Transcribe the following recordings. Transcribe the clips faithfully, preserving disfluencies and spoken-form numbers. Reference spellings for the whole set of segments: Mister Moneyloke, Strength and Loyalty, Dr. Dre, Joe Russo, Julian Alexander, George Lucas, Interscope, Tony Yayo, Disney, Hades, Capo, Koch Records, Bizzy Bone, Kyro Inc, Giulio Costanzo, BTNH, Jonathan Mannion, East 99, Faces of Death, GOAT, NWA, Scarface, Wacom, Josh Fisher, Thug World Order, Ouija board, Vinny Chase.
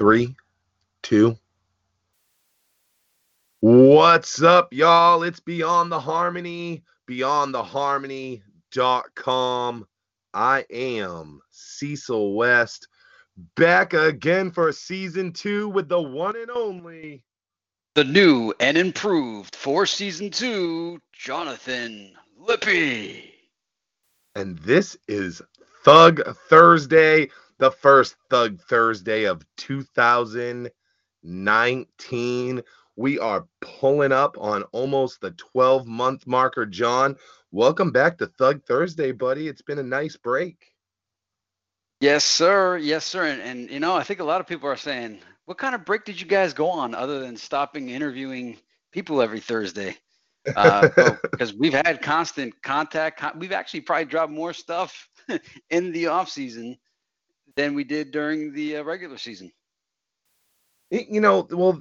Three, two... What's up, y'all? It's Beyond The Harmony, beyond the harmony dot com. I am Cecil West, back again for season two with the one and only, the new and improved for season two, Jonathan Lippy. And this is Thug Thursday, the first Thug Thursday of two thousand nineteen. We are pulling up on almost the twelve-month marker. John, welcome back to Thug Thursday, buddy. It's been a nice break. Yes, sir. Yes, sir. And, and, you know, I think a lot of people are saying, what kind of break did you guys go on other than stopping interviewing people every Thursday? Uh, because we've had constant contact. Con- we've actually probably dropped more stuff in the off-season than we did during the uh, regular season. You know, well,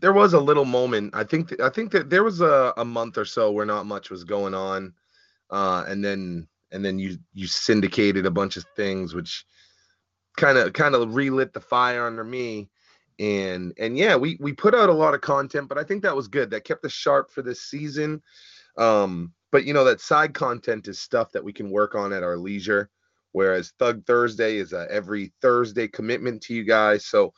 there was a little moment. I think th- I think that there was a, a month or so where not much was going on, uh, and then and then you you syndicated a bunch of things, which kind of kind of relit the fire under me. And and yeah, we we put out a lot of content, but I think that was good. That kept us sharp for this season. Um, but you know, that side content is stuff that we can work on at our leisure, whereas Thug Thursday is a every Thursday commitment to you guys. So,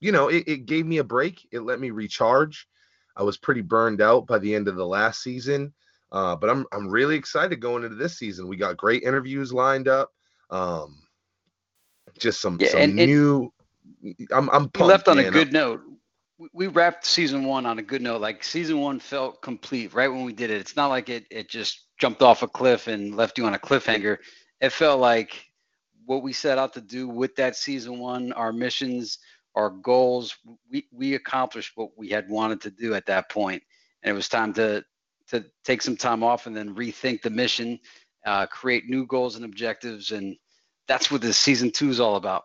you know, it, it gave me a break. It let me recharge. I was pretty burned out by the end of the last season, uh, but I'm I'm really excited going into this season. We got great interviews lined up. Um, just some, yeah, some new. It, I'm I'm pumped, left on man. a good note. We wrapped season one on a good note. Like season one felt complete right when we did it. It's not like it it just jumped off a cliff and left you on a cliffhanger. It felt like what we set out to do with that season one, our missions, our goals, we, we accomplished what we had wanted to do at that point. And it was time to to take some time off and then rethink the mission, uh, create new goals and objectives. And that's what this season two is all about.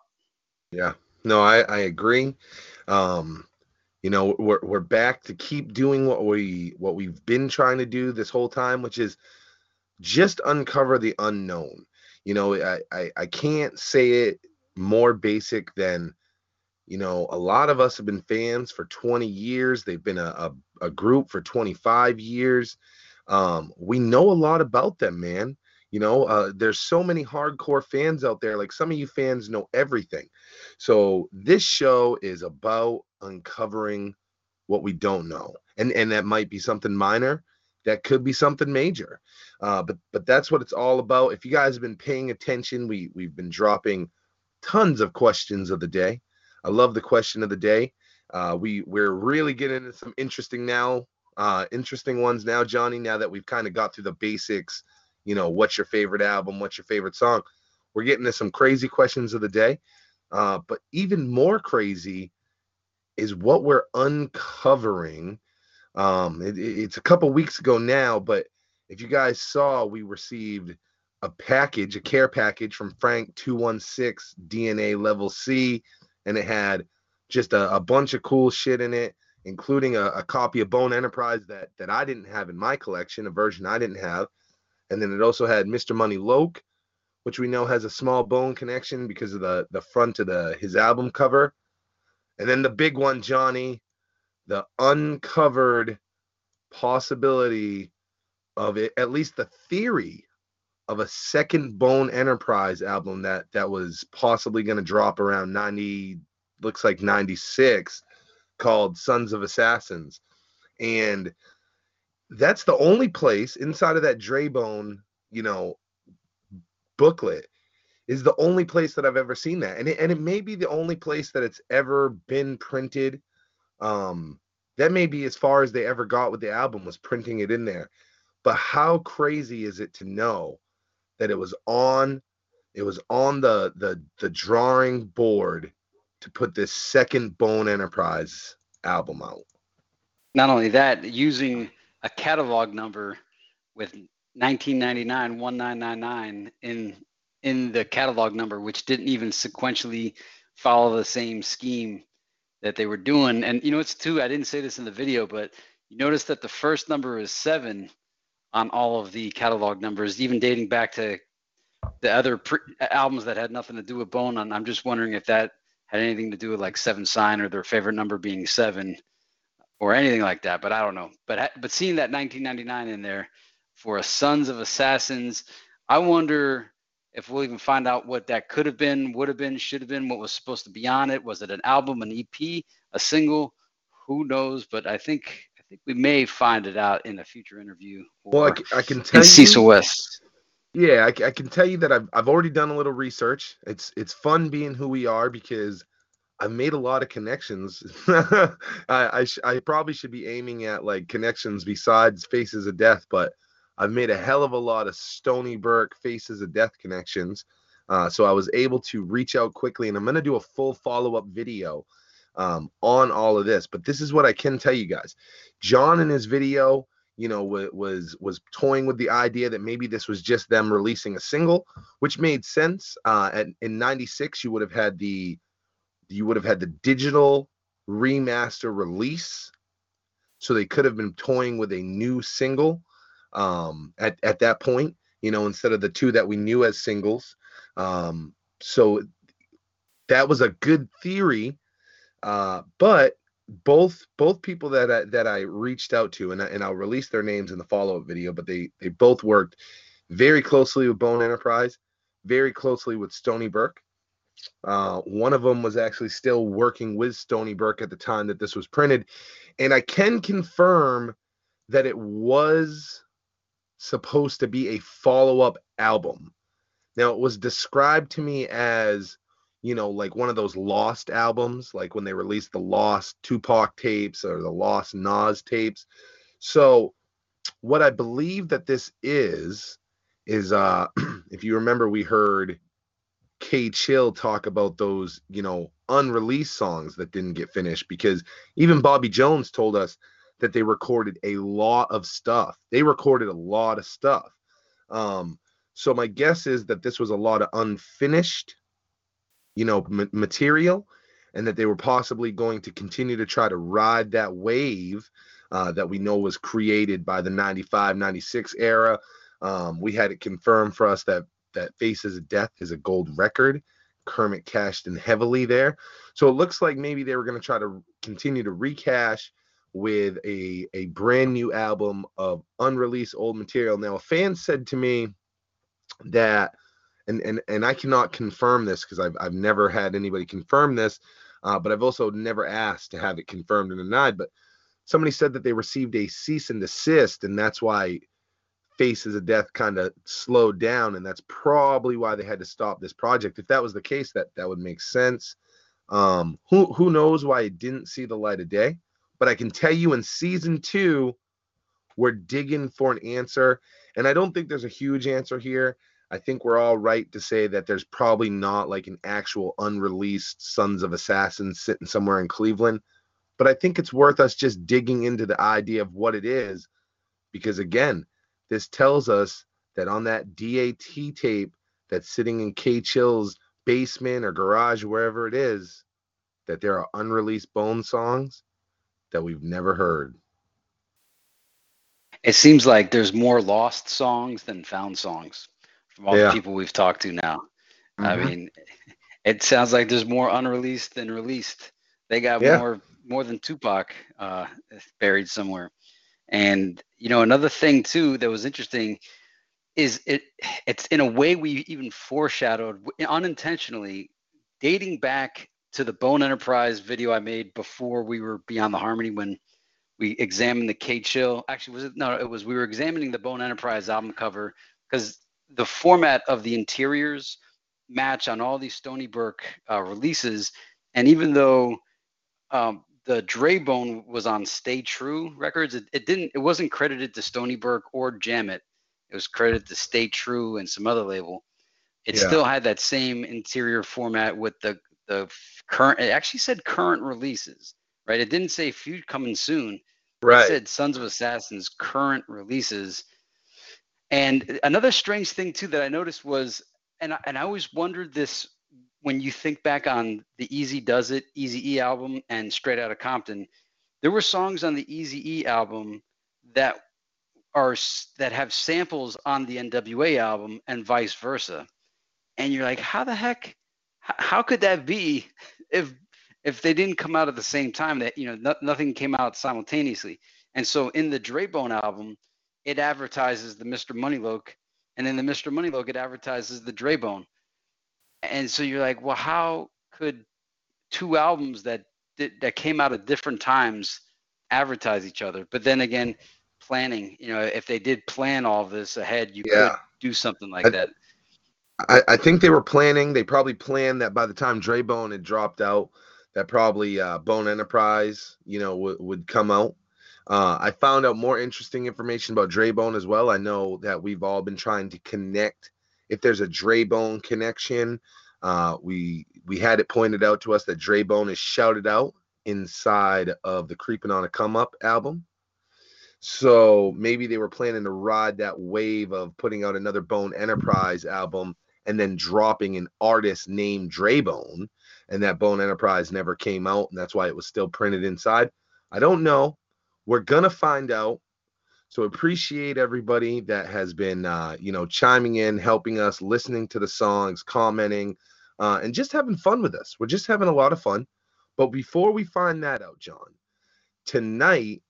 Yeah, no, I, I agree. Um, you know, we're we're back to keep doing what we what we've been trying to do this whole time, which is just uncover the unknown. You know, I I, I can't say it more basic than, you know, a lot of us have been fans for twenty years. They've been a, a, a group for twenty-five years. Um, we know a lot about them, man. You know, uh, there's so many hardcore fans out there. Like, some of you fans know everything. So this show is about uncovering what we don't know. And and that might be something minor. That could be something major. Uh, but but that's what it's all about. If you guys have been paying attention, we we've been dropping tons of questions of the day. I love the question of the day. Uh, we, we're really getting into some interesting now, uh, interesting ones now, Johnny, now that we've kind of got through the basics. You know, what's your favorite album? What's your favorite song? We're getting to some crazy questions of the day. Uh, but even more crazy is what we're uncovering. Um, it, it's a couple weeks ago now, but if you guys saw, we received a package, a care package from Frank two one six D N A Level C. And it had just a, a bunch of cool shit in it, including a, a copy of Bone Enterprise that, that I didn't have in my collection, a version I didn't have. And then it also had Mister Money Loke, which we know has a small Bone connection because of the, the front of the his album cover. And then the big one, Johnny, the uncovered possibility of it, at least the theory of a second Bone Enterprise album that that was possibly going to drop around ninety, looks like ninety-six, called Sons of Assassins. And that's the only place inside of that Dre Bone, you know, booklet is the only place that I've ever seen that. And it, and it may be the only place that it's ever been printed. Um, that may be as far as they ever got with the album, was printing it in there. But how crazy is it to know that it was on it was on the the the drawing board to put this second Bone Enterprise album out. Not only that, using a catalog number with nineteen ninety-nine, nineteen ninety-nine in in the catalog number, which didn't even sequentially follow the same scheme that they were doing. And you know, it's too, I didn't say this in the video, but you notice that the first number is seven on all of the catalog numbers, even dating back to the other pre- albums that had nothing to do with Bone. And I'm just wondering if that had anything to do with like Seven Sign or their favorite number being seven or anything like that, but I don't know. But but seeing that nineteen ninety-nine in there for a Sons of Assassins, I wonder if we'll even find out what that could have been, would have been, should have been, what was supposed to be on it. Was it an album, an E P, a single? Who knows? But I think I think we may find it out in a future interview. Well, I can, I can tell you, Cecil West. Yeah, I, I can tell you that I've I've already done a little research. It's it's fun being who we are because I've made a lot of connections. I I, sh- I probably should be aiming at like connections besides Faces of Death, but I've made a hell of a lot of Stony Burke Faces of Death connections. Uh, so I was able to reach out quickly, and I'm going to do a full follow-up video um, on all of this. But this is what I can tell you guys. John in his video, you know, w- was was toying with the idea that maybe this was just them releasing a single, which made sense. Uh, at, in ninety-six, you would have had the you would have had the digital remaster release. So they could have been toying with a new single. Um, at, at that point, you know, instead of the two that we knew as singles. Um, so that was a good theory. Uh, but both, both people that I, that I reached out to, and, I, and I'll release their names in the follow-up video, but they, they both worked very closely with Bone Enterprise, very closely with Stony Burke. Uh, one of them was actually still working with Stony Burke at the time that this was printed. And I can confirm that it was supposed to be a follow-up album. Now, it was described to me as, you know, like one of those Lost albums, like when they released the Lost Tupac tapes or the Lost Nas tapes. So what I believe that this is, is uh, if you remember, we heard K Chill talk about those, you know, unreleased songs that didn't get finished, because even Bobby Jones told us that they recorded a lot of stuff. They recorded a lot of stuff. Um, so my guess is that this was a lot of unfinished, you know, m- material, and that they were possibly going to continue to try to ride that wave uh, that we know was created by the ninety-five, ninety-six era. Um, we had it confirmed for us that that Faces of Death is a gold record. Kermit cashed in heavily there. So it looks like maybe they were going to try to continue to recash with a a brand new album of unreleased old material. Now, a fan said to me that, and and, and I cannot confirm this because I've I've never had anybody confirm this, uh, but I've also never asked to have it confirmed and denied. But somebody said that they received a cease and desist, and that's why Faces of Death kind of slowed down, and that's probably why they had to stop this project. If that was the case, that that would make sense. Um, who who knows why it didn't see the light of day? But I can tell you in season two, we're digging for an answer. And I don't think there's a huge answer here. I think we're all right to say that there's probably not like an actual unreleased Sons of Assassins sitting somewhere in Cleveland. But I think it's worth us just digging into the idea of what it is. Because again, this tells us that on that D A T tape that's sitting in K Chill's basement or garage, wherever it is, that there are unreleased Bone songs that we've never heard. It seems like there's more lost songs than found songs from all yeah. the people we've talked to now. Mm-hmm. I mean, it sounds like there's more unreleased than released. They got yeah. more more than Tupac uh, buried somewhere. And, you know, another thing, too, that was interesting is it. it's in a way we even foreshadowed unintentionally dating back to the Bone Enterprise video I made before we were Beyond the Harmony, when we examined the K Chill. Actually, was it? No, it was, we were examining the Bone Enterprise album cover because the format of the interiors match on all these Stony Burke uh, releases. And even though um, the Dre Bone was on Stay True Records, it, it didn't, it wasn't credited to Stony Burke or Jam It. It was credited to Stay True and some other label. It yeah. still had that same interior format with the the current. It actually said current releases, right? It didn't say feud coming soon. Right. It said Sons of Assassins current releases. And another strange thing too that I noticed was, and I, and I always wondered this when you think back on the Easy Does It, Eazy-E album, and Straight Outta Compton, there were songs on the Eazy-E album that are that have samples on the N W A album and vice versa. And you're like, how the heck, how could that be if if they didn't come out at the same time, that, you know, no, nothing came out simultaneously. And so in the Dre Bone album, it advertises the Mister Moneyloke, and in the Mister Moneyloke, it advertises the Dre Bone. And so you're like, well, how could two albums that that came out at different times advertise each other? But then again, planning, you know, if they did plan all this ahead, you yeah. could do something like I, that. I, I think they were planning. They probably planned that by the time Dre Bone had dropped out, that probably uh, Bone Enterprise, you know, w- would come out. Uh, I found out more interesting information about Dre Bone as well. I know that we've all been trying to connect. If there's a Dre Bone connection, uh, we we had it pointed out to us that Dre Bone is shouted out inside of the Creeping on a Come Up album. So maybe they were planning to ride that wave of putting out another Bone Enterprise album and then dropping an artist named Dre Bone, and that Bone Enterprise never came out, and that's why it was still printed inside. I don't know. We're going to find out. So appreciate everybody that has been, uh, you know, chiming in, helping us, listening to the songs, commenting, uh, and just having fun with us. We're just having a lot of fun. But before we find that out, John, tonight,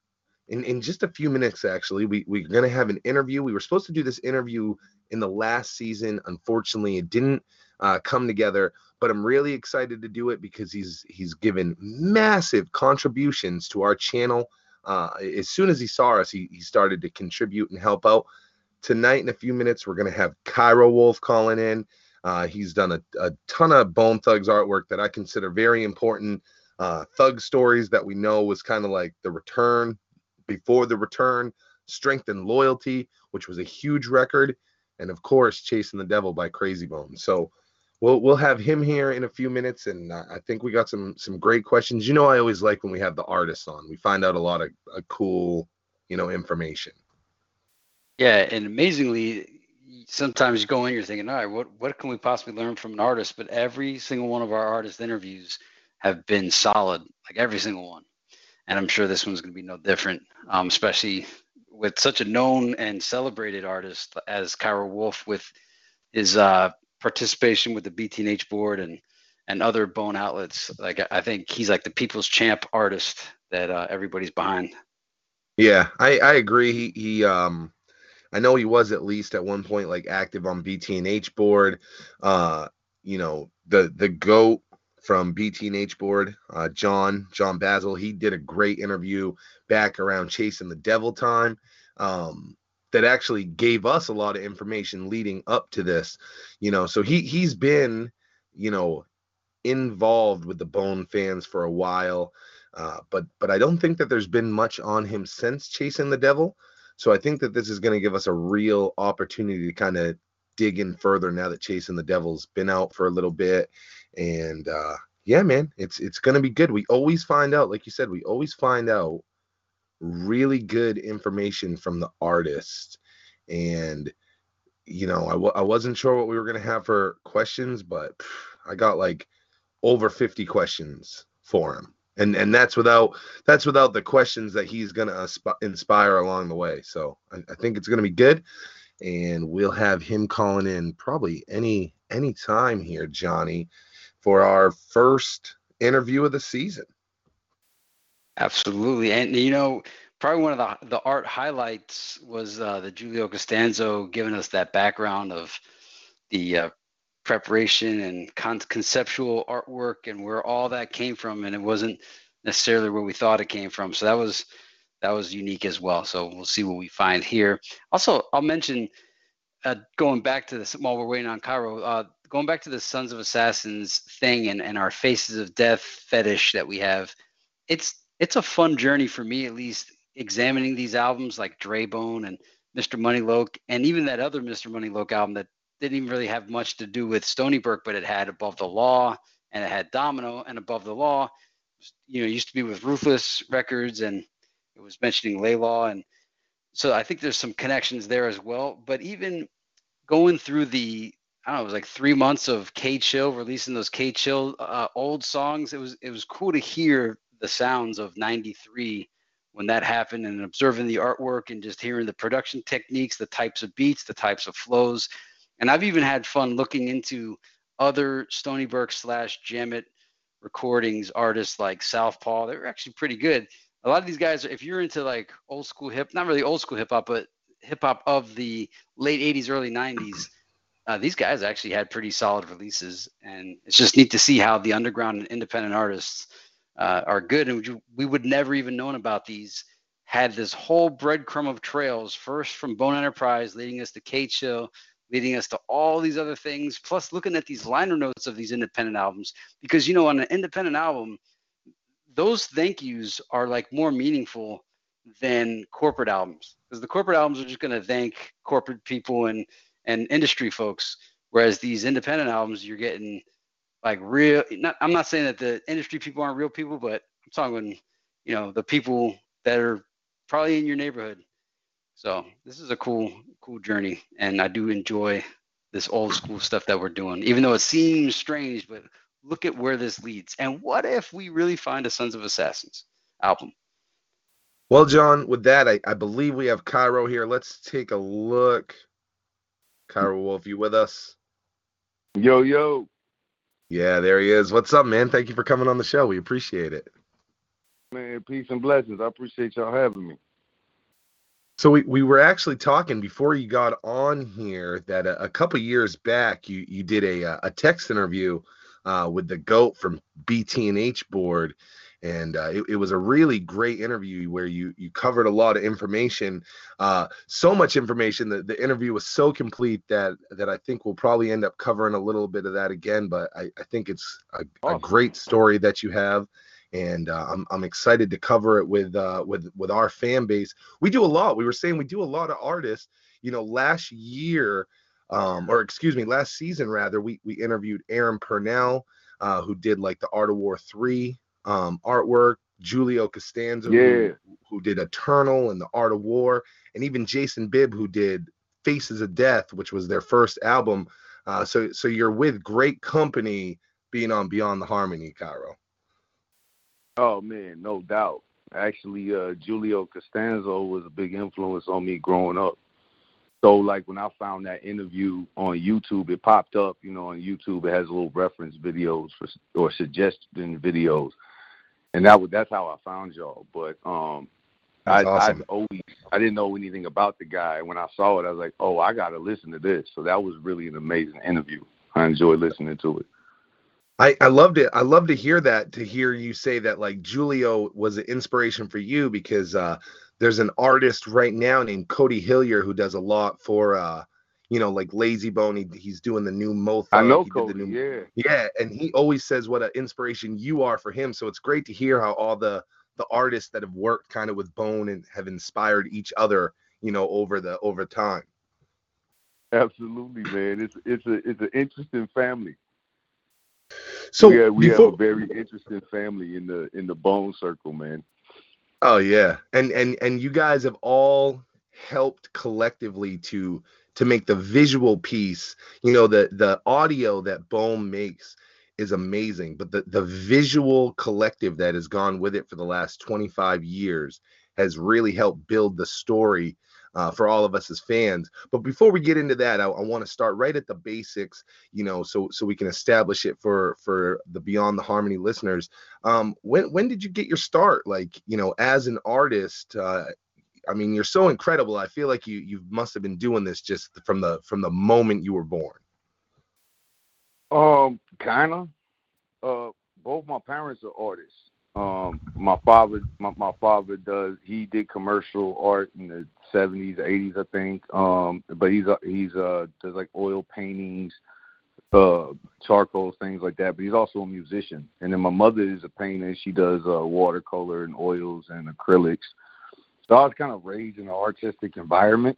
in, in just a few minutes, actually, we, we're going to have an interview. We were supposed to do this interview in the last season. Unfortunately, it didn't uh, come together. But I'm really excited to do it because he's he's given massive contributions to our channel. Uh, as soon as he saw us, he, he started to contribute and help out. Tonight, in a few minutes, we're going to have Kyro Wolf calling in. Uh, he's done a, a ton of Bone Thugs artwork that I consider very important. Uh, Thug Stories, that we know was kind of like the return, before the return. Strength and Loyalty, which was a huge record. And, of course, Chasing the Devil by Krayzie Bone. So we'll we'll have him here in a few minutes, and uh, I think we got some some great questions. You know, I always like when we have the artists on. We find out a lot of, of cool, you know, information. Yeah, and amazingly, sometimes you go in, you're thinking, all right, what, what can we possibly learn from an artist? But every single one of our artist interviews have been solid, like every single one. And I'm sure this one's going to be no different, um, especially with such a known and celebrated artist as Kyro Wolf with his uh, – participation with the B T N H board and and other Bone outlets. Like, I think he's like the people's champ artist that uh, everybody's behind. Yeah, I, I agree. He, he um, I know he was at least at one point like active on B T N H board. Uh, you know, the the GOAT from B T N H board, uh, John John Basil. He did a great interview back around Chasing the Devil time. Um, that actually gave us a lot of information leading up to this, you know, so he, he's been, you know, involved with the Bone fans for a while, uh, but, but I don't think that there's been much on him since Chasing the Devil. So I think that this is going to give us a real opportunity to kind of dig in further now that Chasing the Devil's been out for a little bit. And uh, yeah, man, it's, it's going to be good. We always find out, like you said, we always find out really good information from the artist. And you know, I, w- I wasn't sure what we were going to have for questions, but pff, I got like over fifty questions for him, and and that's without that's without the questions that he's going to inspire along the way. So I, I think it's going to be good, and we'll have him calling in probably any any time here, Johnny, for our first interview of the season. Absolutely. And, you know, probably one of the the art highlights was uh, the Giulio Costanzo giving us that background of the uh, preparation and con- conceptual artwork and where all that came from. And it wasn't necessarily where we thought it came from. So that was that was unique as well. So we'll see what we find here. Also, I'll mention uh, going back to this while we're waiting on Kyro, uh, going back to the Sons of Assassins thing and, and our Faces of Death fetish that we have. It's It's a fun journey for me, at least, examining these albums like Dre Bone and Mister Moneyloke, and even that other Mister Moneyloke album that didn't even really have much to do with Stony Brook, but it had Above the Law, and it had Domino, and Above the Law, you know, it used to be with Ruthless Records, and it was mentioning Laylaw, and so I think there's some connections there as well. But even going through the, I don't know, it was like three months of K-Chill, releasing those K-Chill uh, old songs. It was it was cool to hear the sounds of ninety-three when that happened, and observing the artwork and just hearing the production techniques, the types of beats, the types of flows. And I've even had fun looking into other Stony Brook slash Jamet recordings artists like Southpaw. They were actually pretty good. A lot of these guys, if you're into like old school hip, not really old school hip hop, but hip hop of the late eighties, early nineties, Uh, these guys actually had pretty solid releases, and it's just neat to see how the underground and independent artists uh, are good. And we would never even known about these had this whole breadcrumb of trails, first from Bone Enterprise, leading us to K-Chill, leading us to all these other things, plus looking at these liner notes of these independent albums. Because, you know, on an independent album, those thank yous are like more meaningful than corporate albums, because the corporate albums are just going to thank corporate people and and industry folks, whereas these independent albums, you're getting like real, not, I'm not saying that the industry people aren't real people, but I'm talking, you know, the people that are probably in your neighborhood. So this is a cool, cool journey. And I do enjoy this old school stuff that we're doing, even though it seems strange, but look at where this leads. And what if we really find a Sons of Assassins album? Well, John, with that, I, I believe we have Kyro here. Let's take a look. Kyro Wolf, you with us? Yo, yo. Yeah, there he is. What's up, man? Thank you for coming on the show. We appreciate it. Man, peace and blessings. I appreciate y'all having me. So we, we were actually talking before you got on here that a, a couple years back, you, you did a a text interview uh, with the GOAT from B T and H Board. And uh, it, it was a really great interview where you you covered a lot of information, uh, so much information that the interview was so complete that that I think we'll probably end up covering a little bit of that again. But I, I think it's a, awesome. a great story that you have, and uh, I'm I'm excited to cover it with uh, with with our fan base. We do a lot. We were saying we do a lot of artists. You know, last year, um, or excuse me, last season rather, we we interviewed Aaron Purnell, uh, who did like the Art of War three. Um, artwork, Giulio Costanzo, yeah. who, who did Eternal and the Art of War, and even Jason Bibb, who did Faces of Death, which was their first album. Uh, so, so you're with great company being on Beyond the Harmony, Kyro. Oh man, no doubt. Actually, uh, Giulio Costanzo was a big influence on me growing up. So, like when I found that interview on YouTube, it popped up. You know, on YouTube, it has a little reference videos for or suggestion videos. And that was, that's how I found y'all. But um, I, awesome. I always I didn't know anything about the guy. When I saw it, I was like, oh, I got to listen to this. So that was really an amazing interview. I enjoyed listening to it. I, I loved it. I love to hear that, to hear you say that, like, Giulio was an inspiration for you, because uh, there's an artist right now named Cody Hillier who does a lot for, uh, you know, like Layzie Bone. He, he's doing the new Mo Thugs. I know Cody, the new, yeah. Yeah, and he always says what an inspiration you are for him. So it's great to hear how all the, the artists that have worked kind of with Bone and have inspired each other, you know, over the over time. Absolutely, man. It's, it's, a, it's an interesting family. So yeah, we before, have a very interesting family in the in the Bone circle, man. Oh yeah, and and and you guys have all helped collectively to to make the visual piece. You know, the the audio that Bone makes is amazing, but the the visual collective that has gone with it for the last twenty-five years has really helped build the story Uh, for all of us as fans. But before we get into that, I, I want to start right at the basics, you know, so so we can establish it for for the Beyond the Harmony listeners. Um, when when did you get your start? Like, you know, as an artist, uh, I mean, you're so incredible. I feel like you you must have been doing this just from the from the moment you were born. Um, kind of. Uh, both my parents are artists. Um, my father, my, my father does, he did commercial art in the seventies, eighties, I think. Um, but he's, uh, he's, uh, does like oil paintings, uh, charcoals, things like that. But he's also a musician. And then my mother is a painter. She does, uh, watercolor and oils and acrylics. So I was kind of raised in an artistic environment.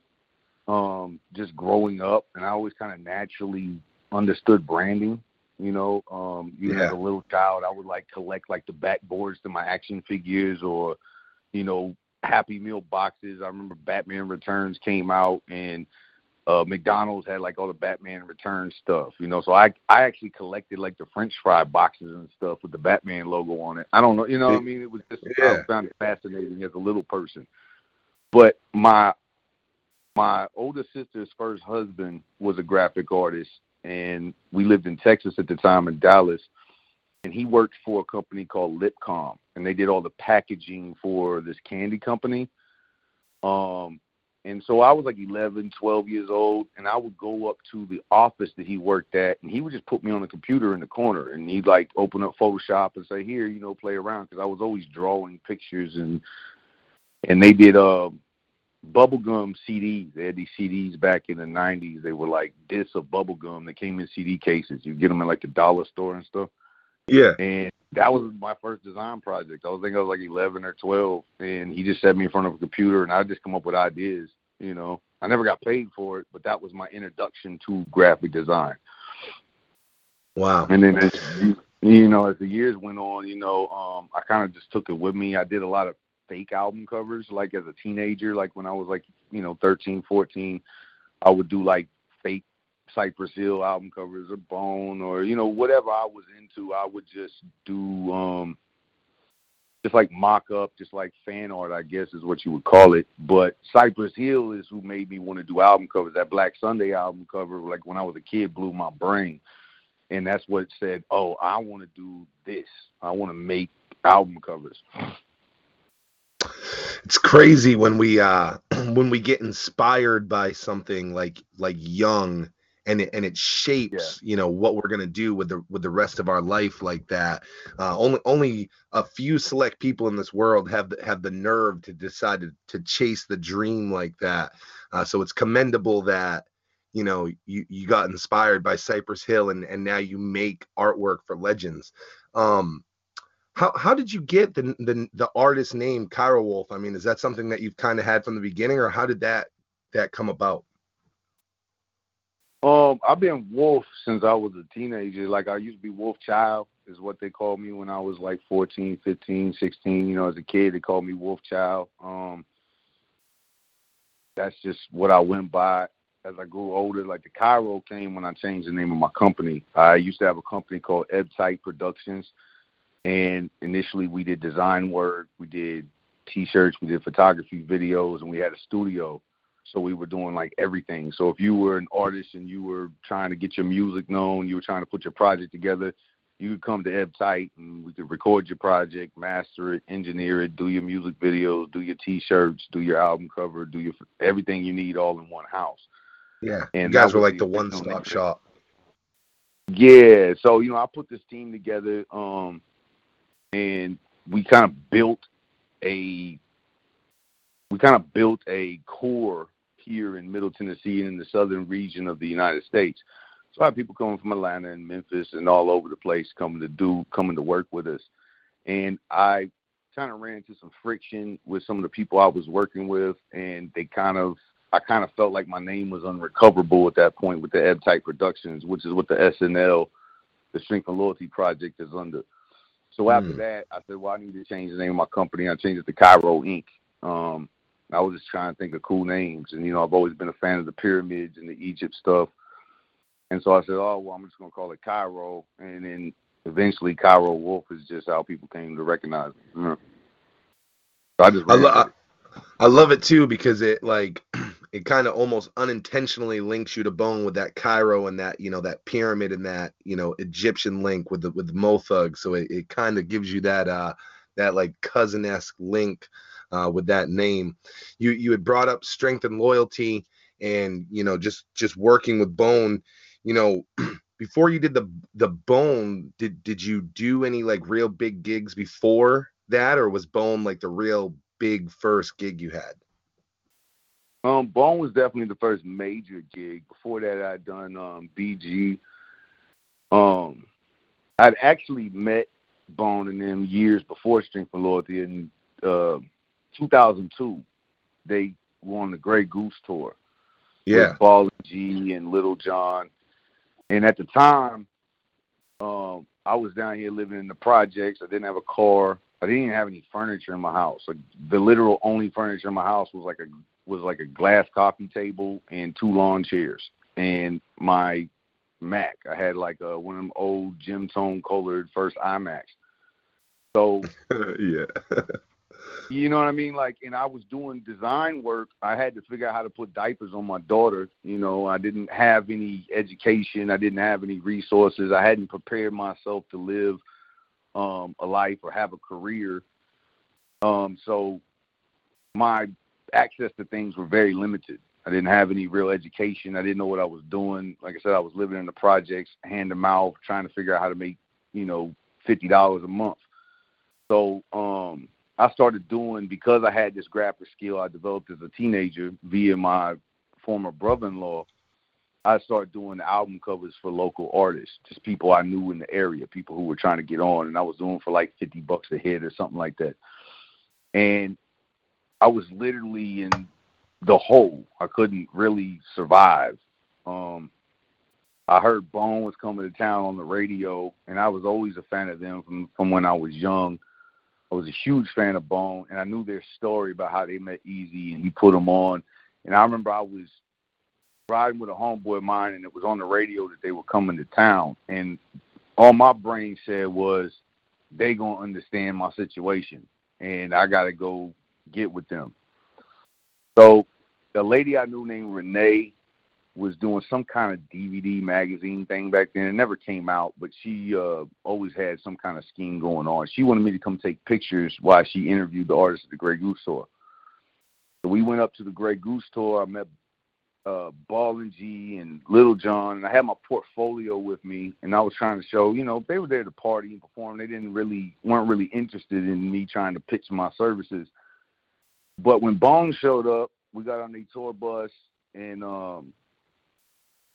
um, just growing up, and I always kind of naturally understood branding. You know, um, even yeah. as a little child, I would like collect like the backboards to my action figures, or, you know, Happy Meal boxes. I remember Batman Returns came out, and uh, McDonald's had like all the Batman Returns stuff, you know. So I I actually collected like the French fry boxes and stuff with the Batman logo on it. I don't know, you know what I mean? It was just yeah. I found it fascinating as a little person. But my my older sister's first husband was a graphic artist, and we lived in Texas at the time, in Dallas, and he worked for a company called Lipcom, and they did all the packaging for this candy company. Um, and so I was like eleven, twelve years old, and I would go up to the office that he worked at, and he would just put me on the computer in the corner, and he'd like open up Photoshop and say, here, you know, play around, because I was always drawing pictures. And and they did uh, bubblegum C Ds. They had these C Ds back in the nineties. They were like discs of bubblegum that came in C D cases. You get them at like the dollar store and stuff. Yeah. And that was my first design project. I was thinking I was like eleven or twelve, and he just set me in front of a computer, and I just come up with ideas, you know. I never got paid for it, but that was my introduction to graphic design. Wow. And then, as, you know, as the years went on, you know, um, I kind of just took it with me. I did a lot of fake album covers, like as a teenager, like when I was like, you know, thirteen, fourteen, I would do like fake Cypress Hill album covers, or Bone, or, you know, whatever I was into. I would just do um, just like mock-up, just like fan art, I guess is what you would call it. But Cypress Hill is who made me want to do album covers. That Black Sunday album cover, like when I was a kid, blew my brain. And that's what said, oh, I want to do this. I want to make album covers. It's Krayzie when we uh, when we get inspired by something like like young, and it, and it shapes yeah. you know what we're gonna do with the with the rest of our life like that. Uh, only only a few select people in this world have the, have the nerve to decide to, to chase the dream like that. Uh, so it's commendable that you know you, you got inspired by Cypress Hill, and and now you make artwork for legends. Um, How how did you get the, the the artist name Kyro Wolf? I mean, is that something that you've kind of had from the beginning, or how did that that come about? Um, I've been Wolf since I was a teenager. Like, I used to be Wolf Child is what they called me when I was like fourteen, fifteen, sixteen. You know, as a kid, they called me Wolf Child. Um, that's just what I went by. As I grew older, like the Kyro came when I changed the name of my company. I used to have a company called Ebb Tight Productions. And initially we did design work, we did T-shirts, we did photography, videos, and we had a studio. So we were doing like everything. So if you were an artist and you were trying to get your music known, you were trying to put your project together, you could come to Ebb Tight and we could record your project, master it, engineer it, do your music videos, do your T-shirts, do your album cover, do your everything you need all in one house. Yeah, and you guys were like the one-stop shop. Yeah, so, you know, I put this team together, um, and we kind of built a we kind of built a core here in Middle Tennessee and in the southern region of the United States. So I had people coming from Atlanta and Memphis and all over the place coming to do coming to work with us. And I kind of ran into some friction with some of the people I was working with, and they kind of I kind of felt like my name was unrecoverable at that point with the Ebb Tight Productions, which is what the S N L, the Strength and Loyalty project, is under. So after mm. that, I said, well, I need to change the name of my company. I changed it to Kyro Incorporated. Um, I was just trying to think of cool names. And, you know, I've always been a fan of the pyramids and the Egypt stuff. And so I said, oh, well, I'm just going to call it Kyro. And then eventually Kyro Wolf is just how people came to recognize it. Mm. So I just I, lo- it. I love it, too, because it, like, it kind of almost unintentionally links you to Bone with that Kyro and that, you know, that pyramid and that, you know, Egyptian link with the, with the Mo Thugs. So it, it kind of gives you that, uh, that like cousin-esque link, uh, with that name. You, you had brought up Strength and Loyalty and, you know, just, just working with Bone, you know, before you did the, the Bone, did, did you do any like real big gigs before that, or was Bone like the real big first gig you had? Um, Bone was definitely the first major gig. Before that, I'd done um, B G. Um, I'd actually met Bone and them years before Strength and Loyalty. In uh, two thousand two, they were on the Grey Goose tour. yeah, Paulie G and Little John. And at the time, um, I was down here living in the projects. I didn't have a car. I didn't even have any furniture in my house. Like, the literal only furniture in my house was like a was like a glass coffee table and two lawn chairs and my Mac. I had like a, one of them old gem tone colored first iMacs. So yeah, you know what I mean? Like, and I was doing design work. I had to figure out how to put diapers on my daughter. You know, I didn't have any education. I didn't have any resources. I hadn't prepared myself to live um, a life or have a career. Um, so my access to things were very limited. I didn't have any real education. I didn't know what I was doing. Like I said, I was living in the projects, hand to mouth, trying to figure out how to make, you know, fifty dollars a month. So um, I started doing, because I had this grappler skill I developed as a teenager via my former brother-in-law, I started doing album covers for local artists, just people I knew in the area, people who were trying to get on. And I was doing for like fifty bucks a head or something like that. And I was literally in the hole. I couldn't really survive. Um, I heard Bone was coming to town on the radio, and I was always a fan of them from, from when I was young. I was a huge fan of Bone, and I knew their story about how they met Eazy, and he put them on. And I remember I was riding with a homeboy of mine, and it was on the radio that they were coming to town. And all my brain said was, they going to understand my situation, and I got to go get with them. So a lady I knew named Renee was doing some kind of D V D magazine thing back then. It never came out, but she uh, always had some kind of scheme going on. She wanted me to come take pictures while she interviewed the artists at the Grey Goose Tour. So we went up to the Grey Goose Tour. I met uh, Ballin G and Little John, and I had my portfolio with me, and I was trying to show, you know, they were there to party and perform. They didn't really, weren't really interested in me trying to pitch my services. But when Bone showed up, we got on the tour bus, and, um,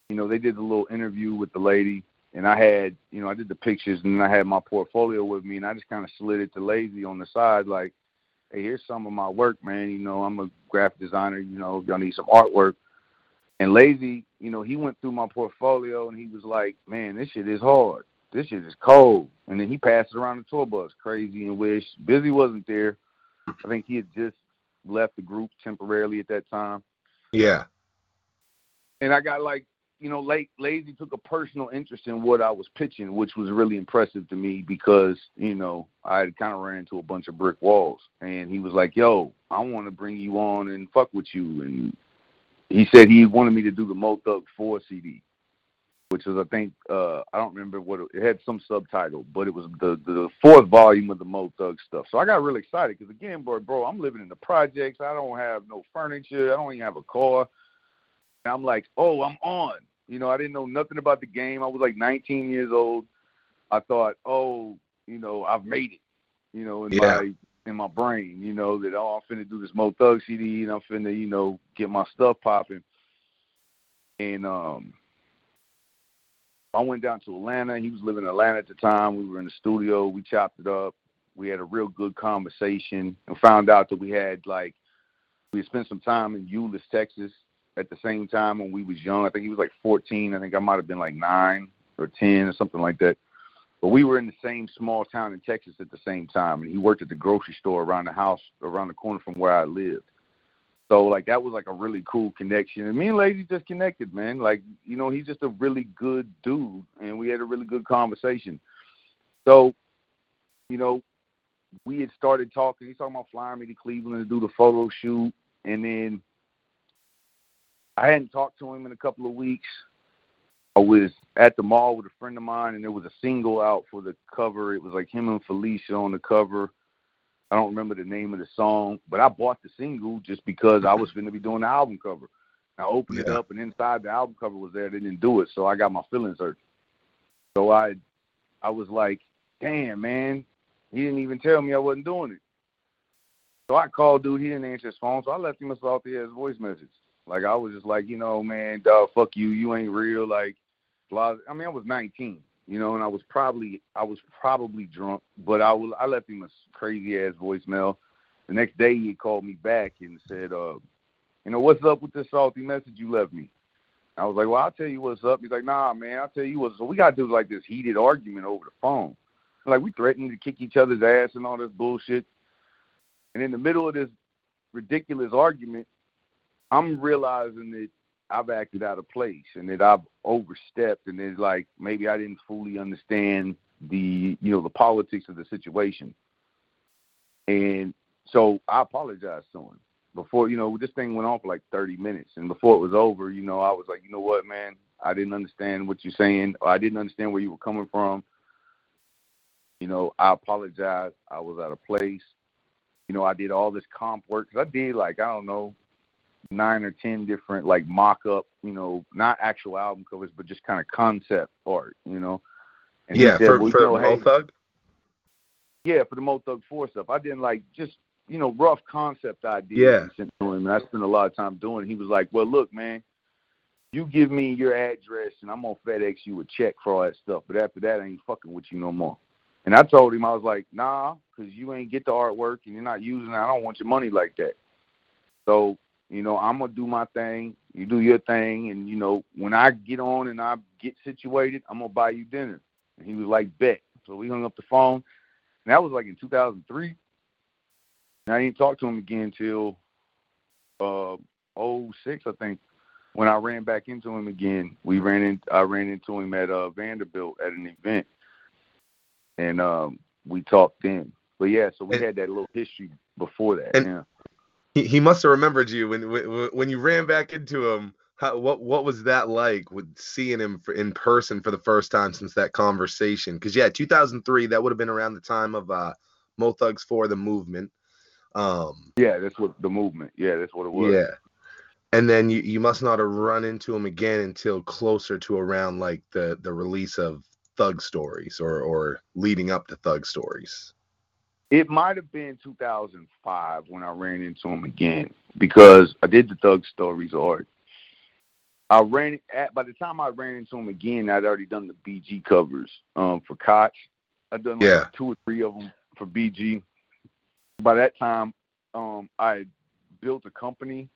you know, they did a little interview with the lady, and I had, you know, I did the pictures, and I had my portfolio with me, and I just kind of slid it to Layzie on the side, like, hey, here's some of my work, man. You know, I'm a graphic designer. You know, y'all need some artwork. And Layzie, you know, he went through my portfolio, and he was like, man, this shit is hard. This shit is cold. And then he passed it around the tour bus, Krayzie and Wish. Bizzy wasn't there. I think he had just left the group temporarily at that time. Yeah. And I got like, you know, Lay- Layzie took a personal interest in what I was pitching, which was really impressive to me because, you know, I had kind of ran into a bunch of brick walls. And he was like, yo, I want to bring you on and fuck with you. And he said he wanted me to do the Mo Thugs four C D, which was, I think, uh, I don't remember what it, it had some subtitle, but it was the, the fourth volume of the Mo Thugs stuff. So I got really excited because, again, bro, bro, I'm living in the projects. I don't have no furniture. I don't even have a car. And I'm like, oh, I'm on. You know, I didn't know nothing about the game. I was like nineteen years old. I thought, oh, you know, I've made it, you know, in yeah. my in my brain, you know, that, oh, I'm finna do this Mo Thug C D and I'm finna, you know, get my stuff popping. And um, I went down to Atlanta. He was living in Atlanta at the time. We were in the studio. We chopped it up. We had a real good conversation and found out that we had, like, we had spent some time in Euless, Texas, at the same time when we was young. I think he was like fourteen. I think I might have been like nine or ten or something like that. But we were in the same small town in Texas at the same time, and he worked at the grocery store around the house, around the corner from where I lived. So, like, that was like a really cool connection. And me and Layzie just connected, man. Like, you know, he's just a really good dude, and we had a really good conversation. So, you know, we had started talking. He's talking about flying me to Cleveland to do the photo shoot, and then I hadn't talked to him in a couple of weeks. I was at the mall with a friend of mine, and there was a single out for the cover. It was like him and Felicia on the cover. I don't remember the name of the song, but I bought the single just because I was going to be doing the album cover. I opened yeah. it up, and inside the album cover was there. They didn't do it, so I got my feelings hurt. So I, I was like, damn, man, he didn't even tell me I wasn't doing it. So I called dude. He didn't answer his phone, so I left him a salty ass voice message. Like, I was just like, you know, man, dog, fuck you. You ain't real. Like, blah. I mean, I was nineteen, you know, and I was probably, I was probably drunk, but I was, I left him a crazy ass voicemail. The next day he called me back and said, uh, you know, what's up with this salty message you left me? I was like, well, I'll tell you what's up. He's like, nah, man, I'll tell you what's up. So we got to do like this heated argument over the phone. Like, we threatened to kick each other's ass and all this bullshit. And in the middle of this ridiculous argument, I'm realizing that I've acted out of place and that I've overstepped. And it's like, maybe I didn't fully understand the, you know, the politics of the situation. And so I apologized to him. Before, you know, this thing went on for like thirty minutes. And before it was over, you know, I was like, you know what, man, I didn't understand what you're saying. Or I didn't understand where you were coming from. You know, I apologize. I was out of place. You know, I did all this comp work. Cause I did like, I don't know, nine or ten different like mock-up, you know, not actual album covers, but just kind of concept art, you know. And yeah, said, for, well, for you know, Mo hey, Thug? Yeah, for the Mo Thug four stuff. I didn't like just, you know, rough concept ideas. Yeah. To him, and I spent a lot of time doing it. He was like, well, look, man, you give me your address and I'm going to FedEx you a check for all that stuff. But after that, I ain't fucking with you no more. And I told him, I was like, nah, because you ain't get the artwork and you're not using it. I don't want your money like that. So, you know, I'm going to do my thing. You do your thing. And, you know, when I get on and I get situated, I'm going to buy you dinner. And he was like, bet. So we hung up the phone. And that was like in two thousand three. And I didn't talk to him again until uh, oh six, I think, when I ran back into him again. We ran in, I ran into him at uh, Vanderbilt at an event. And um, we talked then. But, yeah, so we and, had that little history before that. And yeah. He, he must have remembered you. When when you ran back into him, how, what what was that like with seeing him for, in person for the first time since that conversation? Because, yeah, two thousand three, that would have been around the time of uh, Mo Thugs for the Movement. Um, yeah, that's what the movement. Yeah, that's what it was. Yeah. And then you, you must not have run into him again until closer to around, like, the, the release of Thug Stories or or leading up to Thug Stories. It might have been two thousand five when I ran into him again because I did the Thug Stories art. I ran at by the time I ran into him again, I'd already done the B G covers um, for Koch. I'd done like yeah. two or three of them for B G. By that time, um, I built a company.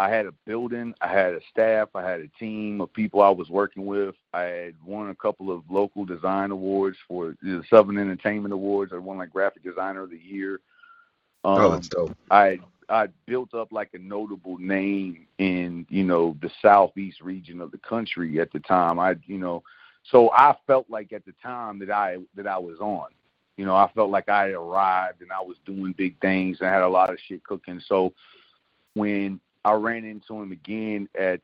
I had a building, I had a staff, I had a team of people I was working with. I had won a couple of local design awards for the Southern Entertainment Awards. I won like Graphic Designer of the Year. Um, oh, that's dope. I I built up like a notable name in, you know, the Southeast region of the country at the time. I, you know, so I felt like at the time that I that I was on, you know, I felt like I had arrived and I was doing big things and I had a lot of shit cooking. So when I ran into him again at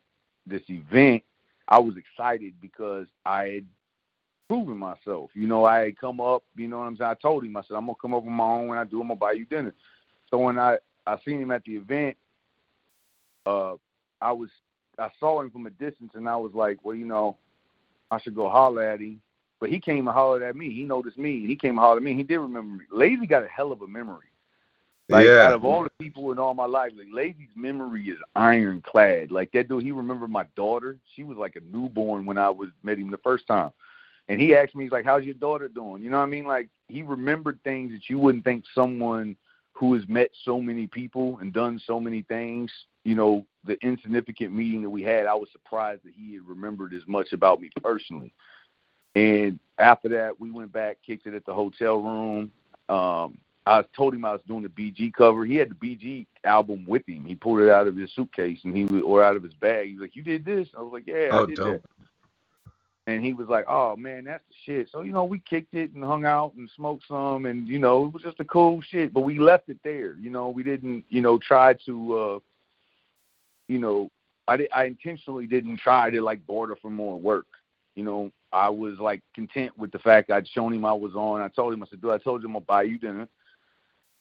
this event, I was excited because I had proven myself. You know, I had come up, you know what I'm saying? I told him, I said, I'm going to come up on my own. When I do, I'm going to buy you dinner. So when I, I seen him at the event, uh, I was I saw him from a distance, and I was like, well, you know, I should go holler at him. But he came and hollered at me. He noticed me, and he came and hollered at me. He did remember me. Layzie got a hell of a memory. Like, yeah. Out of all the people in all my life, like, Layzie's memory is ironclad. Like, that dude, he remembered my daughter. She was like a newborn when I was met him the first time. And he asked me, he's like, how's your daughter doing? You know what I mean? Like, he remembered things that you wouldn't think someone who has met so many people and done so many things, you know, the insignificant meeting that we had, I was surprised that he had remembered as much about me personally. And after that, we went back, kicked it at the hotel room. Um, I told him I was doing the B G cover. He had the B G album with him. He pulled it out of his suitcase and he was, or out of his bag. He was like, you did this? I was like, yeah, oh, I did dope. That. And he was like, oh, man, that's the shit. So, you know, we kicked it and hung out and smoked some and, you know, it was just a cool shit. But we left it there. You know, we didn't, you know, try to, uh, you know, I, did, I intentionally didn't try to, like, barter for more work. You know, I was, like, content with the fact I'd shown him I was on. I told him, I said, dude, I told you I'm going to buy you dinner.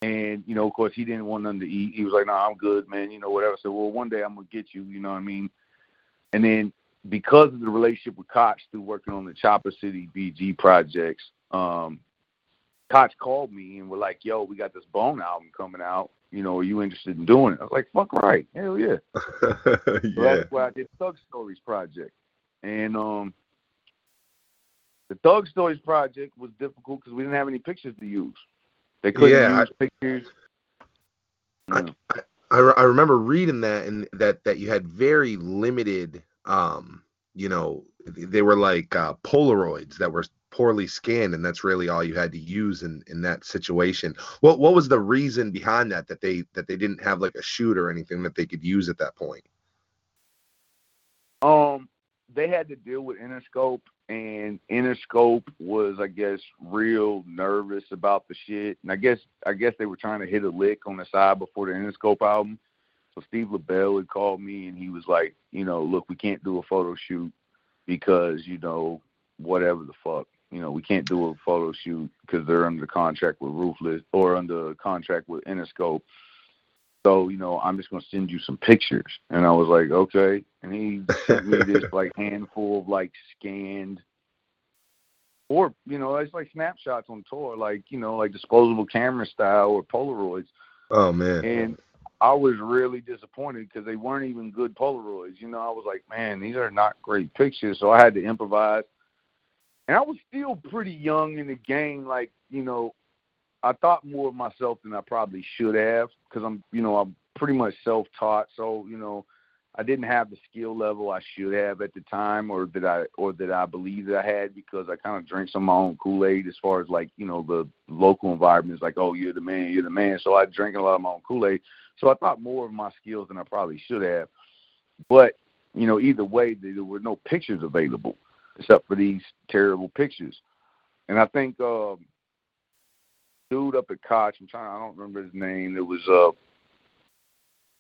And, you know, of course, he didn't want nothing to eat. He was like, no, nah, I'm good, man, you know, whatever. I said, well, one day I'm going to get you, you know what I mean? And then because of the relationship with Koch through working on the Chopper City B G projects, um, Koch called me and were like, yo, we got this Bone album coming out. You know, are you interested in doing it? I was like, fuck right. Hell yeah. yeah. So that's why I did Thug Stories project. And um, the Thug Stories project was difficult because we didn't have any pictures to use. They couldn't yeah, use I, pictures. I, I, I, re- I remember reading that, and that that you had very limited, um, you know, they were like uh, Polaroids that were poorly scanned, and that's really all you had to use in, in that situation. What what was the reason behind that, that they that they didn't have like a shoot or anything that they could use at that point? Um, they had to deal with Interscope, and Interscope was, I guess, real nervous about the shit. And I guess I guess they were trying to hit a lick on the side before the Interscope album. So Steve LaBelle had called me, and he was like, you know, look, we can't do a photo shoot because, you know, whatever the fuck. You know, we can't do a photo shoot because they're under contract with Ruthless or under contract with Interscope. So, you know, I'm just going to send you some pictures. And I was like, okay. And he sent me this, like, handful of, like, scanned or, you know, it's like snapshots on tour, like, you know, like disposable camera style or Polaroids. Oh, man. And I was really disappointed because they weren't even good Polaroids. You know, I was like, man, these are not great pictures. So I had to improvise. And I was still pretty young in the game, like, you know, I thought more of myself than I probably should have because I'm, you know, I'm pretty much self-taught. So, you know, I didn't have the skill level I should have at the time, or that I, or that I believed that I had, because I kind of drank some of my own Kool-Aid as far as like, you know, the local environment is like, oh, you're the man, you're the man. So I drank a lot of my own Kool-Aid. So I thought more of my skills than I probably should have. But, you know, either way, there were no pictures available except for these terrible pictures. And I think, um, dude up at Koch, I'm trying, I don't remember his name. It was uh,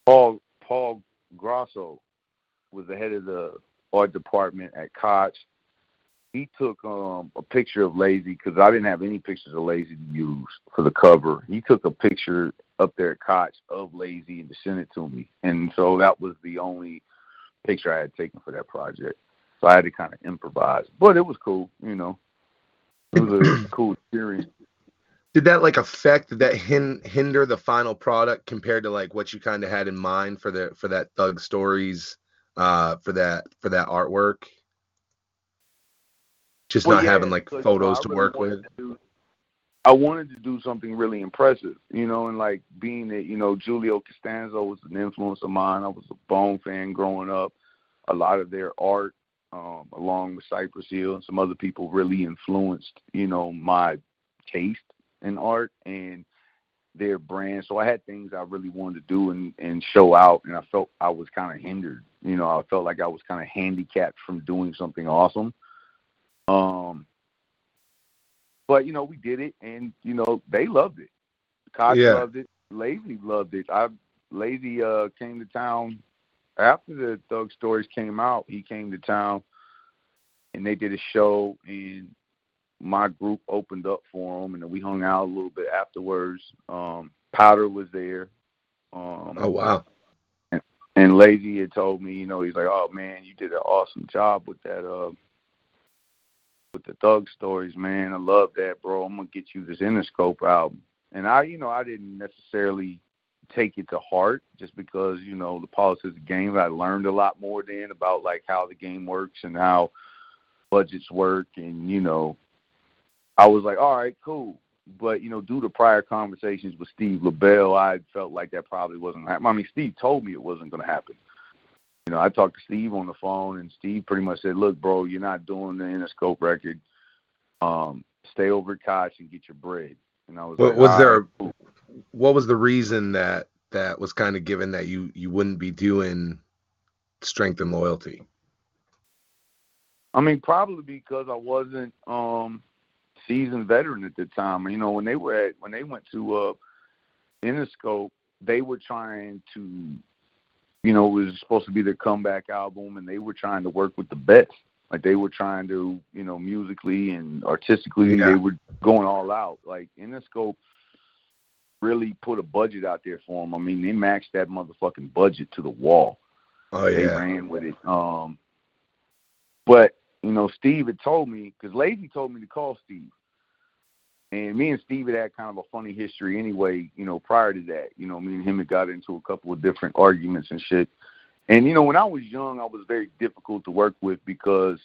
Paul Paul Grosso was the head of the art department at Koch. He took um, a picture of Layzie because I didn't have any pictures of Layzie to use for the cover. He took a picture up there at Koch of Layzie and sent it to me. And so that was the only picture I had taken for that project. So I had to kind of improvise. But it was cool, you know. It was a, it was a cool experience. Did that like affect that hin- hinder the final product compared to like what you kind of had in mind for the for that Thug Stories, uh, for that for that artwork? Just well, not yeah, having like photos to really work with. To do, I wanted to do something really impressive, you know, and like being that, you know, Giulio Costanzo was an influence of mine. I was a Bone fan growing up. A lot of their art, um, along with Cypress Hill and some other people, really influenced, you know, my taste in art and their brand. So I had things I really wanted to do and, and show out, and I felt I was kind of hindered. You know, I felt like I was kind of handicapped from doing something awesome. Um, but, you know, we did it, and, you know, they loved it. Koch yeah. loved it. Layzie loved it. I Layzie uh, came to town after the Thug Stories came out. He came to town, and they did a show, and my group opened up for him, and then we hung out a little bit afterwards. Um, Powder was there. Um, oh, wow. And, and Layzie had told me, you know, he's like, oh, man, you did an awesome job with that, uh, with the Thug Stories, man. I love that, bro. I'm going to get you this Interscope album. And I, you know, I didn't necessarily take it to heart just because, you know, the politics of the game, I learned a lot more then about, like, how the game works and how budgets work and, you know, I was like, all right, cool. But, you know, due to prior conversations with Steve LaBelle, I felt like that probably wasn't happening. I mean, Steve told me it wasn't going to happen. You know, I talked to Steve on the phone, and Steve pretty much said, look, bro, you're not doing the Interscope record. Um, stay over at Koch and get your bread. And I was what, like, was there right, cool. What was the reason that that was kind of given that you, you wouldn't be doing Strength and Loyalty? I mean, probably because I wasn't um, – seasoned veteran at the time. You know, when they were at, when they went to uh, Interscope, they were trying to, you know, it was supposed to be their comeback album, and they were trying to work with the best. Like, they were trying to, you know, musically and artistically, yeah. They were going all out. Like, Interscope really put a budget out there for them. I mean, they maxed that motherfucking budget to the wall. Oh, yeah. They ran with it. Um, but you know, Steve had told me, because Layzie told me to call Steve. And me and Steve had had kind of a funny history anyway, you know, prior to that. You know, me and him had got into a couple of different arguments and shit. And, you know, when I was young, I was very difficult to work with because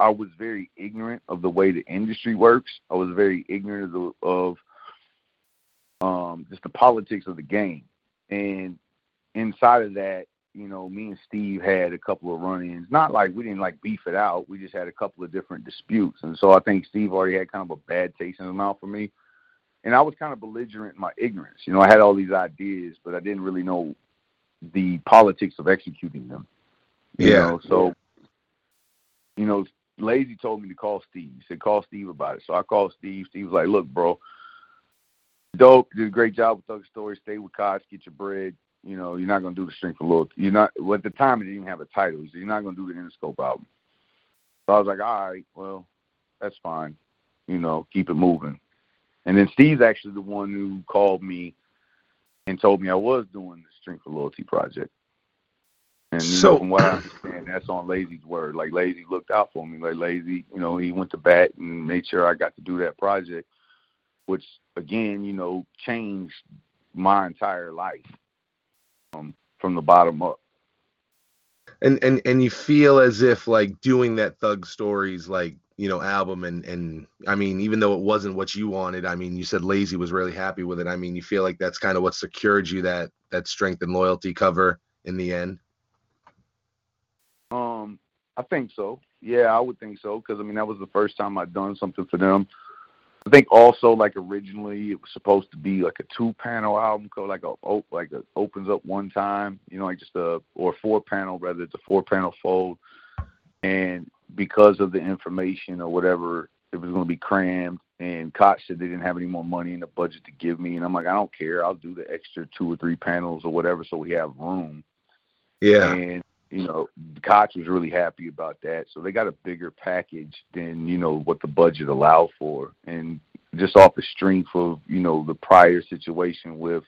I was very ignorant of the way the industry works. I was very ignorant of, of um, just the politics of the game. And inside of that, you know, me and Steve had a couple of run-ins. Not like we didn't, like, beef it out. We just had a couple of different disputes. And so I think Steve already had kind of a bad taste in his mouth for me. And I was kind of belligerent in my ignorance. You know, I had all these ideas, but I didn't really know the politics of executing them. You yeah. know? So, you know, Layzie told me to call Steve. He said, call Steve about it. So I called Steve. Steve was like, look, bro, dope. You did a great job with Thug Stories. Stay with Koch. Get your bread. You know, you're not going to do the Strength and Loyalty. You're not, well, at the time, it didn't even have a title. He said, you're not going to do the Interscope album. So I was like, all right, well, that's fine. You know, keep it moving. And then Steve's actually the one who called me and told me I was doing the Strength and Loyalty project. And you so, know, from what I understand, that's on Layzie's word. Like, Layzie looked out for me. Like, Layzie, you know, he went to bat and made sure I got to do that project, which, again, you know, changed my entire life um, from the bottom up. And, and and you feel as if, like, doing that Thug Stories, like, you know, album and, and I mean, even though it wasn't what you wanted, I mean, you said Layzie was really happy with it. I mean, you feel like that's kind of what secured you that, that Strength and Loyalty cover in the end? Um, I think so. Yeah, I would think so. Cause I mean, that was the first time I'd done something for them. I think also, like, originally it was supposed to be like a two panel album, called like a, like a opens up one time, you know, like just a, or four panel, rather it's a four panel fold. And because of the information or whatever, it was going to be crammed, and Koch said they didn't have any more money in the budget to give me, and I'm like, I don't care, I'll do the extra two or three panels or whatever so we have room. Yeah. And, you know, Koch was really happy about that, so they got a bigger package than, you know, what the budget allowed for. And just off the strength of, you know, the prior situation with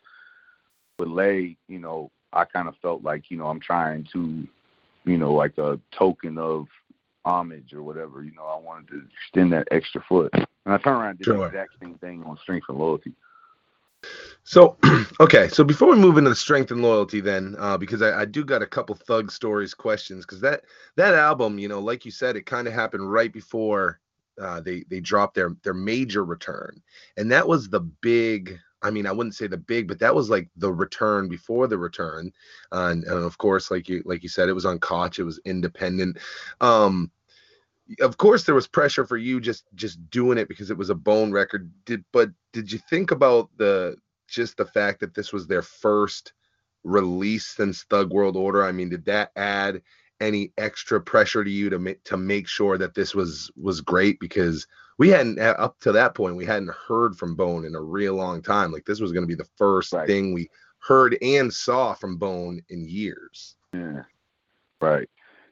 with Lay, you know, I kind of felt like, you know, I'm trying to, you know, like a token of homage or whatever, you know, I wanted to extend that extra foot. And I turned around and did sure. the exact same thing on Strength and Loyalty. So, okay, so before we move into the Strength and Loyalty then, uh, because I, I do got a couple Thug Stories questions, because that, that album, you know, like you said, it kind of happened right before uh, they, they dropped their, their major return. And that was the big... I mean, I wouldn't say the big, but that was like the return before the return. Uh, and, and of course, like you like you said, it was on Koch. It was independent. Um, of course, there was pressure for you just just doing it because it was a Bone record. Did but did you think about the just the fact that this was their first release since Thug World Order? I mean, did that add any extra pressure to you to make, to make sure that this was was great? Because we hadn't, up to that point, we hadn't heard from Bone in a real long time. Like, this was going to be the first right. thing we heard and saw from Bone in years. Yeah, right.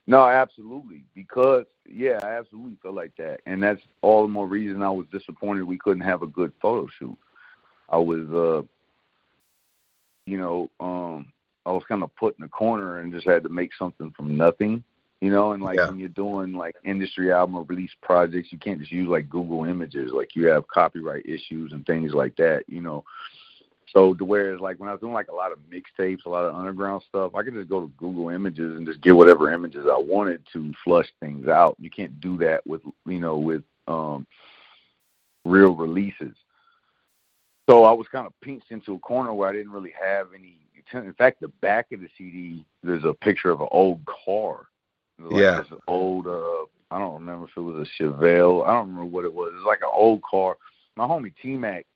No, absolutely. Because, yeah, I absolutely feel like that. And that's all the more reason I was disappointed we couldn't have a good photo shoot. I was, uh, you know, um, I was kind of put in a corner and just had to make something from nothing. You know, and, like, yeah. when you're doing, like, industry album or release projects, you can't just use, like, Google Images. Like, you have copyright issues and things like that, you know. So, to whereas, like, when I was doing, like, a lot of mixtapes, a lot of underground stuff, I could just go to Google Images and just get whatever images I wanted to flush things out. You can't do that with, you know, with um, real releases. So, I was kind of pinched into a corner where I didn't really have any. In fact, the back of the C D, there's a picture of an old car. Like yeah, this old. Uh, I don't remember if it was a Chevelle. I don't remember what it was. It was like an old car. My homie T Mac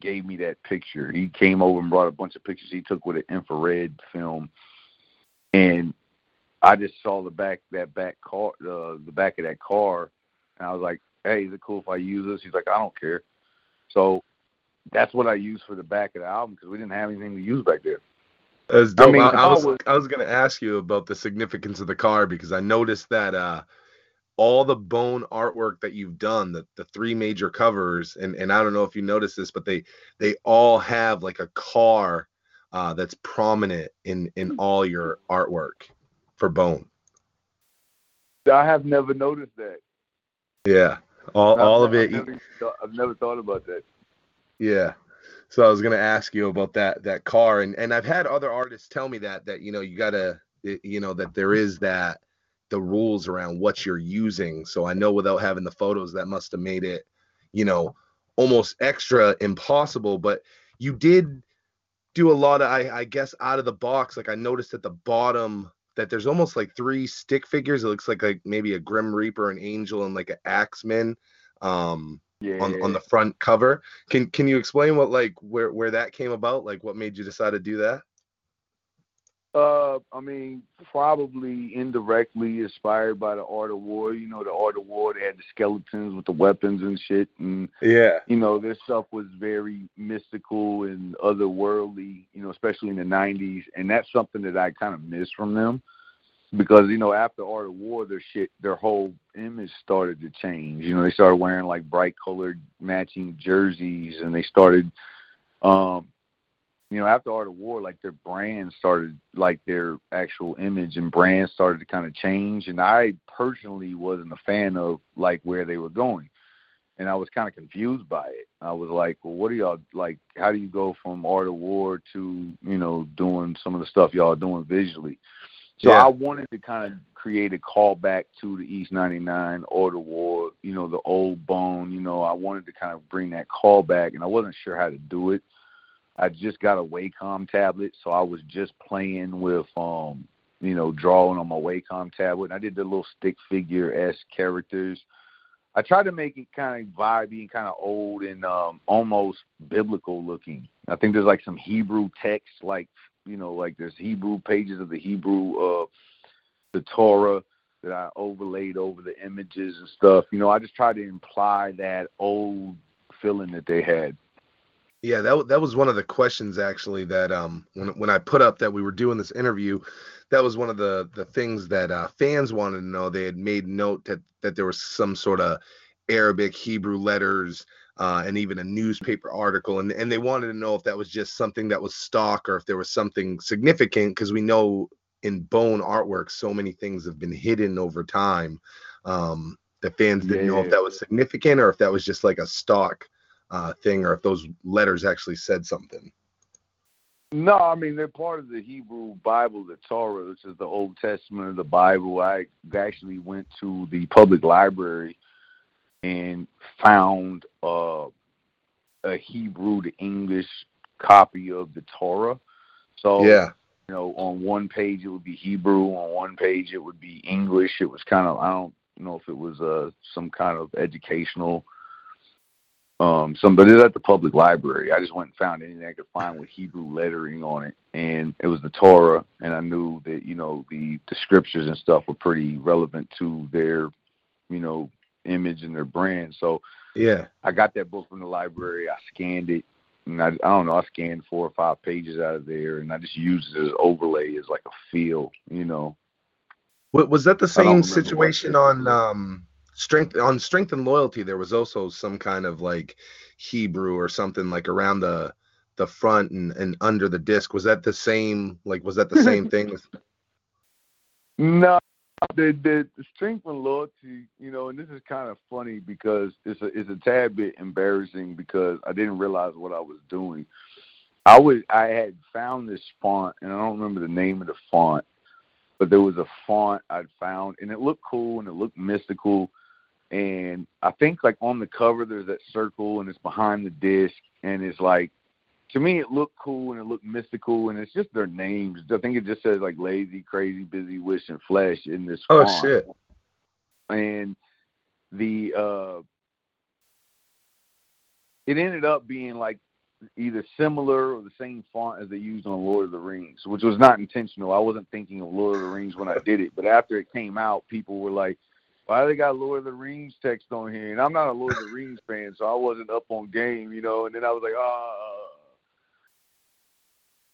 gave me that picture. He came over and brought a bunch of pictures he took with an infrared film, and I just saw the back that back car, uh, the back of that car, and I was like, "Hey, is it cool if I use this?" He's like, "I don't care." So that's what I used for the back of the album because we didn't have anything to use back there. As dope. I, mean, I, I was, was I was gonna ask you about the significance of the car because I noticed that uh, all the Bone artwork that you've done, the, the three major covers, and, and I don't know if you noticed this, but they they all have like a car uh, that's prominent in, in all your artwork for Bone. I have never noticed that. Yeah, all no, all I've, of it. I've never, I've never thought about that. Yeah. So I was going to ask you about that that car, and, and I've had other artists tell me that, that, you know, you got to, you know, that there is that, the rules around what you're using. So I know without having the photos, that must have made it, you know, almost extra impossible. But you did do a lot of, I, I guess, out of the box. Like I noticed at the bottom that there's almost like three stick figures. It looks like like maybe a Grim Reaper, an angel, and like an axeman um, yeah, on, yeah. on the front cover. Can can you explain what like where, where that came about? Like what made you decide to do that? Uh, I mean, probably indirectly inspired by the Art of War. You know, the Art of War, they had the skeletons with the weapons and shit. And, yeah. you know, their stuff was very mystical and otherworldly, you know, especially in the nineties. And that's something that I kind of miss from them because, you know, after Art of War, their shit, their whole image started to change. You know, they started wearing like bright colored matching jerseys and they started, um, you know, after Art of War, like their brand started, like their actual image and brand started to kind of change. And I personally wasn't a fan of like where they were going. And I was kind of confused by it. I was like, well, what do y'all like? How do you go from Art of War to, you know, doing some of the stuff y'all are doing visually? So yeah. I wanted to kind of create a callback to the East ninety-nine, Art of War, you know, the old Bone. You know, I wanted to kind of bring that callback and I wasn't sure how to do it. I just got a Wacom tablet, so I was just playing with, um, you know, drawing on my Wacom tablet. And I did the little stick figure-esque characters. I tried to make it kind of vibey and kind of old and um, almost biblical looking. I think there's like some Hebrew text, like, you know, like there's Hebrew pages of the Hebrew, uh, the Torah that I overlaid over the images and stuff. You know, I just tried to imply that old feeling that they had. Yeah, that that was one of the questions actually that um when when I put up that we were doing this interview, that was one of the the things that uh, fans wanted to know. They had made note that that there was some sort of Arabic, Hebrew letters, uh, and even a newspaper article, and and they wanted to know if that was just something that was stock or if there was something significant, because we know in Bone artwork so many things have been hidden over time. Um, the fans didn't yeah, know yeah. if that was significant or if that was just like a stock Uh, thing, or if those letters actually said something. No, I mean, they're part of the Hebrew Bible, the Torah, which is the Old Testament of the Bible. I actually went to the public library and found uh, a Hebrew to English copy of the Torah. So, yeah. you know, on one page it would be Hebrew, on one page it would be English. It was kind of, I don't know if it was uh, some kind of educational Um, somebody at the public library. I just went and found anything I could find with Hebrew lettering on it, and it was the Torah. And I knew that, you know, the, the scriptures and stuff were pretty relevant to their, you know, image and their brand. So yeah, I got that book from the library. I scanned it, and I, I don't know, I scanned four or five pages out of there, and I just used it as overlay as like a feel, you know. What, was that the same situation on? Um... Strength on Strength and Loyalty, there was also some kind of like Hebrew or something like around the the front and, and under the disc. Was that the same? Like, was that the same thing? No, the, the Strength and Loyalty, you know, and this is kind of funny because it's a it's a tad bit embarrassing because I didn't realize what I was doing. I was I had found this font, and I don't remember the name of the font, but there was a font I'd found, and it looked cool and it looked mystical. And I think, like, on the cover, there's that circle, and it's behind the disc, and it's, like, to me, it looked cool, and it looked mystical, and it's just their names. I think it just says, like, Layzie, Krayzie, Bizzy, Wish, and Flesh in this font. Oh, shit. And the, uh, it ended up being, like, either similar or the same font as they used on Lord of the Rings, which was not intentional. I wasn't thinking of Lord of the Rings when I did it, but after it came out, people were like, why do they got Lord of the Rings text on here? And I'm not a Lord of the Rings fan, so I wasn't up on game, you know. And then I was like, oh.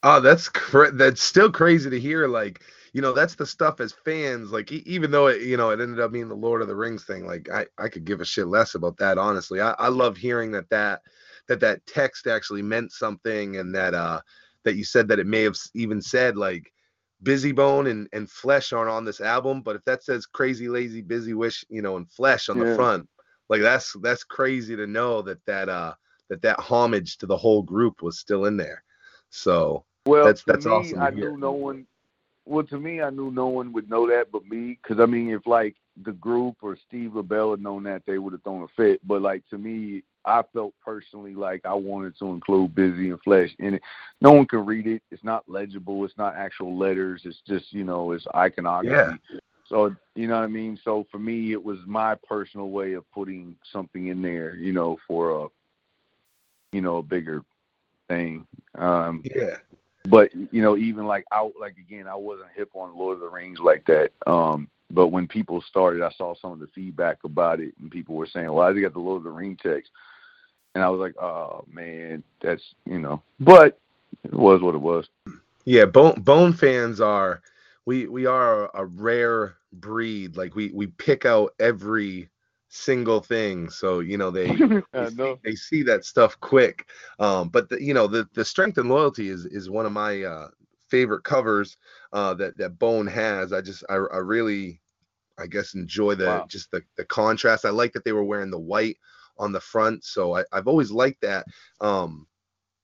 Oh, that's cra- that's still crazy to hear. Like, you know, that's the stuff as fans. Like, e- even though, it, you know, it ended up being the Lord of the Rings thing, like, I, I could give a shit less about that, honestly. I, I love hearing that that, that that text actually meant something, and that uh, that you said that it may have even said, like, Bizzy Bone and, and Flesh aren't on this album, but if that says Krayzie, Layzie, Bizzy, Wish, you know, and Flesh on yeah. the front, like that's that's crazy to know that that uh that that homage to the whole group was still in there. So well, that's that's me, awesome. I knew no one. Well, to me, I knew no one would know that but me, because I mean, if like the group or Steve LaBelle had known that, they would have thrown a fit. But like to me, I felt personally like I wanted to include Bizzy and Flesh in it. No one can read it. It's not legible. It's not actual letters. It's just, you know, it's iconography. Yeah. So, you know what I mean? So for me, it was my personal way of putting something in there, you know, for a, you know, a bigger thing. Um, yeah. But, you know, even like out, like, again, I wasn't hip on Lord of the Rings like that. Um, but when people started, I saw some of the feedback about it, and people were saying, well, I just got the Lord of the Ring text. And I was like, oh, man, that's, you know, but it was what it was. Yeah, Bone Bone fans are, we we are a rare breed. Like, we, we pick out every single thing. So, you know, they they, see, they see that stuff quick. Um, but, the, you know, the, the Strength and Loyalty is, is one of my uh, favorite covers uh, that, that Bone has. I just, I, I really, I guess, enjoy the wow. just the, the contrast. I like that they were wearing the white on the front, so I, I've always liked that. Um,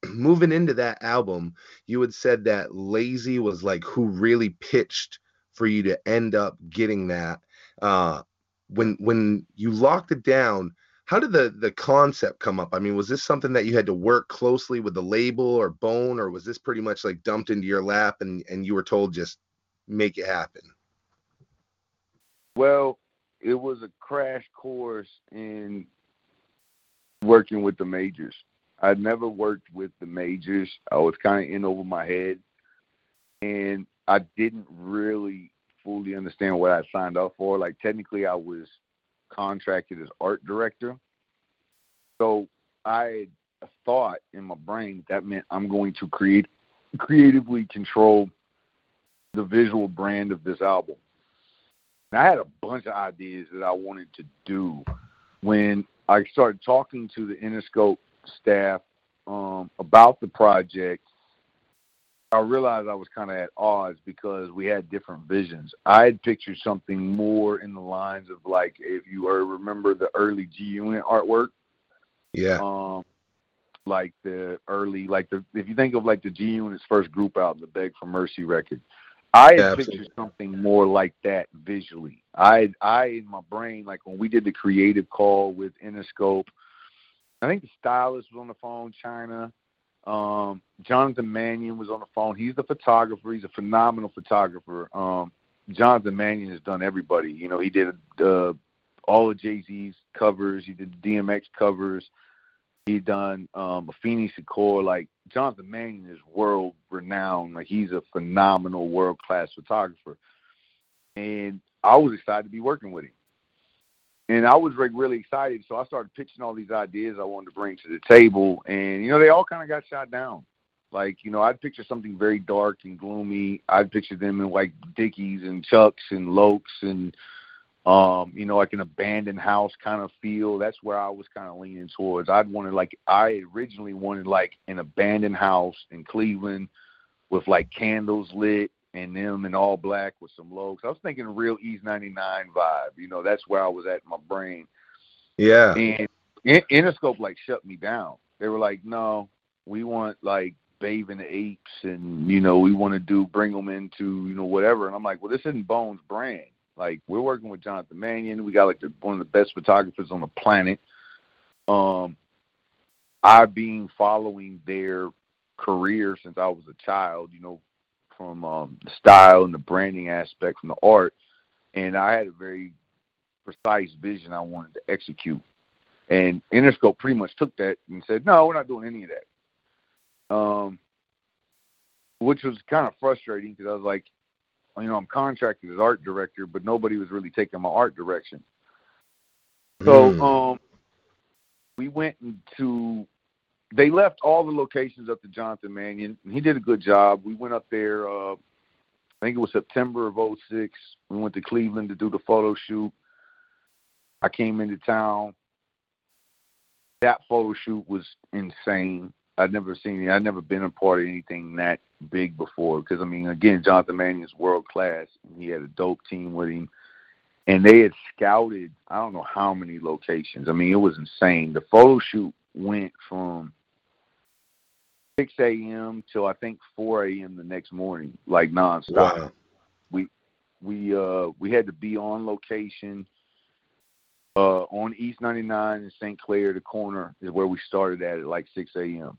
moving into that album, you had said that Layzie was like who really pitched for you to end up getting that. Uh, when when you locked it down, how did the the concept come up? I mean, was this something that you had to work closely with the label or Bone, or was this pretty much like dumped into your lap and and you were told just make it happen? Well, it was a crash course in working with the majors. I'd never worked with the majors. I was kind of in over my head, and I didn't really fully understand what I signed up for. Like, technically, I was contracted as art director. So I thought in my brain that meant I'm going to create, creatively control the visual brand of this album. And I had a bunch of ideas that I wanted to do when I started talking to the Interscope staff um, about the project. I realized I was kind of at odds because we had different visions. I had pictured something more in the lines of, like, if you remember the early G Unit artwork. Yeah. Um, like the early, like the, if you think of like the G Unit's first group album, the Beg for Mercy record. I had yeah, pictured something more like that visually. I, I in my brain, like when we did the creative call with Interscope, I think the stylist was on the phone, China. Um, Jonathan Mannion was on the phone. He's the photographer. He's a phenomenal photographer. Um, Jonathan Mannion has done everybody. You know, he did uh, all of Jay-Z's covers. He did the D M X covers. He done um, a Phoenix Accord. Like, Jonathan Mannion is world renowned. Like, he's a phenomenal world class photographer, and I was excited to be working with him. And I was like really excited, so I started pitching all these ideas I wanted to bring to the table, and you know they all kind of got shot down. Like, you know, I'd picture something very dark and gloomy. I'd picture them in like Dickies and Chucks and Lokes and Um, you know, like an abandoned house kind of feel. That's where I was kind of leaning towards. I'd wanted, like, I originally wanted, like, an abandoned house in Cleveland with, like, candles lit and them in all black with some logos. I was thinking real East ninety-nine vibe. You know, that's where I was at in my brain. Yeah. And Interscope, like, shut me down. They were like, no, we want, like, Babe and the Apes and, you know, we want to do, bring them into, you know, whatever. And I'm like, well, this isn't Bone's brand. Like, we're working with Jonathan Mannion. We got, like, the, one of the best photographers on the planet. Um, I've been following their career since I was a child, you know, from um, the style and the branding aspect from the art. And I had a very precise vision I wanted to execute. And Interscope pretty much took that and said, no, we're not doing any of that. Um, which was kind of frustrating because I was like, you know, I'm contracted as art director, but nobody was really taking my art direction. So mm. um, we went into, they left all the locations up to Jonathan Mannion, and he did a good job. We went up there, uh, I think it was September of oh six. We went to Cleveland to do the photo shoot. I came into town. That photo shoot was insane. I'd never seen it. I'd never been a part of anything that big before. Because, I mean, again, Jonathan Mannion's world class. He had a dope team with him. And they had scouted, I don't know how many locations. I mean, it was insane. The photo shoot went from six a.m. till, I think, four a.m. the next morning, like nonstop. Wow. We, we, uh, we had to be on location. Uh, on East ninety-nine in Saint Clair, the corner is where we started at at like six a.m.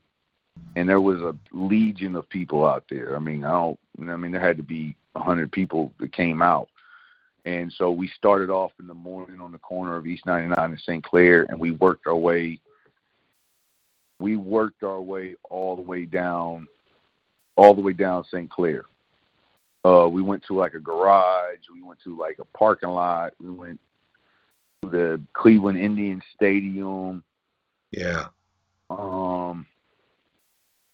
And there was a legion of people out there. I mean, I don't. I mean, there had to be one hundred people that came out. And so we started off in the morning on the corner of East ninety-nine and Saint Clair, and we worked our way. We worked our way all the way down, all the way down Saint Clair. Uh, we went to like a garage. We went to like a parking lot. We went to the Cleveland Indians Stadium. Yeah. Um.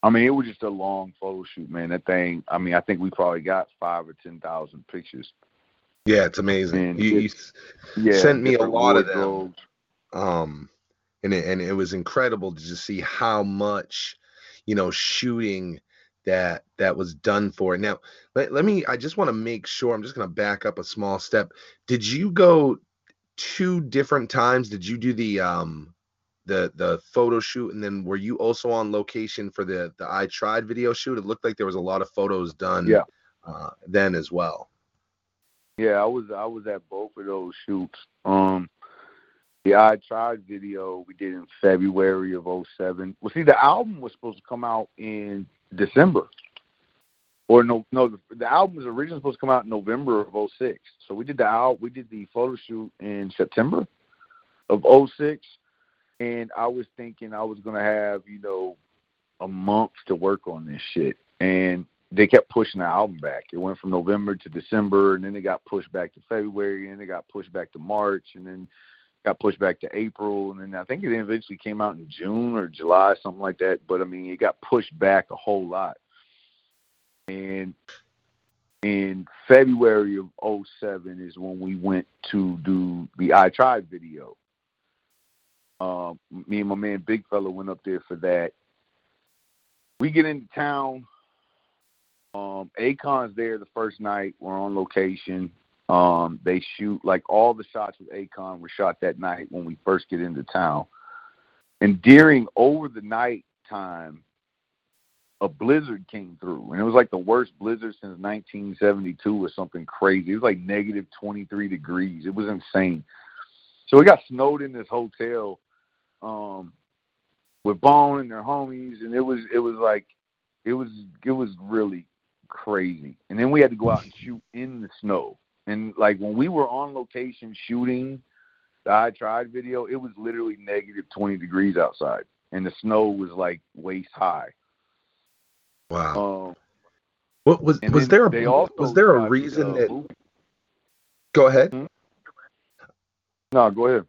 I mean, it was just a long photo shoot, man. That thing, I mean, I think we probably got five or ten thousand pictures. Yeah, it's amazing. You, it's, you yeah, sent me a lot of them. Um, and it, and it was incredible to just see how much, you know, shooting that that was done for it. Now, let, let me, I just want to make sure, I'm just going to back up a small step. Did you go two different times? Did you do the... um? the the photo shoot, and then were you also on location for the the I Tried video shoot? It looked like there was a lot of photos done yeah. uh, then as well. Yeah, I was I was at both of those shoots. Um, the I Tried video we did in February of oh seven. Well, see, the album was supposed to come out in December. Or no, no, the, the album was originally supposed to come out in November of oh six. So we did the we did the photo shoot in September of oh six. And I was thinking I was going to have, you know, a month to work on this shit. And they kept pushing the album back. It went from November to December, and then it got pushed back to February, and it got pushed back to March, and then got pushed back to April. And then I think it eventually came out in June or July, something like that. But, I mean, it got pushed back a whole lot. And in February of oh seven is when we went to do the I Tried video. Uh, me and my man Big Fella went up there for that. We get into town. Um, Akon's there the first night. We're on location. Um, they shoot, like, all the shots with Akon were shot that night when we first get into town. And during, over the night time, a blizzard came through. And it was like the worst blizzard since nineteen seventy-two or something crazy. It was like negative twenty-three degrees. It was insane. So we got snowed in this hotel Um, with Bone and their homies, and it was it was like it was it was really crazy. And then we had to go out and shoot in the snow. And like when we were on location shooting the I Tried video, it was literally negative twenty degrees outside, and the snow was like waist high. Wow. Um, what was was there a was there a reason that? Movie. Go ahead. Hmm? No, go ahead.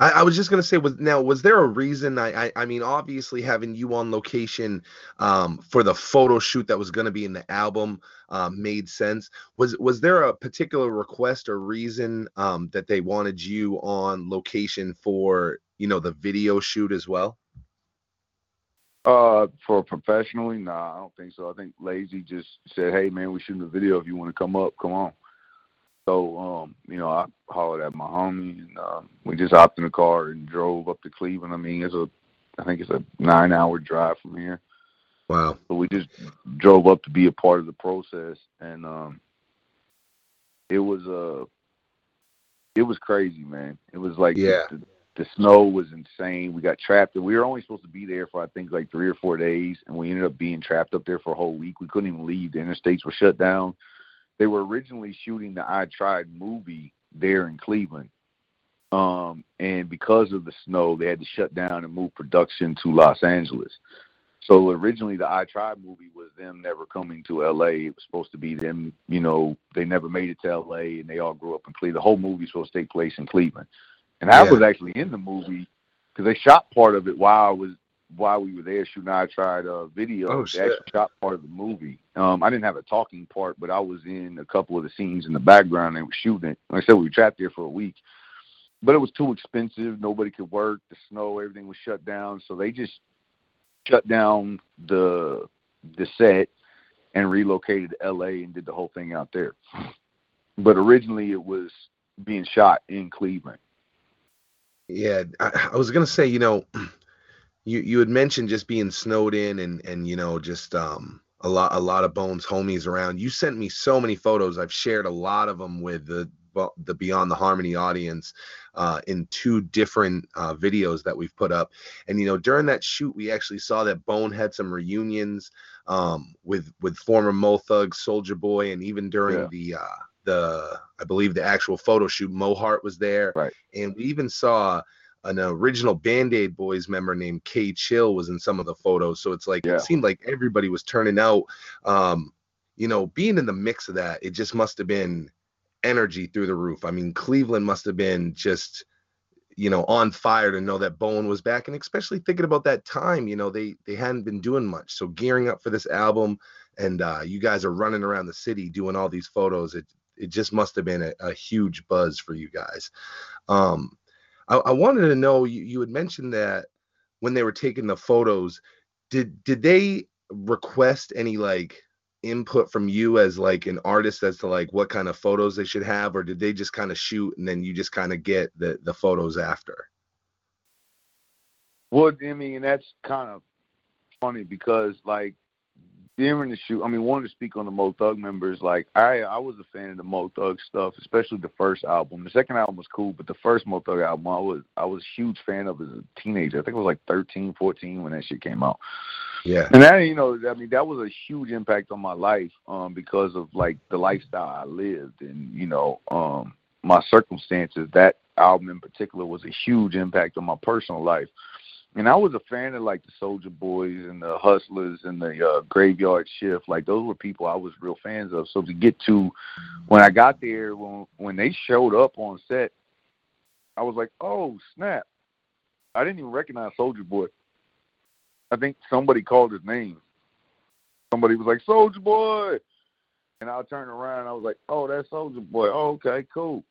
I, I was just gonna say, was now was there a reason? I, I, I mean, obviously having you on location um, for the photo shoot that was gonna be in the album um, made sense. Was was there a particular request or reason um, that they wanted you on location for, you know, the video shoot as well? Uh, for professionally, nah, I don't think so. I think Layzie just said, "Hey, man, we're shooting a video. If you want to come up, come on." So, um, you know, I hollered at my homie, and um, we just hopped in the car and drove up to Cleveland. I mean, it's a, I think it's a nine-hour drive from here. Wow. So we just drove up to be a part of the process, and um, it was uh, it was crazy, man. It was like yeah. the, the snow was insane. We got trapped. We were only supposed to be there for, I think, like three or four days, and we ended up being trapped up there for a whole week. We couldn't even leave. The interstates were shut down. They were originally shooting the I Tried movie there in Cleveland. Um, and because of the snow, they had to shut down and move production to Los Angeles. So originally the I Tried movie was them never coming to L A. It was supposed to be them, you know, they never made it to L A, and they all grew up in Cleveland. The whole movie was supposed to take place in Cleveland. And I yeah. was actually in the movie because they shot part of it while I was, while we were there shooting I Tried uh, video. Oh, they actually shot part of the movie. Um, I didn't have a talking part, but I was in a couple of the scenes in the background. They were shooting it. Like I said, we were trapped there for a week. But it was too expensive. Nobody could work. The snow, everything was shut down. So they just shut down the the set and relocated to L A and did the whole thing out there. But originally it was being shot in Cleveland. Yeah, I, I was going to say, you know, You you had mentioned just being snowed in and, and you know, just um a lot a lot of Bone's homies around. You sent me so many photos. I've shared a lot of them with the the Beyond the Harmony audience uh, in two different uh, videos that we've put up. And, you know, during that shoot, we actually saw that Bone had some reunions um, with with former Mo Thugs, Soulja Boy, and even during yeah. the uh, the I believe the actual photo shoot, Mo Hart was there. Right. And we even saw an original Band-Aid Boys member named K Chill was in some of the photos. So it's like, yeah. it seemed like everybody was turning out. Um, you know, being in the mix of that, it just must have been energy through the roof. I mean, Cleveland must have been just, you know, on fire to know that Bone was back. And especially thinking about that time, you know, they they hadn't been doing much. So gearing up for this album, and uh, you guys are running around the city doing all these photos. It it just must have been a, a huge buzz for you guys. Um, I, I wanted to know, you, you had mentioned that when they were taking the photos, did did they request any, like, input from you as like an artist as to like what kind of photos they should have, or did they just kind of shoot and then you just kind of get the the photos after? Well, I mean, that's kind of funny because like during the shoot, I mean, wanted to speak on the Mo Thug members. Like I, I was a fan of the Mo Thug stuff, especially the first album. The second album was cool, but the first Mo Thug album, I was I was a huge fan of as a teenager. I think it was like thirteen, fourteen when that shit came out. Yeah, and that, you know, I mean, that was a huge impact on my life um, because of like the lifestyle I lived and, you know, um, my circumstances. That album in particular was a huge impact on my personal life. And I was a fan of like the Soulja Boys and the Hustlers and the uh, Graveyard Shift. Like those were people I was real fans of. So to get to when I got there, when when they showed up on set, I was like, oh snap! I didn't even recognize Soulja Boy. I think somebody called his name. Somebody was like, Soulja Boy. And I turned around and I was like, oh, that's Soulja Boy. Oh, okay, cool.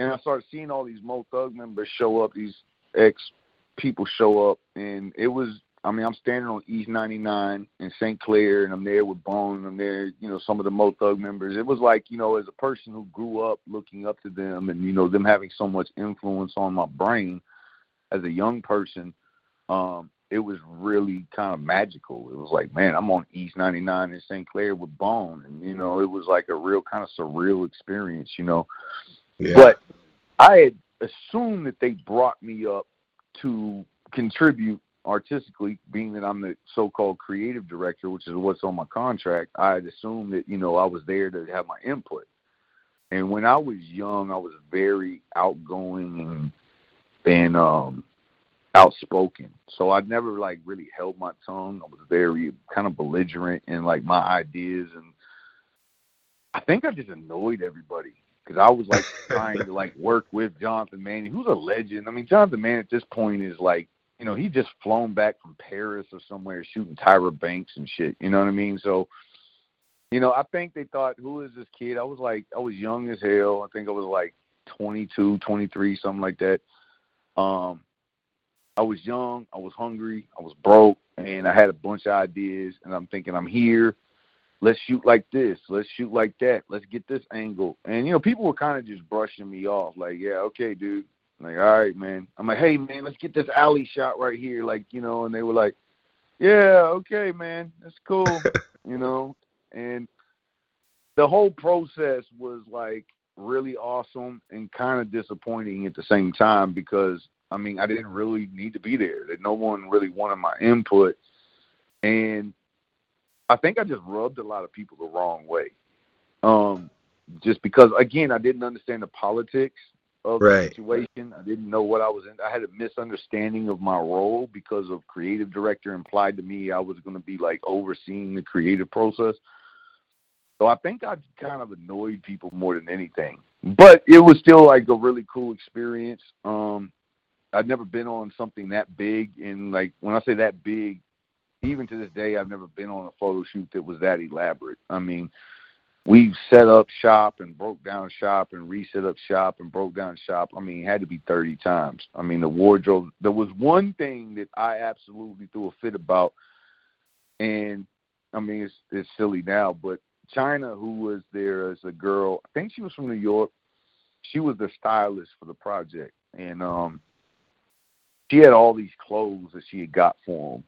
And I started seeing all these Mo Thug members show up, these ex people show up. And it was, I mean, I'm standing on East ninety-nine in Saint Clair and I'm there with Bone and I'm there, you know, some of the Mo Thug members. It was like, you know, as a person who grew up looking up to them and, you know, them having so much influence on my brain as a young person, um, it was really kind of magical. It was like, man, I'm on East ninety-nine in Saint Clair with Bone. And, you know, it was like a real kind of surreal experience, you know. Yeah. But I had assumed that they brought me up to contribute artistically, being that I'm the so-called creative director, which is what's on my contract. I had assumed that, you know, I was there to have my input. And when I was young, I was very outgoing and, and um, outspoken. So I never like really held my tongue. I was very kind of belligerent in like my ideas, and I think I just annoyed everybody because I was like trying to like work with Jonathan Mannion, who's a legend. I mean, Jonathan Mannion at this point is like, you know, he just flown back from Paris or somewhere shooting Tyra Banks and shit. You know what I mean? So, you know, I think they thought, who is this kid? I was like, I was young as hell. I think I was like twenty-two, twenty-three, something like that. Um, I was young, I was hungry, I was broke, and I had a bunch of ideas, and I'm thinking, I'm here, let's shoot like this, let's shoot like that, let's get this angle. And, you know, people were kind of just brushing me off, like, yeah, okay, dude. I'm like, all right, man. I'm like, hey, man, let's get this alley shot right here, like, you know, and they were like, yeah, okay, man, that's cool, you know. And the whole process was, like, really awesome and kind of disappointing at the same time because, I mean, I didn't really need to be there. No one really wanted my input. And I think I just rubbed a lot of people the wrong way. Um, just because, again, I didn't understand the politics of right. the situation. I didn't know what I was in. I had a misunderstanding of my role because of creative director implied to me I was going to be, like, overseeing the creative process. So I think I kind of annoyed people more than anything. But it was still, like, a really cool experience. Um I've never been on something that big, and like when I say that big, even to this day, I've never been on a photo shoot that was that elaborate. I mean, we set up shop and broke down shop and reset up shop and broke down shop. I mean, it had to be thirty times. I mean, the wardrobe, there was one thing that I absolutely threw a fit about, and I mean, it's, it's silly now, but Chyna, who was there as a girl, I think she was from New York. She was the stylist for the project, and um, she had all these clothes that she had got for him.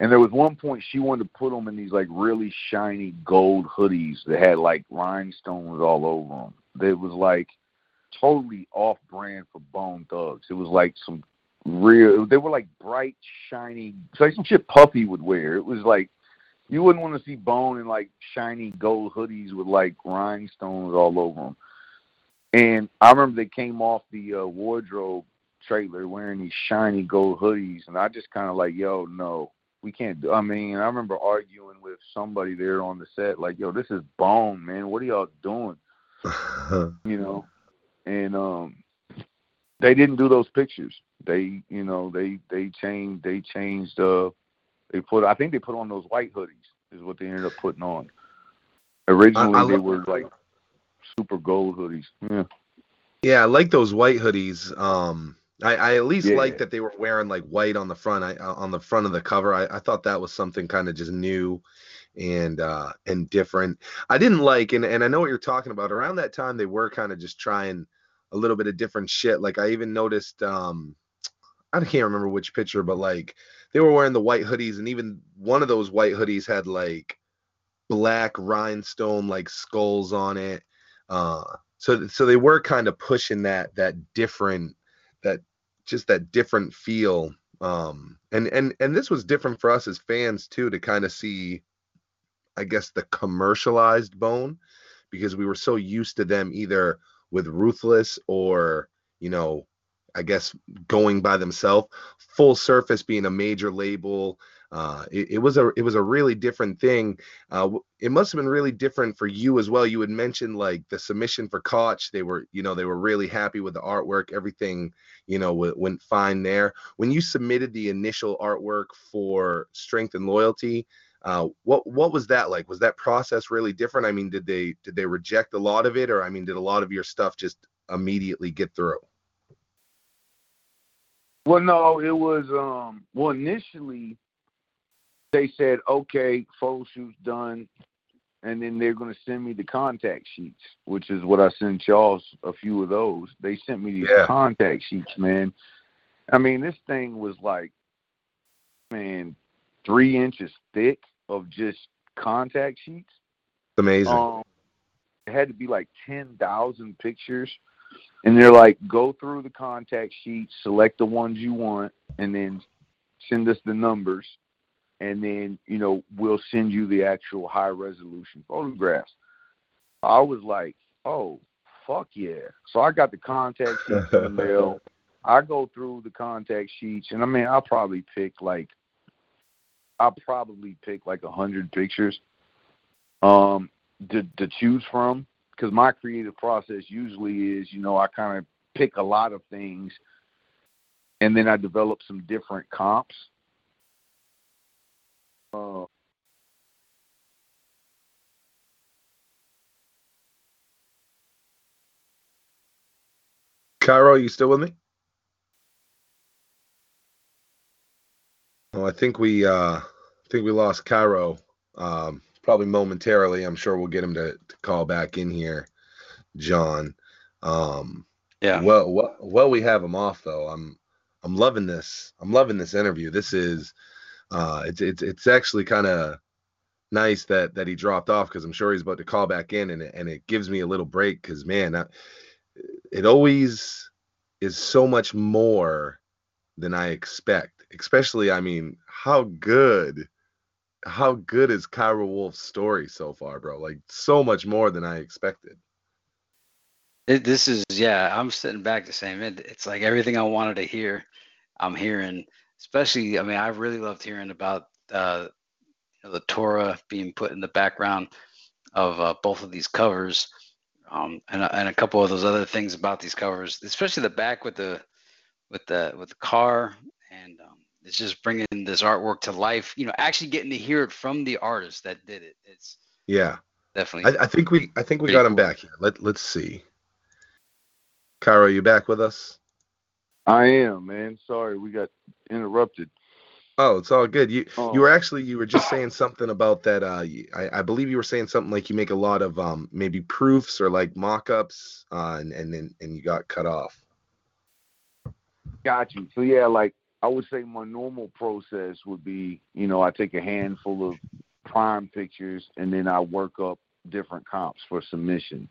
And there was one point she wanted to put them in these, like, really shiny gold hoodies that had, like, rhinestones all over them. That was, like, totally off-brand for Bone Thugs. It was, like, some real – they were, like, bright, shiny – it's like some shit Puffy would wear. It was, like, you wouldn't want to see Bone in, like, shiny gold hoodies with, like, rhinestones all over them. And I remember they came off the uh, wardrobe trailer wearing these shiny gold hoodies, and I just kind of like, yo, no. We can't do, I mean, I remember arguing with somebody there on the set, like, yo, this is Bone, man. What are y'all doing? You know? And um, they didn't do those pictures. They, you know, they, they changed, they changed, uh, they put, I think they put on those white hoodies is what they ended up putting on. Originally, I, I they love- were like super gold hoodies. Yeah. Yeah. I like those white hoodies. Um, I, I at least yeah. liked that they were wearing like white on the front, I, on the front of the cover. I, I thought that was something kind of just new and uh, and different. I didn't like, and, and I know what you're talking about. Around that time, they were kind of just trying a little bit of different shit. Like I even noticed, um, I can't remember which picture, but like they were wearing the white hoodies, and even one of those white hoodies had like black rhinestone like skulls on it. Uh, so so they were kind of pushing that that different that. Just that different feel, um, and and and this was different for us as fans too, to kind of see, I guess, the commercialized Bone, because we were so used to them either with Ruthless or, you know, I guess going by themselves. Full Surface being a major label, uh, it, it was a it was a really different thing. Uh, it must have been really different for you as well. You had mentioned like the submission for Koch. They were, you know, they were really happy with the artwork. Everything, you know, w- went fine there. When you submitted the initial artwork for Strength and Loyalty, uh, what what was that like? Was that process really different? I mean, did they did they reject a lot of it, or I mean, did a lot of your stuff just immediately get through? Well, no, it was, um, well, initially they said, okay, photo shoot's done, and then they're going to send me the contact sheets, which is what I sent y'all, a few of those. They sent me these yeah. contact sheets, man. I mean, this thing was like, man, three inches thick of just contact sheets. Amazing. Um, it had to be like ten thousand pictures. And they're like, go through the contact sheet, select the ones you want, and then send us the numbers. And then, you know, we'll send you the actual high-resolution photographs. I was like, oh, fuck yeah. So I got the contact sheets in the mail. I go through the contact sheets, and, I mean, I probably picked, like, I probably picked, like, one hundred pictures um, to, to choose from. Because my creative process usually is, you know, I kind of pick a lot of things, and then I develop some different comps. Uh, Kyro, you still with me? Well, I think we, uh, I think we lost Kyro. Um, Probably momentarily. I'm sure we'll get him to, to call back in here, John. Um, yeah. Well, well, well, we have him off though. I'm, I'm loving this. I'm loving this interview. This is, uh, it's, it's, it's actually kind of nice that that he dropped off, because I'm sure he's about to call back in, and it, and it gives me a little break, because man, I, it always is so much more than I expect. Especially, I mean, how good. How good is Kyro Wolf's story so far, bro? Like, so much more than I expected. It, this is, yeah, I'm sitting back the same. It, it's like everything I wanted to hear, I'm hearing. Especially, I mean, I really loved hearing about uh, you know, the Torah being put in the background of uh, both of these covers, um, and and a couple of those other things about these covers, especially the back with the with the with the car and. Um, It's just bringing this artwork to life, you know, actually getting to hear it from the artist that did it. It's yeah, definitely. I, I think we, I think we got him cool. back here. Let, let's see. Kyro, you back with us? I am, man. Sorry. We got interrupted. Oh, it's all good. You, oh. you were actually, you were just saying something about that. Uh, I, I believe you were saying something like you make a lot of, um, maybe proofs or like mock-ups, uh, and, and then, and you got cut off. Got you. So yeah, like, I would say my normal process would be, you know, I take a handful of prime pictures and then I work up different comps for submission.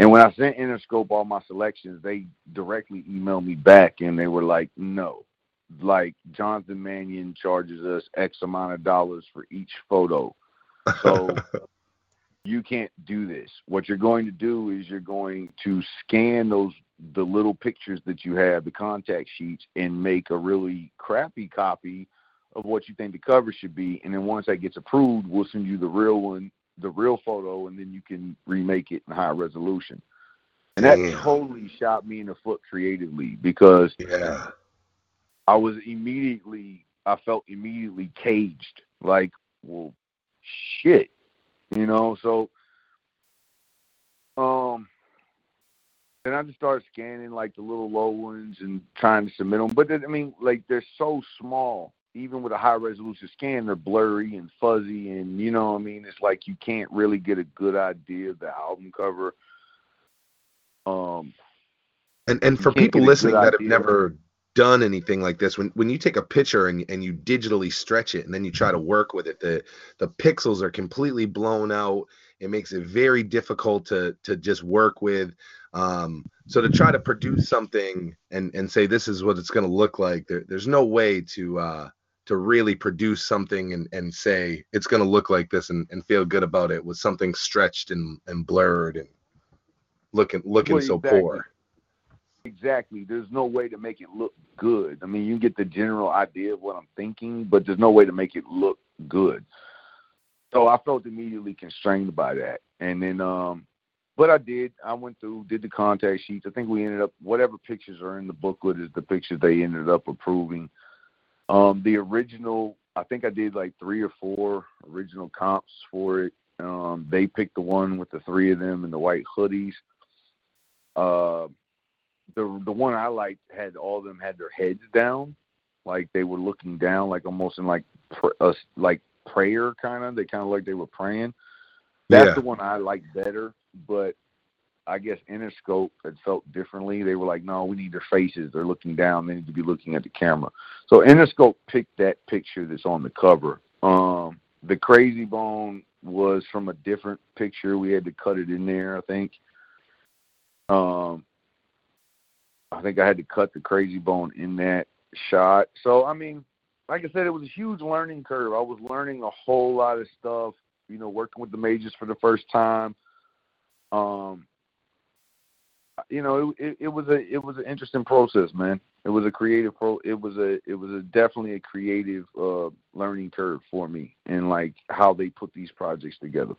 And when I sent Interscope all my selections, they directly emailed me back and they were like, no, like Jonathan Mannion charges us X amount of dollars for each photo. So you can't do this. What you're going to do is you're going to scan those, the little pictures that you have, the contact sheets, and make a really crappy copy of what you think the cover should be. And then once that gets approved, we'll send you the real one, the real photo, and then you can remake it in high resolution. And that yeah. totally shot me in the foot creatively, because yeah. I was immediately, I felt immediately caged, like, well, shit, you know? So, um, and I just started scanning like the little low ones and trying to submit them. But I mean, like, they're so small. Even with a high resolution scan, they're blurry and fuzzy, and you know what I mean? It's like you can't really get a good idea of the album cover. Um, and and for people listening that have never done anything like this, when when you take a picture and and you digitally stretch it and then you try to work with it, the the pixels are completely blown out. It makes it very difficult to to just work with. Um, so to try to produce something and and say this is what it's going to look like, there, there's no way to uh, to really produce something and, and say it's going to look like this and, and feel good about it with something stretched and, and blurred and looking looking well, so exactly. poor. Exactly. There's no way to make it look good. I mean, you get the general idea of what I'm thinking, but there's no way to make it look good. So I felt immediately constrained by that. And then, um, but I did, I went through, did the contact sheets. I think we ended up, whatever pictures are in the booklet is the pictures they ended up approving. Um, the original, I think I did like three or four original comps for it. Um, they picked the one with the three of them and the white hoodies. Uh, The the one I liked had all of them had their heads down, like they were looking down, like almost in like pr- uh, like prayer kind of. They kind of like they were praying. That's yeah. the one I liked better, but I guess Interscope had felt differently. They were like, no, we need their faces. They're looking down. They need to be looking at the camera. So Interscope picked that picture that's on the cover. Um, the Krayzie Bone was from a different picture. We had to cut it in there, I think. Um. I think I had to cut the Krayzie Bone in that shot. So, I mean, like I said, it was a huge learning curve. I was learning a whole lot of stuff, you know, working with the majors for the first time. Um, you know, it, it, it was a it was an interesting process, man. It was a creative pro. It was a it was a definitely a creative uh, learning curve for me, and like how they put these projects together.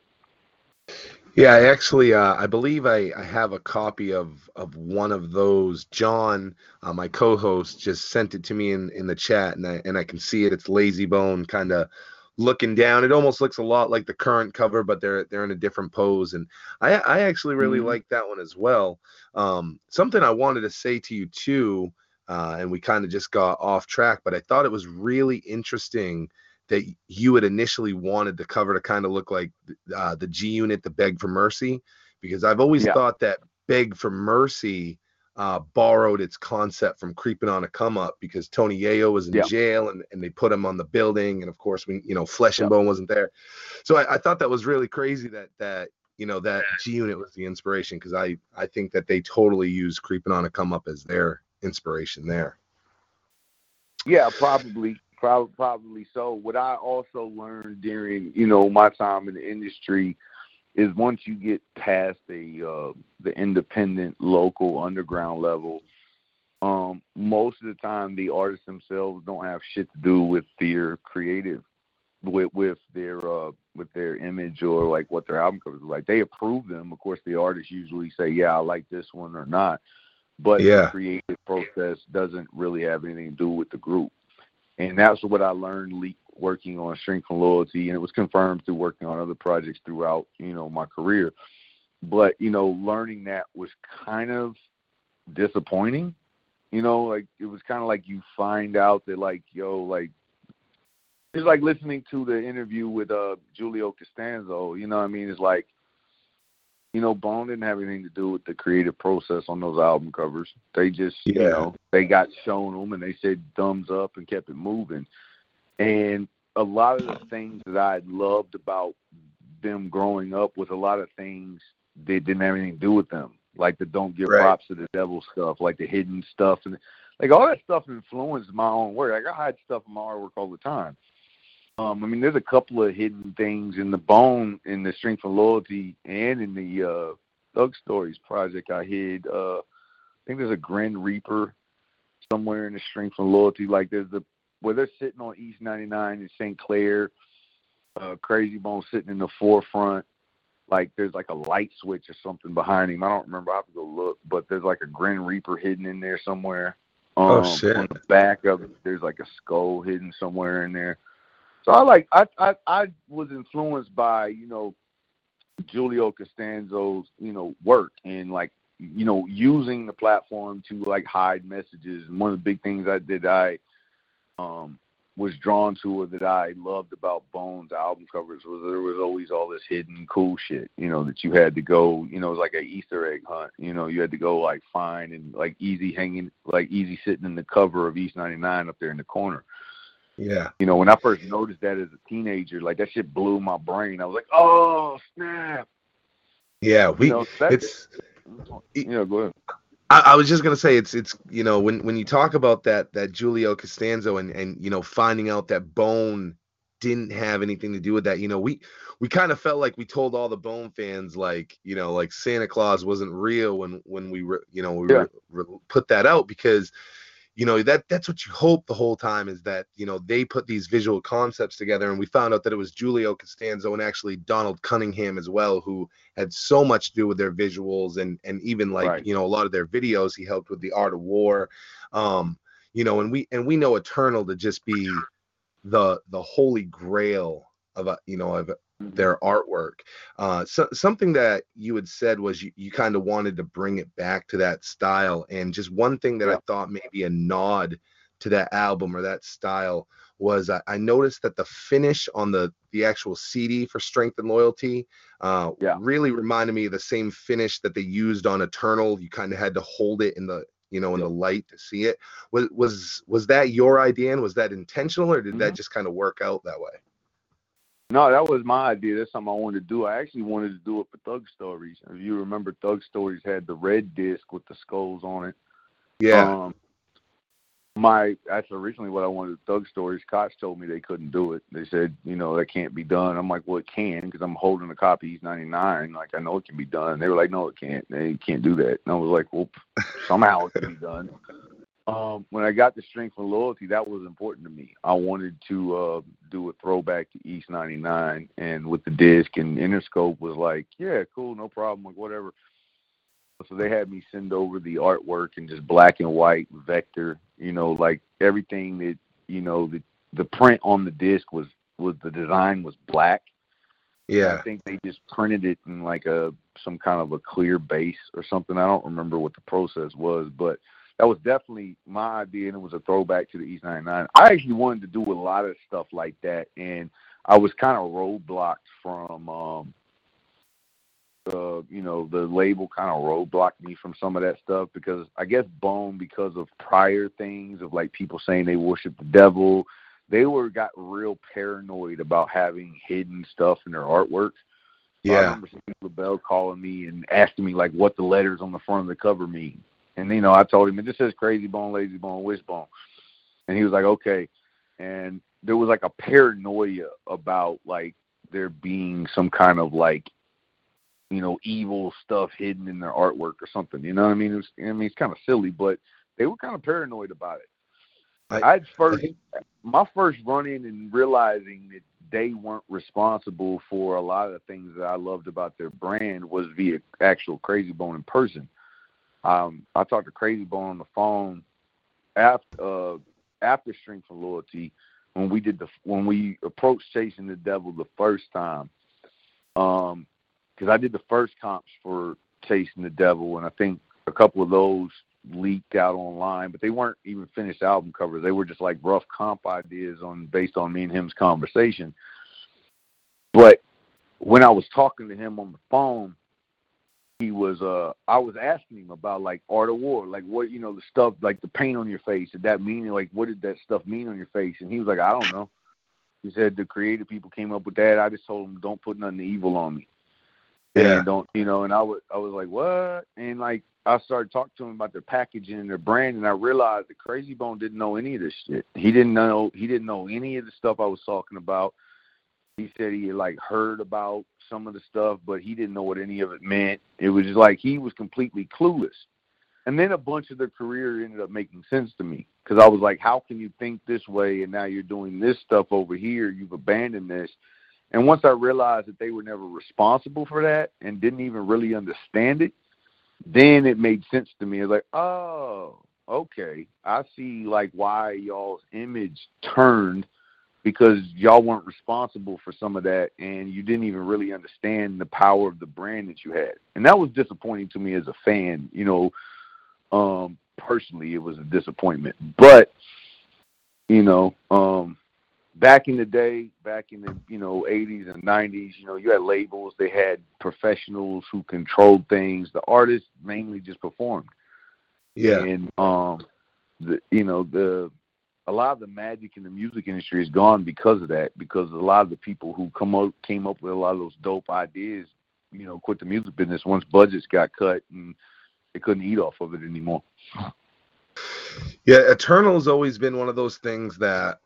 Yeah, I actually, uh, I believe I, I have a copy of, of one of those. John, uh, my co-host, just sent it to me in, in the chat, and I and I can see it. It's Layzie Bone kind of looking down. It almost looks a lot like the current cover, but they're they're in a different pose. And I, I actually really mm-hmm. like that one as well. Um, something I wanted to say to you too, uh, and we kind of just got off track, but I thought it was really interesting that you had initially wanted the cover to kind of look like uh, the G Unit, the Beg for Mercy, because I've always yeah. thought that Beg for Mercy uh, borrowed its concept from Creeping on a Come Up, because Tony Yayo was in yeah. jail and, and they put him on the building. And of course, we, you know, Flesh yeah. and Bone wasn't there. So I, I thought that was really crazy that, that, you know, that G Unit was the inspiration. Cause I, I think that they totally used Creeping on a Come Up as their inspiration there. Yeah, probably. Probably, probably so. What I also learned during, you know, my time in the industry is once you get past the uh, the independent, local, underground level, um, most of the time the artists themselves don't have shit to do with their creative, with with their uh, with their image or like what their album covers are like. They approve them, of course. The artists usually say, "Yeah, I like this one" or not, but yeah. the creative process doesn't really have anything to do with the group. And that's what I learned working on Strength and Loyalty, and it was confirmed through working on other projects throughout, you know, my career. But, you know, learning that was kind of disappointing. You know, like, it was kind of like you find out that, like, yo, like, it's like listening to the interview with uh, Giulio Costanzo, you know what I mean? It's like, You know, Bone didn't have anything to do with the creative process on those album covers. They just, yeah. you know, they got shown them and they said thumbs up and kept it moving. And a lot of the things that I loved about them growing up was a lot of things that didn't have anything to do with them. Like the Don't Give right. Props to the Devil stuff, like the hidden stuff. And like all that stuff influenced my own work. Like I hide stuff in my artwork all the time. Um, I mean, there's a couple of hidden things in the Bone, in the Strength and Loyalty, and in the uh, Thug Stories project I hid. Uh, I think there's a Grim Reaper somewhere in the Strength and Loyalty. Like there's the, where they're sitting on East ninety-nine in Saint Clair, uh, Krayzie Bone sitting in the forefront. Like there's like a light switch or something behind him. I don't remember. I have to go look. But there's like a Grim Reaper hidden in there somewhere. Um, oh, shit. On the back of it, there's like a skull hidden somewhere in there. So I like I, I I was influenced by, you know, Giulio Costanzo's, you know, work and like, you know, using the platform to like hide messages. And one of the big things I did I um was drawn to or that I loved about Bone's album covers was there was always all this hidden cool shit, you know, that you had to go, you know, it was like an Easter egg hunt, you know, you had to go like find and like Easy hanging like Easy sitting in the cover of East ninety-nine up there in the corner. Yeah. You know, when I first noticed that as a teenager, like that shit blew my brain. I was like, oh, snap. Yeah. We, you know, it's, it. you know, go ahead. I, I was just going to say it's, it's, you know, when, when you talk about that, that Giulio Costanzo and, and, you know, finding out that Bone didn't have anything to do with that, you know, we, we kind of felt like we told all the Bone fans, like, you know, like Santa Claus wasn't real when, when we were, you know, we yeah. re, re, put that out because, you know, that that's what you hope the whole time is that, you know, they put these visual concepts together. And we found out that it was Giulio Costanzo and actually Donald Cunningham as well, who had so much to do with their visuals and and even like, right. you know, a lot of their videos. He helped with the Art of War, um, you know, and we and we know Eternal to just be the the holy grail of, a, you know, of their artwork. Uh, so, something that you had said was you, you kind of wanted to bring it back to that style. And just one thing that yeah. I thought maybe a nod to that album or that style was I, I noticed that the finish on the, the actual C D for Strength and Loyalty uh, yeah. really reminded me of the same finish that they used on Eternal. You kind of had to hold it in the, you know, in yeah. the light to see it. Was, was, was that your idea and was that intentional or did mm-hmm. that just kind of work out that way? No, that was my idea. That's something I wanted to do. I actually wanted to do it for Thug Stories. If you remember, Thug Stories had the red disc with the skulls on it. Yeah. Um, my that's originally what I wanted. Thug Stories. Koch told me they couldn't do it. They said, you know, that can't be done. I'm like, well, it can because I'm holding a copy of East ninety-nine. Like, I know it can be done. They were like, no, it can't. They can't do that. And I was like, well, somehow it can be done. Um, when I got the Strength and Loyalty, that was important to me. I wanted to uh, do a throwback to East ninety-nine, and with the disc and Interscope was like, yeah, cool, no problem, like whatever. So they had me send over the artwork and just black and white vector, you know, like everything that, you know, the the print on the disc was, was the design was black. Yeah. I think they just printed it in like a some kind of a clear base or something. I don't remember what the process was, but that was definitely my idea, and it was a throwback to the East ninety-nine. I actually wanted to do a lot of stuff like that, and I was kind of roadblocked from, um, uh, you know, the label kind of roadblocked me from some of that stuff because I guess Bone, because of prior things of like people saying they worship the devil, they were got real paranoid about having hidden stuff in their artwork. Yeah. I remember Steve LaBelle calling me and asking me like what the letters on the front of the cover mean. And, you know, I told him, it just says Krayzie Bone, Layzie Bone, Wish Bone. And he was like, okay. And there was, like, a paranoia about, like, there being some kind of, like, you know, evil stuff hidden in their artwork or something. You know what I mean? It was, I mean, it's kind of silly, but they were kind of paranoid about it. I, I'd first, I, my first run-in and realizing that they weren't responsible for a lot of the things that I loved about their brand was via actual Krayzie Bone in person. Um, I talked to Krayzie Bone on the phone after uh, after Strength and Loyalty when we did the when we approached Chasing the Devil the first time, because um, I did the first comps for Chasing the Devil, and I think a couple of those leaked out online, but they weren't even finished album covers. They were just like rough comp ideas on based on me and him's conversation. But when I was talking to him on the phone, he was, uh, I was asking him about, like, Art of War, like, what, you know, the stuff, like, the paint on your face, did that mean, like, what did that stuff mean on your face? And he was like, I don't know. He said the creative people came up with that. I just told them, don't put nothing evil on me. Yeah. And don't, you know, and I was, I was like, what? And, like, I started talking to him about their packaging and their brand, and I realized that Krayzie Bone didn't know any of this shit. He didn't know, he didn't know any of the stuff I was talking about. He said he had, like, heard about some of the stuff, but he didn't know what any of it meant. It was just like he was completely clueless. And then a bunch of their career ended up making sense to me, because I was like, how can you think this way and now you're doing this stuff over here? You've abandoned this. And once I realized that they were never responsible for that and didn't even really understand it, then it made sense to me. I was like, oh, okay. I see, like, why y'all's image turned, because y'all weren't responsible for some of that, and you didn't even really understand the power of the brand that you had. And that was disappointing to me as a fan, you know, um, personally, it was a disappointment. But, you know, um, back in the day, back in the, you know, eighties and nineties, you know, you had labels, they had professionals who controlled things. The artists mainly just performed. Yeah. And, um, the, you know, the, a lot of the magic in the music industry is gone because of that, because a lot of the people who come up, came up with a lot of those dope ideas, you know, quit the music business once budgets got cut and they couldn't eat off of it anymore. Yeah, Eternal's always been one of those things that,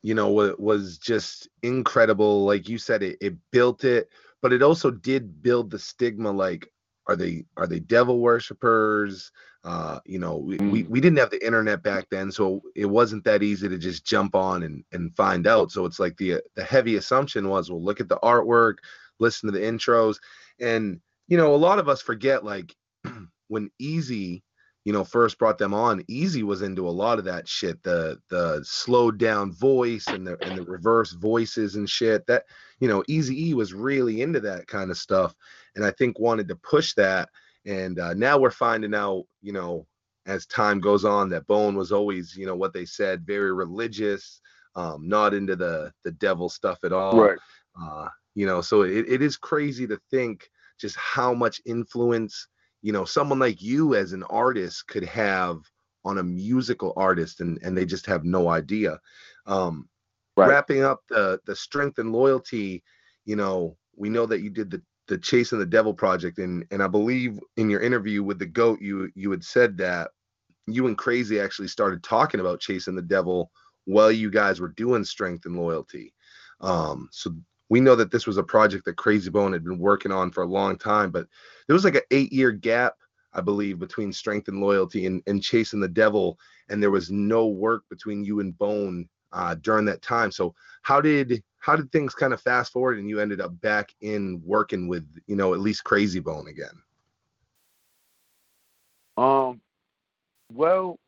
you know, was just incredible. Like you said, it, it built it, but it also did build the stigma, like, Are they are they devil worshipers? Uh, you know, we, we, we didn't have the internet back then, so it wasn't that easy to just jump on and, and find out. So it's like the the heavy assumption was, well, look at the artwork, listen to the intros. And, you know, a lot of us forget, like, when Eazy, you know, first brought them on, Eazy was into a lot of that shit, the the slowed down voice and the and the reverse voices and shit. That, you know, Eazy-E was really into that kind of stuff, and I think wanted to push that. And uh, now we're finding out, you know, as time goes on, that Bone was always, you know, what they said, very religious, um, not into the the devil stuff at all. Right. Uh, you know, so it, it is Krayzie to think just how much influence, you know, someone like you as an artist could have on a musical artist, and, and they just have no idea. Um, right. Wrapping up the the Strength and Loyalty, you know, we know that you did the the Chasing the Devil project, and and I believe in your interview with the GOAT, you you had said that you and Krayzie actually started talking about Chasing the Devil while you guys were doing Strength and Loyalty. Um, so we know that this was a project that Krayzie Bone had been working on for a long time, but there was like an eight-year gap, I believe, between Strength and Loyalty and, and Chasing the Devil, and there was no work between you and Bone uh, during that time. So how did how did things kind of fast forward, and you ended up back in working with, you know, at least Krayzie Bone again? Um, well,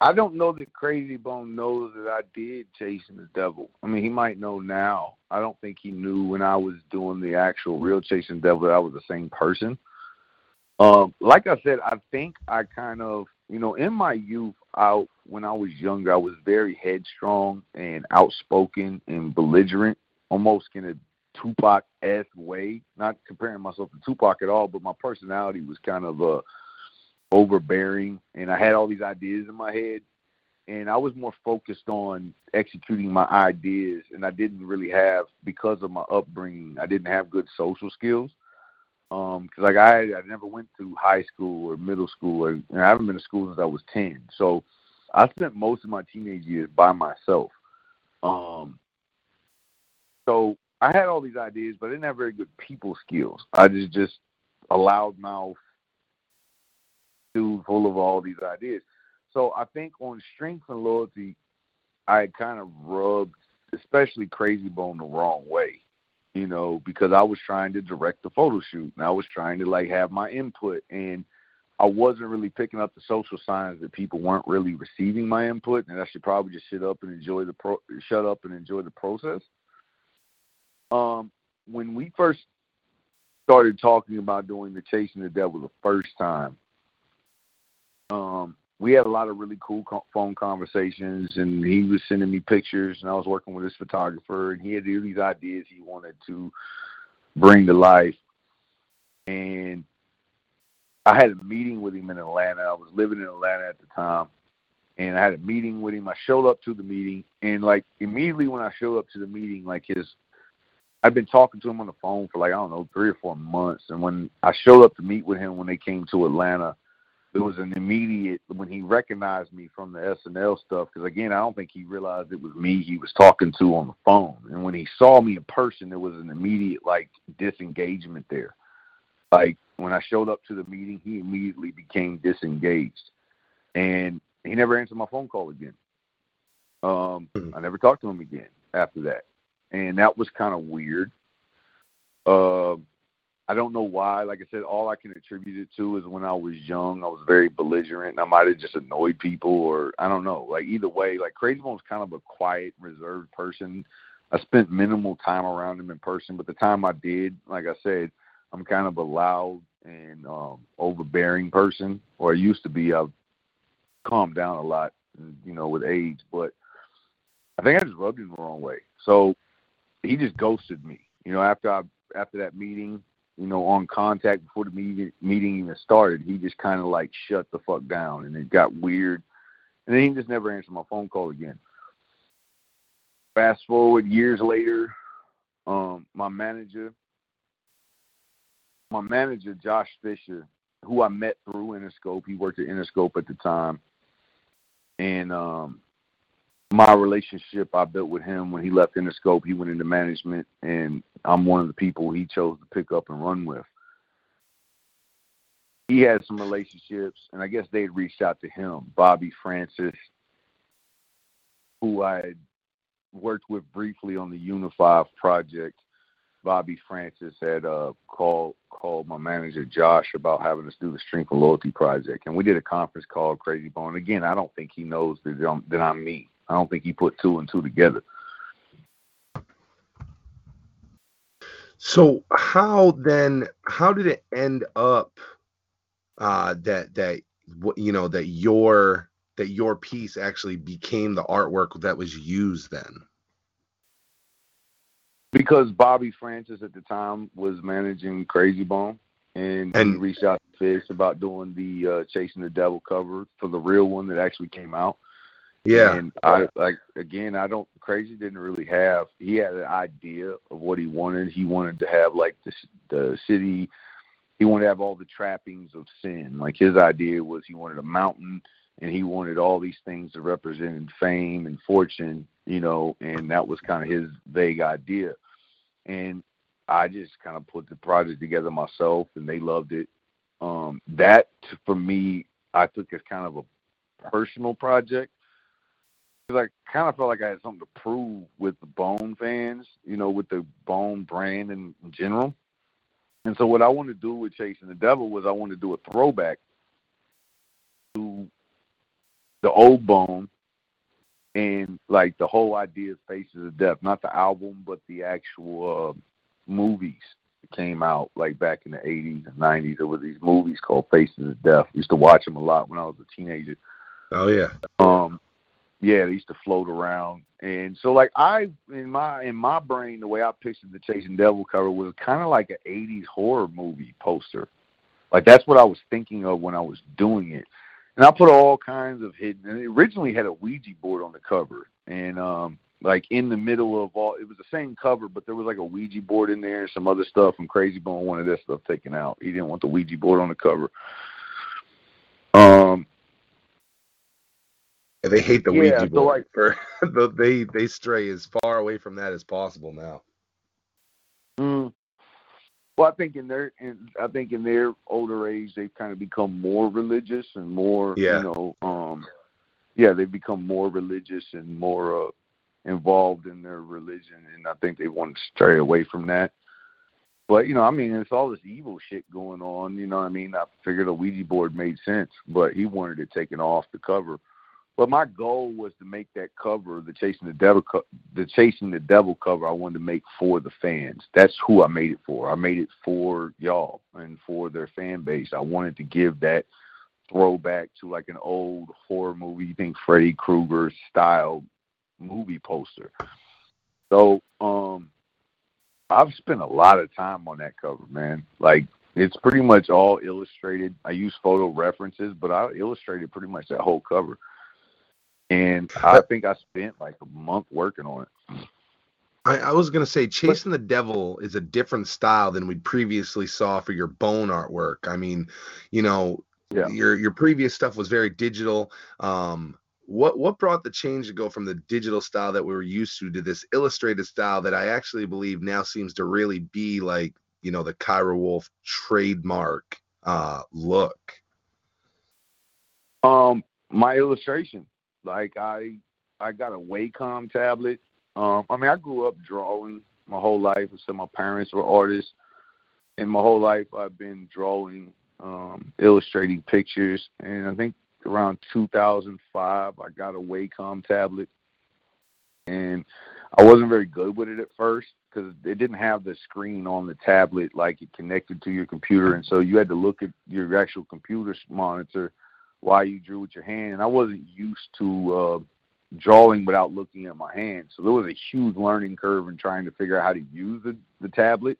I don't know that Krayzie Bone knows that I did Chasing the Devil. I mean, he might know now. I don't think he knew when I was doing the actual real Chasing the Devil that I was the same person. Um, like I said, I think I kind of, you know, in my youth, I, when I was younger, I was very headstrong and outspoken and belligerent, almost in a Tupac-esque way. Not comparing myself to Tupac at all, but my personality was kind of a... Uh, overbearing, and I had all these ideas in my head, and I was more focused on executing my ideas, and I didn't really have, because of my upbringing, I didn't have good social skills, um because like I, I never went to high school or middle school, or, and I haven't been to school since I was ten, so I spent most of my teenage years by myself. Um so I had all these ideas, but I didn't have very good people skills. I just just a loud mouth dude full of all these ideas. So I think on Strength and Loyalty, I kind of rubbed, especially Krayzie Bone, the wrong way, you know, because I was trying to direct the photo shoot, and I was trying to, like, have my input, and I wasn't really picking up the social signs that people weren't really receiving my input, and I should probably just shut up and enjoy the pro- shut up and enjoy the process. Um, when we first started talking about doing the Chasing the Devil the first time, Um, we had a lot of really cool co- phone conversations, and he was sending me pictures, and I was working with this photographer, and he had all these ideas he wanted to bring to life. And I had a meeting with him in Atlanta. I was living in Atlanta at the time, and I had a meeting with him. I showed up to the meeting, and like immediately when I showed up to the meeting, like his, I've been talking to him on the phone for like, I don't know, three or four months. And when I showed up to meet with him, when they came to Atlanta, it was an immediate, when he recognized me from the S N L stuff, because again, I don't think he realized it was me he was talking to on the phone. And when he saw me in person, there was an immediate like disengagement there. Like when I showed up to the meeting, he immediately became disengaged, and he never answered my phone call again. Um, mm-hmm. I never talked to him again after that. And that was kind of weird. Uh, I don't know why. Like I said, all I can attribute it to is when I was young, I was very belligerent. And I might have just annoyed people, or I don't know. Like either way, like Krayzie Bone's kind of a quiet, reserved person. I spent minimal time around him in person, but the time I did, like I said, I'm kind of a loud and um, overbearing person, or I used to be. I've calmed down a lot, you know, with age, but I think I just rubbed him the wrong way. So he just ghosted me, you know, after I, after that meeting, you know, on contact before the meeting, meeting even started, he just kind of like shut the fuck down, and it got weird. And then he just never answered my phone call again. Fast forward years later, um, my manager, my manager, Josh Fisher, who I met through Interscope, he worked at Interscope at the time. And, um, my relationship I built with him when he left Interscope, he went into management, and I'm one of the people he chose to pick up and run with. He had some relationships, and I guess they had reached out to him, Bobby Francis, who I had worked with briefly on the Unify project. Bobby Francis had uh, called called my manager Josh about having us do the Strength and Loyalty project, and we did a conference called Krayzie Bone. Again, I don't think he knows that I'm, that I'm me. I don't think he put two and two together. So how then, how did it end up uh, that, that, you know, that your, that your piece actually became the artwork that was used then? Because Bobby Francis at the time was managing Krayzie Bone, and, and he reached out to Fish about doing the uh, Chasing the Devil cover for the real one that actually came out. Yeah. And I like, again, I don't, Krayzie didn't really have, he had an idea of what he wanted. He wanted to have like the, the city, he wanted to have all the trappings of sin. Like his idea was he wanted a mountain, and he wanted all these things to represent fame and fortune, you know, and that was kind of his vague idea. And I just kind of put the project together myself, and they loved it. Um, that for me, I took as kind of a personal project. I kind of felt like I had something to prove with the Bone fans, you know, with the Bone brand in general. And so what I wanted to do with Chasing the Devil was I wanted to do a throwback to the old Bone, and like the whole idea of Faces of Death, not the album, but the actual uh, movies that came out like back in the eighties and nineties. There were these movies called Faces of Death. I used to watch them a lot when I was a teenager. Oh, yeah. Um, Yeah, they used to float around. And so like I in my in my brain, the way I pictured the Chasing Devil cover was kind of like an eighties horror movie poster. Like that's what I was thinking of when I was doing it. And I put all kinds of hidden, and it originally had a Ouija board on the cover. And um like in the middle of all, it was the same cover, but there was like a Ouija board in there and some other stuff, and Krayzie Bone wanted that stuff taken out. He didn't want the Ouija board on the cover. Um And they hate the yeah, Ouija board. So like, they they stray as far away from that as possible now. Mm. Well, I think in their in, I think in their older age, they've kind of become more religious and more, yeah. you know, um, yeah, they've become more religious and more uh, involved in their religion, and I think they want to stray away from that. But you know, I mean, it's all this evil shit going on. You know, what I mean, I figured a Ouija board made sense, but he wanted it taken off the cover. But my goal was to make that cover, the Chasing the Devil, co- the Chasing the Devil cover, I wanted to make for the fans. That's who I made it for. I made it for y'all and for their fan base. I wanted to give that throwback to like an old horror movie, you think Freddy Krueger style movie poster. So um, I've spent a lot of time on that cover, man. Like It's pretty much all illustrated. I use photo references, but I illustrated pretty much that whole cover. And I think I spent like a month working on it. I, I was going to say, Chasing the Devil is a different style than we previously saw for your Bone artwork. I mean, you know, yeah. your your previous stuff was very digital. Um, what, what brought the change to go from the digital style that we were used to to this illustrated style that I actually believe now seems to really be like, you know, the Kyro Wolf trademark uh, look? Um, my illustration. Like, I I got a Wacom tablet. Um, I mean, I grew up drawing my whole life. So my parents were artists. And my whole life I've been drawing, um, illustrating pictures. And I think around two thousand five, I got a Wacom tablet. And I wasn't very good with it at first because it didn't have the screen on the tablet, like it connected to your computer. And so you had to look at your actual computer monitor while you drew with your hand. And I wasn't used to uh, drawing without looking at my hand. So there was a huge learning curve in trying to figure out how to use the, the tablet.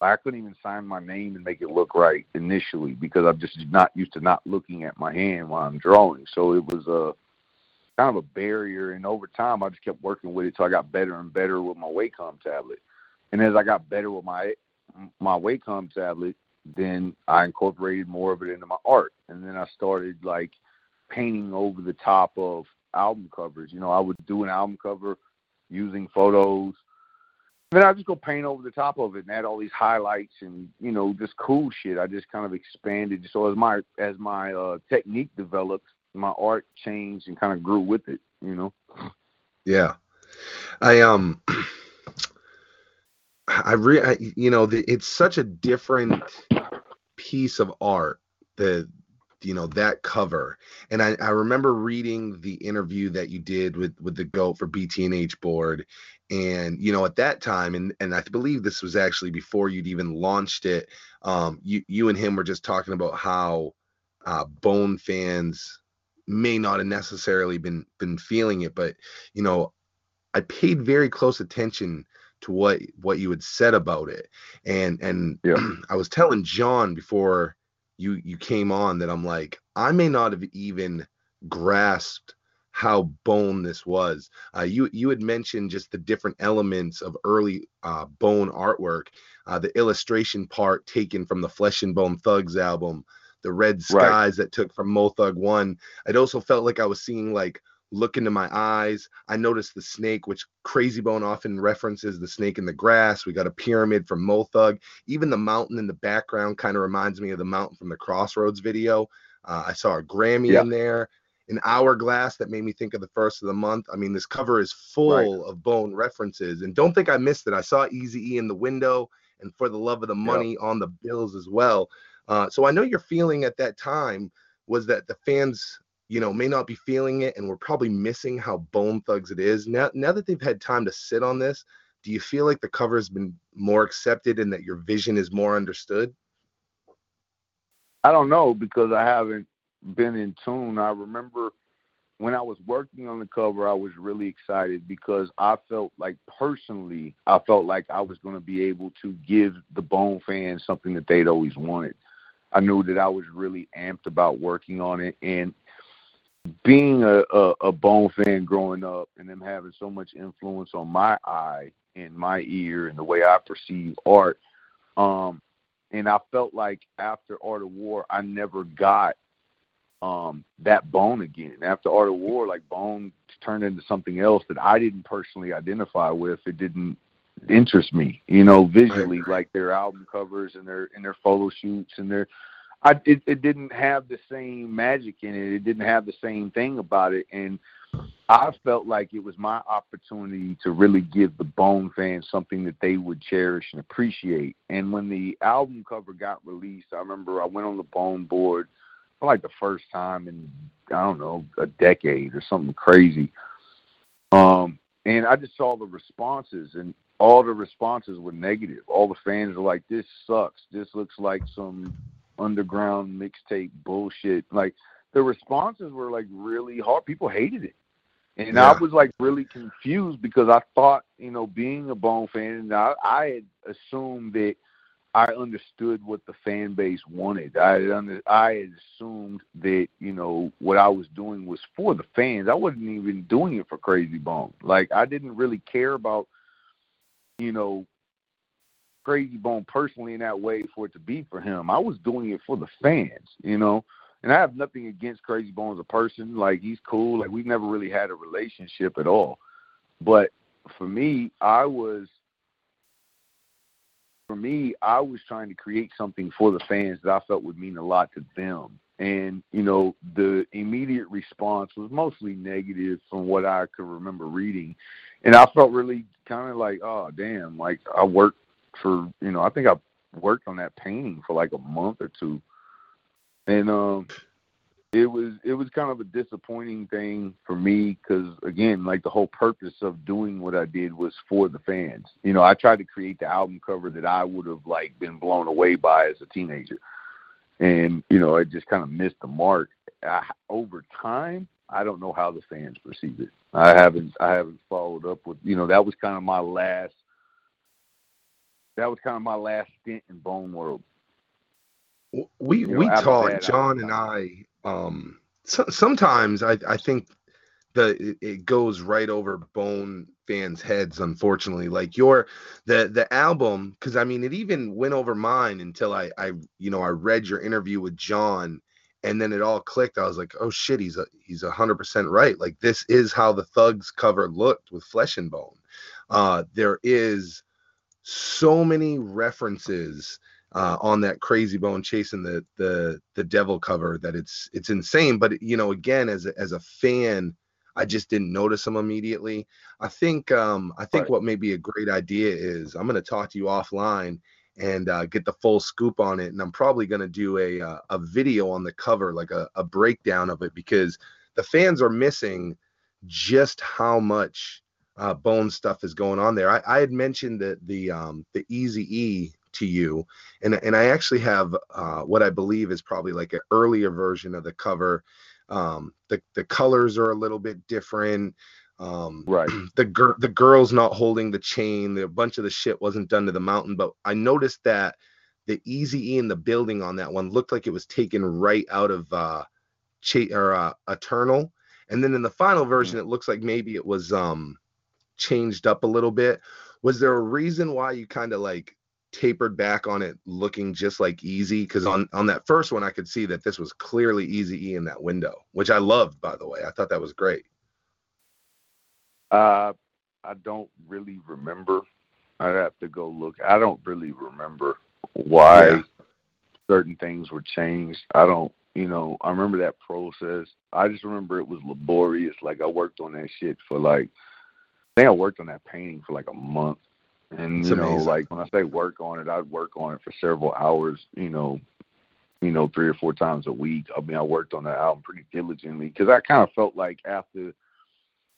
I couldn't even sign my name and make it look right initially because I'm just not used to not looking at my hand while I'm drawing. So it was a uh, kind of a barrier. And over time, I just kept working with it till I got better and better with my Wacom tablet. And as I got better with my my Wacom tablet, then I incorporated more of it into my art. And then I started, like, painting over the top of album covers. You know, I would do an album cover using photos. Then I just go paint over the top of it and add all these highlights and, you know, just cool shit. I just kind of expanded. So as my as my uh, technique developed, my art changed and kind of grew with it, you know? Yeah. I, um... I really, you know, the, it's such a different piece of art, the, you know, that cover. And I, I remember reading the interview that you did with, with the GOAT for B T and H Board. And, you know, at that time, and, and I believe this was actually before you'd even launched it, um, you, you and him were just talking about how uh, Bone fans may not have necessarily been, been feeling it. But, you know, I paid very close attention to what what you had said about it, and and yeah. I was telling John before you you came on that I'm like, I may not have even grasped how Bone this was. Uh, you you had mentioned just the different elements of early uh, Bone artwork, uh, the illustration part taken from the Flesh and Bone Thugs album, the red skies right. that took from Mo Thug One. It also felt like I was seeing like Look Into My Eyes. I noticed the snake, which Krayzie Bone often references the snake in the grass. We got a pyramid from Mo Thug. Even the mountain in the background kind of reminds me of the mountain from the Crossroads video. Uh, I saw a Grammy yep. in there, an hourglass that made me think of the first of the month. I mean, this cover is full right. of Bone references, and don't think I missed it. I saw Eazy-E in the window and For the Love of the Money yep. on the bills as well. Uh, so I know your feeling at that time was that the fans, you know, may not be feeling it, and we're probably missing how Bone Thugs it is. Now, now that they've had time to sit on this, do you feel like the cover has been more accepted and that your vision is more understood? I don't know, because I haven't been in tune. I remember when I was working on the cover, I was really excited because I felt like, personally, I felt like I was going to be able to give the Bone fans something that they'd always wanted. I knew that I was really amped about working on it, and being a, a, a Bone fan growing up and them having so much influence on my eye and my ear and the way I perceive art. Um, and I felt like after Art of War, I never got um, that Bone again. After Art of War, like, Bone turned into something else that I didn't personally identify with. It didn't interest me, you know, visually, like their album covers and their, and their photo shoots and their, I, it, it didn't have the same magic in it. It didn't have the same thing about it. And I felt like it was my opportunity to really give the Bone fans something that they would cherish and appreciate. And when the album cover got released, I remember I went on the Bone board for like the first time in, I don't know, a decade or something crazy. Um, and I just saw the responses, and all the responses were negative. All the fans were like, this sucks. This looks like some underground mixtape bullshit. Like, the responses were like really hard. People hated it, and yeah. I was like really confused because I thought, you know, being a Bone fan, and I, I had assumed that I understood what the fan base wanted. I under, I assumed that, you know, what I was doing was for the fans. I wasn't even doing it for Krayzie Bone. Like, I didn't really care about, you know, Krayzie Bone personally in that way for it to be for him. I was doing it for the fans, you know. And I have nothing against Krayzie Bone as a person. Like, he's cool. Like, we've never really had a relationship at all. But for me, I was For me, I was trying to create something for the fans that I felt would mean a lot to them. And, you know, the immediate response was mostly negative from what I could remember reading. And I felt really kind of like, oh, damn, like I worked for, you know, I think I worked on that painting for like a month or two. And um, it was it was kind of a disappointing thing for me because, again, like the whole purpose of doing what I did was for the fans. You know, I tried to create the album cover that I would have, like, been blown away by as a teenager. And, you know, I just kind of missed the mark. I, over time, I don't know how the fans perceive it. I haven't I haven't followed up with, you know, that was kind of my last, that was kind of my last stint in Bone World. We you know, we talked, John and I, um, so, sometimes I, I think the it, it goes right over Bone fans' heads, unfortunately. Like your the the album, because I mean it even went over mine until I, I you know I read your interview with John, and then it all clicked. I was like, oh shit, he's a, he's a hundred percent right. Like this is how the Thugs cover looked with Flesh and Bone. Uh, there is so many references. Uh, on that Krayzie Bone Chasing the the the Devil cover, that it's it's insane. But you know, again, as a, as a fan, I just didn't notice them immediately. I think um, I think right. What may be a great idea is I'm going to talk to you offline and uh, get the full scoop on it, and I'm probably going to do a uh, a video on the cover, like a, a breakdown of it, because the fans are missing just how much uh, Bone stuff is going on there. I, I had mentioned the the um, the Eazy-E to you, and and I actually have uh what I believe is probably like an earlier version of the cover. um the the colors are a little bit different. um right the girl the girl's not holding the chain. The, a bunch of the shit wasn't done to the mountain, but I noticed that the Eazy-E in the building on that one looked like it was taken right out of uh Ch- or uh, Eternal, and then in the final version mm-hmm. it looks like maybe it was um changed up a little bit. Was there a reason why you kind of like tapered back on it looking just like Eazy? Because on on that first one I could see that this was clearly Eazy-E in that window, which I loved, by the way. I thought that was great. uh I don't really remember. I'd have to go look. I don't really remember why yeah. certain things were changed. I don't you know I remember that process. I just remember it was laborious. Like I worked on that shit for like I think I worked on that painting for like a month. And, it's you know, amazing. Like when I say work on it, I'd work on it for several hours, you know, you know, three or four times a week. I mean, I worked on that album pretty diligently because I kind of felt like after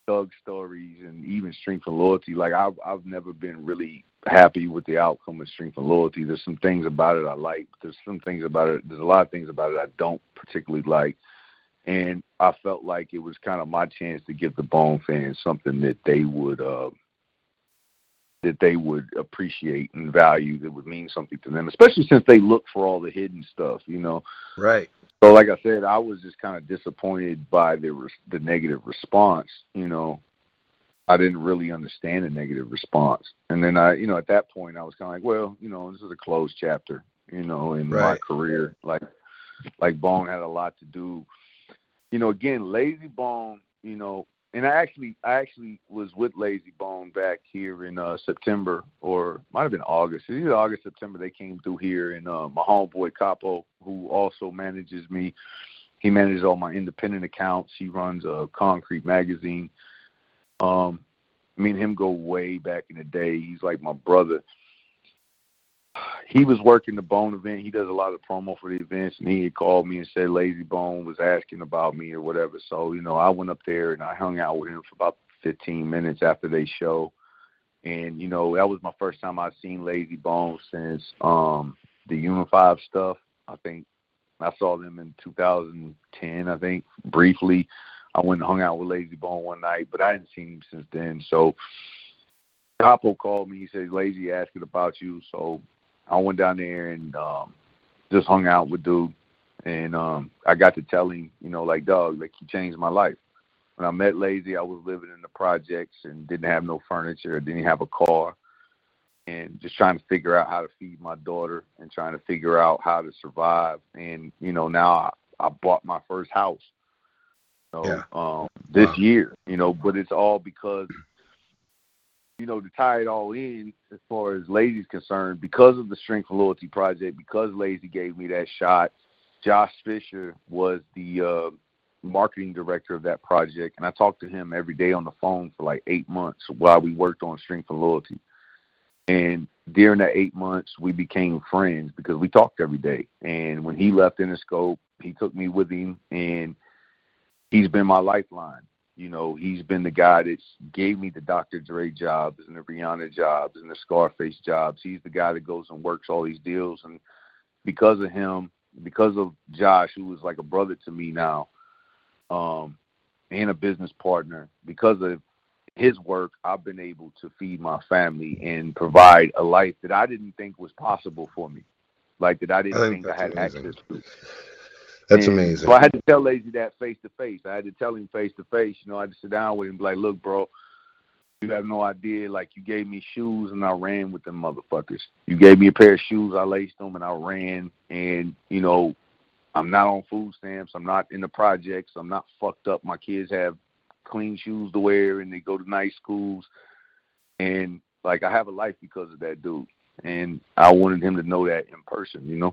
Thug Stories and even Strength and Loyalty, like I've, I've never been really happy with the outcome of Strength and Loyalty. There's some things about it I like. There's some things about it. There's a lot of things about it I don't particularly like. And I felt like it was kind of my chance to give the Bone fans something that they would uh, – that they would appreciate and value, that would mean something to them, especially since they look for all the hidden stuff, you know? Right. So like I said, I was just kind of disappointed by the re- the negative response, you know? I didn't really understand the negative response. And then I, you know, at that point I was kind of like, well, you know, this is a closed chapter, you know, in right. my career. Like, like Bone had a lot to do, you know, again, Layzie Bone, you know. And I actually, I actually was with Layzie Bone back here in uh, September, or might have been August. Either August, September, they came through here, and uh, my homeboy Capo, who also manages me, he manages all my independent accounts. He runs a Concrete magazine. Um, me and him go way back in the day. He's like my brother. He was working the Bone event. He does a lot of promo for the events, and he had called me and said Layzie Bone was asking about me or whatever. So, you know, I went up there and I hung out with him for about fifteen minutes after they show. And, you know, that was my first time I'd seen Layzie Bone since um, the Unify stuff. I think I saw them in two thousand ten, I think, briefly. I went and hung out with Layzie Bone one night, but I hadn't seen him since then. So Capo called me. He said, Layzie asking about you. So I went down there and um, just hung out with dude. And um, I got to tell him, you know, like, dog, like, you changed my life. When I met Layzie, I was living in the projects and didn't have no furniture, didn't have a car, and just trying to figure out how to feed my daughter and trying to figure out how to survive. And, you know, now I, I bought my first house, you know, yeah. um, this wow. year, you know, but it's all because, you know, to tie it all in, as far as Layzie's concerned, because of the Strength and Loyalty project, because Layzie gave me that shot, Josh Fisher was the uh, marketing director of that project, and I talked to him every day on the phone for like eight months while we worked on Strength and Loyalty. And during that eight months, we became friends because we talked every day. And when he left Interscope, he took me with him, and he's been my lifeline. You know, he's been the guy that gave me the Doctor Dre jobs and the Rihanna jobs and the Scarface jobs. He's the guy that goes and works all these deals. And because of him, because of Josh, who is like a brother to me now, um, and a business partner, because of his work, I've been able to feed my family and provide a life that I didn't think was possible for me, like that I didn't I think, think I had amazing. access to. That's and amazing. So I had to tell Layzie that face to face. I had to tell him face to face. You know, I had to sit down with him and be like, look, bro, you have no idea. Like, you gave me shoes and I ran with them motherfuckers. You gave me a pair of shoes, I laced them and I ran. And, you know, I'm not on food stamps. I'm not in the projects. I'm not fucked up. My kids have clean shoes to wear and they go to nice schools. And, like, I have a life because of that dude. And I wanted him to know that in person, you know?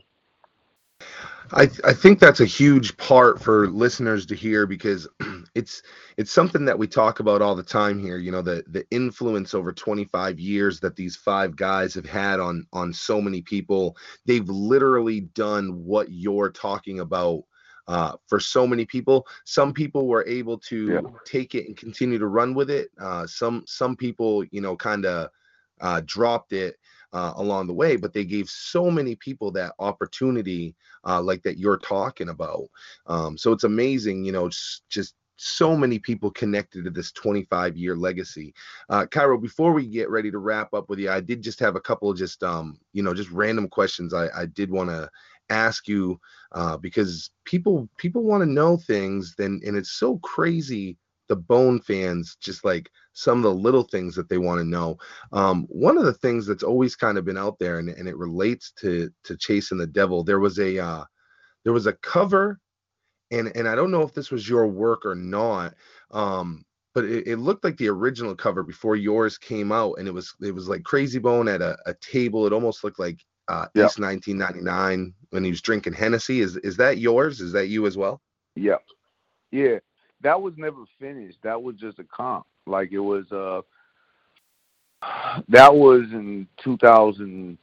I, I think that's a huge part for listeners to hear, because it's it's something that we talk about all the time here, you know, the, the influence over twenty-five years that these five guys have had on on so many people. They've literally done what you're talking about uh, for so many people. Some people were able to yeah. take it and continue to run with it. Uh, some, some people, you know, kind of uh, dropped it Uh, along the way, but they gave so many people that opportunity uh, like that you're talking about. Um, so it's amazing, you know, just, just so many people connected to this twenty-five year legacy. Uh, Kyro, before we get ready to wrap up with you, I did just have a couple of just, um, you know, just random questions I, I did want to ask you uh, because people, people want to know things then, and it's so Krayzie. The Bone fans, just like some of the little things that they want to know. Um, one of the things that's always kind of been out there, and, and it relates to to Chasing the Devil. There was a uh, there was a cover, and and I don't know if this was your work or not, um, but it, it looked like the original cover before yours came out, and it was it was like Krayzie Bone at a, a table. It almost looked like uh, yep. East nineteen ninety-nine when he was drinking Hennessy. Is is that yours? Is that you as well? Yep. Yeah. That was never finished. That was just a comp. Like, it was, uh, that was in two thousand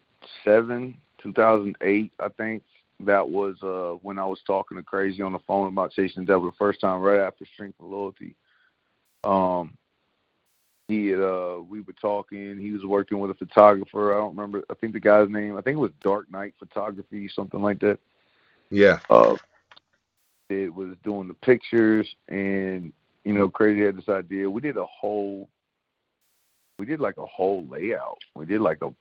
seven, two thousand eight, I think. That was uh, when I was talking to Krayzie on the phone about Chasing the Devil the first time, right after Strength and Loyalty. Um, he had, uh, we were talking. He was working with a photographer. I don't remember. I think the guy's name, I think it was Dark Knight Photography, something like that. Yeah. Uh, It was doing the pictures, and, you know, Krayzie had this idea. We did a whole, we did like a whole layout. We did like a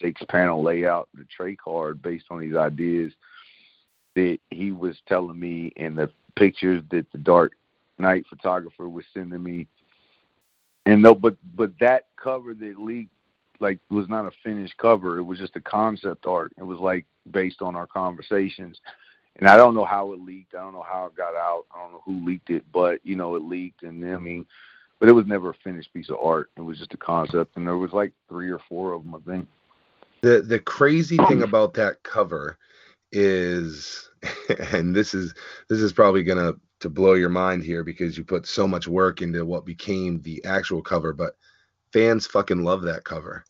six panel layout, the tray card based on these ideas that he was telling me, and the pictures that the Dark Knight photographer was sending me. And no, but but that cover that leaked, like, was not a finished cover. It was just a concept art. It was like based on our conversations. And I don't know how it leaked. I don't know how it got out. I don't know who leaked it, but, you know, it leaked. And I mean, but it was never a finished piece of art. It was just a concept. And there was like three or four of them, I think. The, the Krayzie thing about that cover is, and this is, this is probably going to to blow your mind here, because you put so much work into what became the actual cover, but fans fucking love that cover.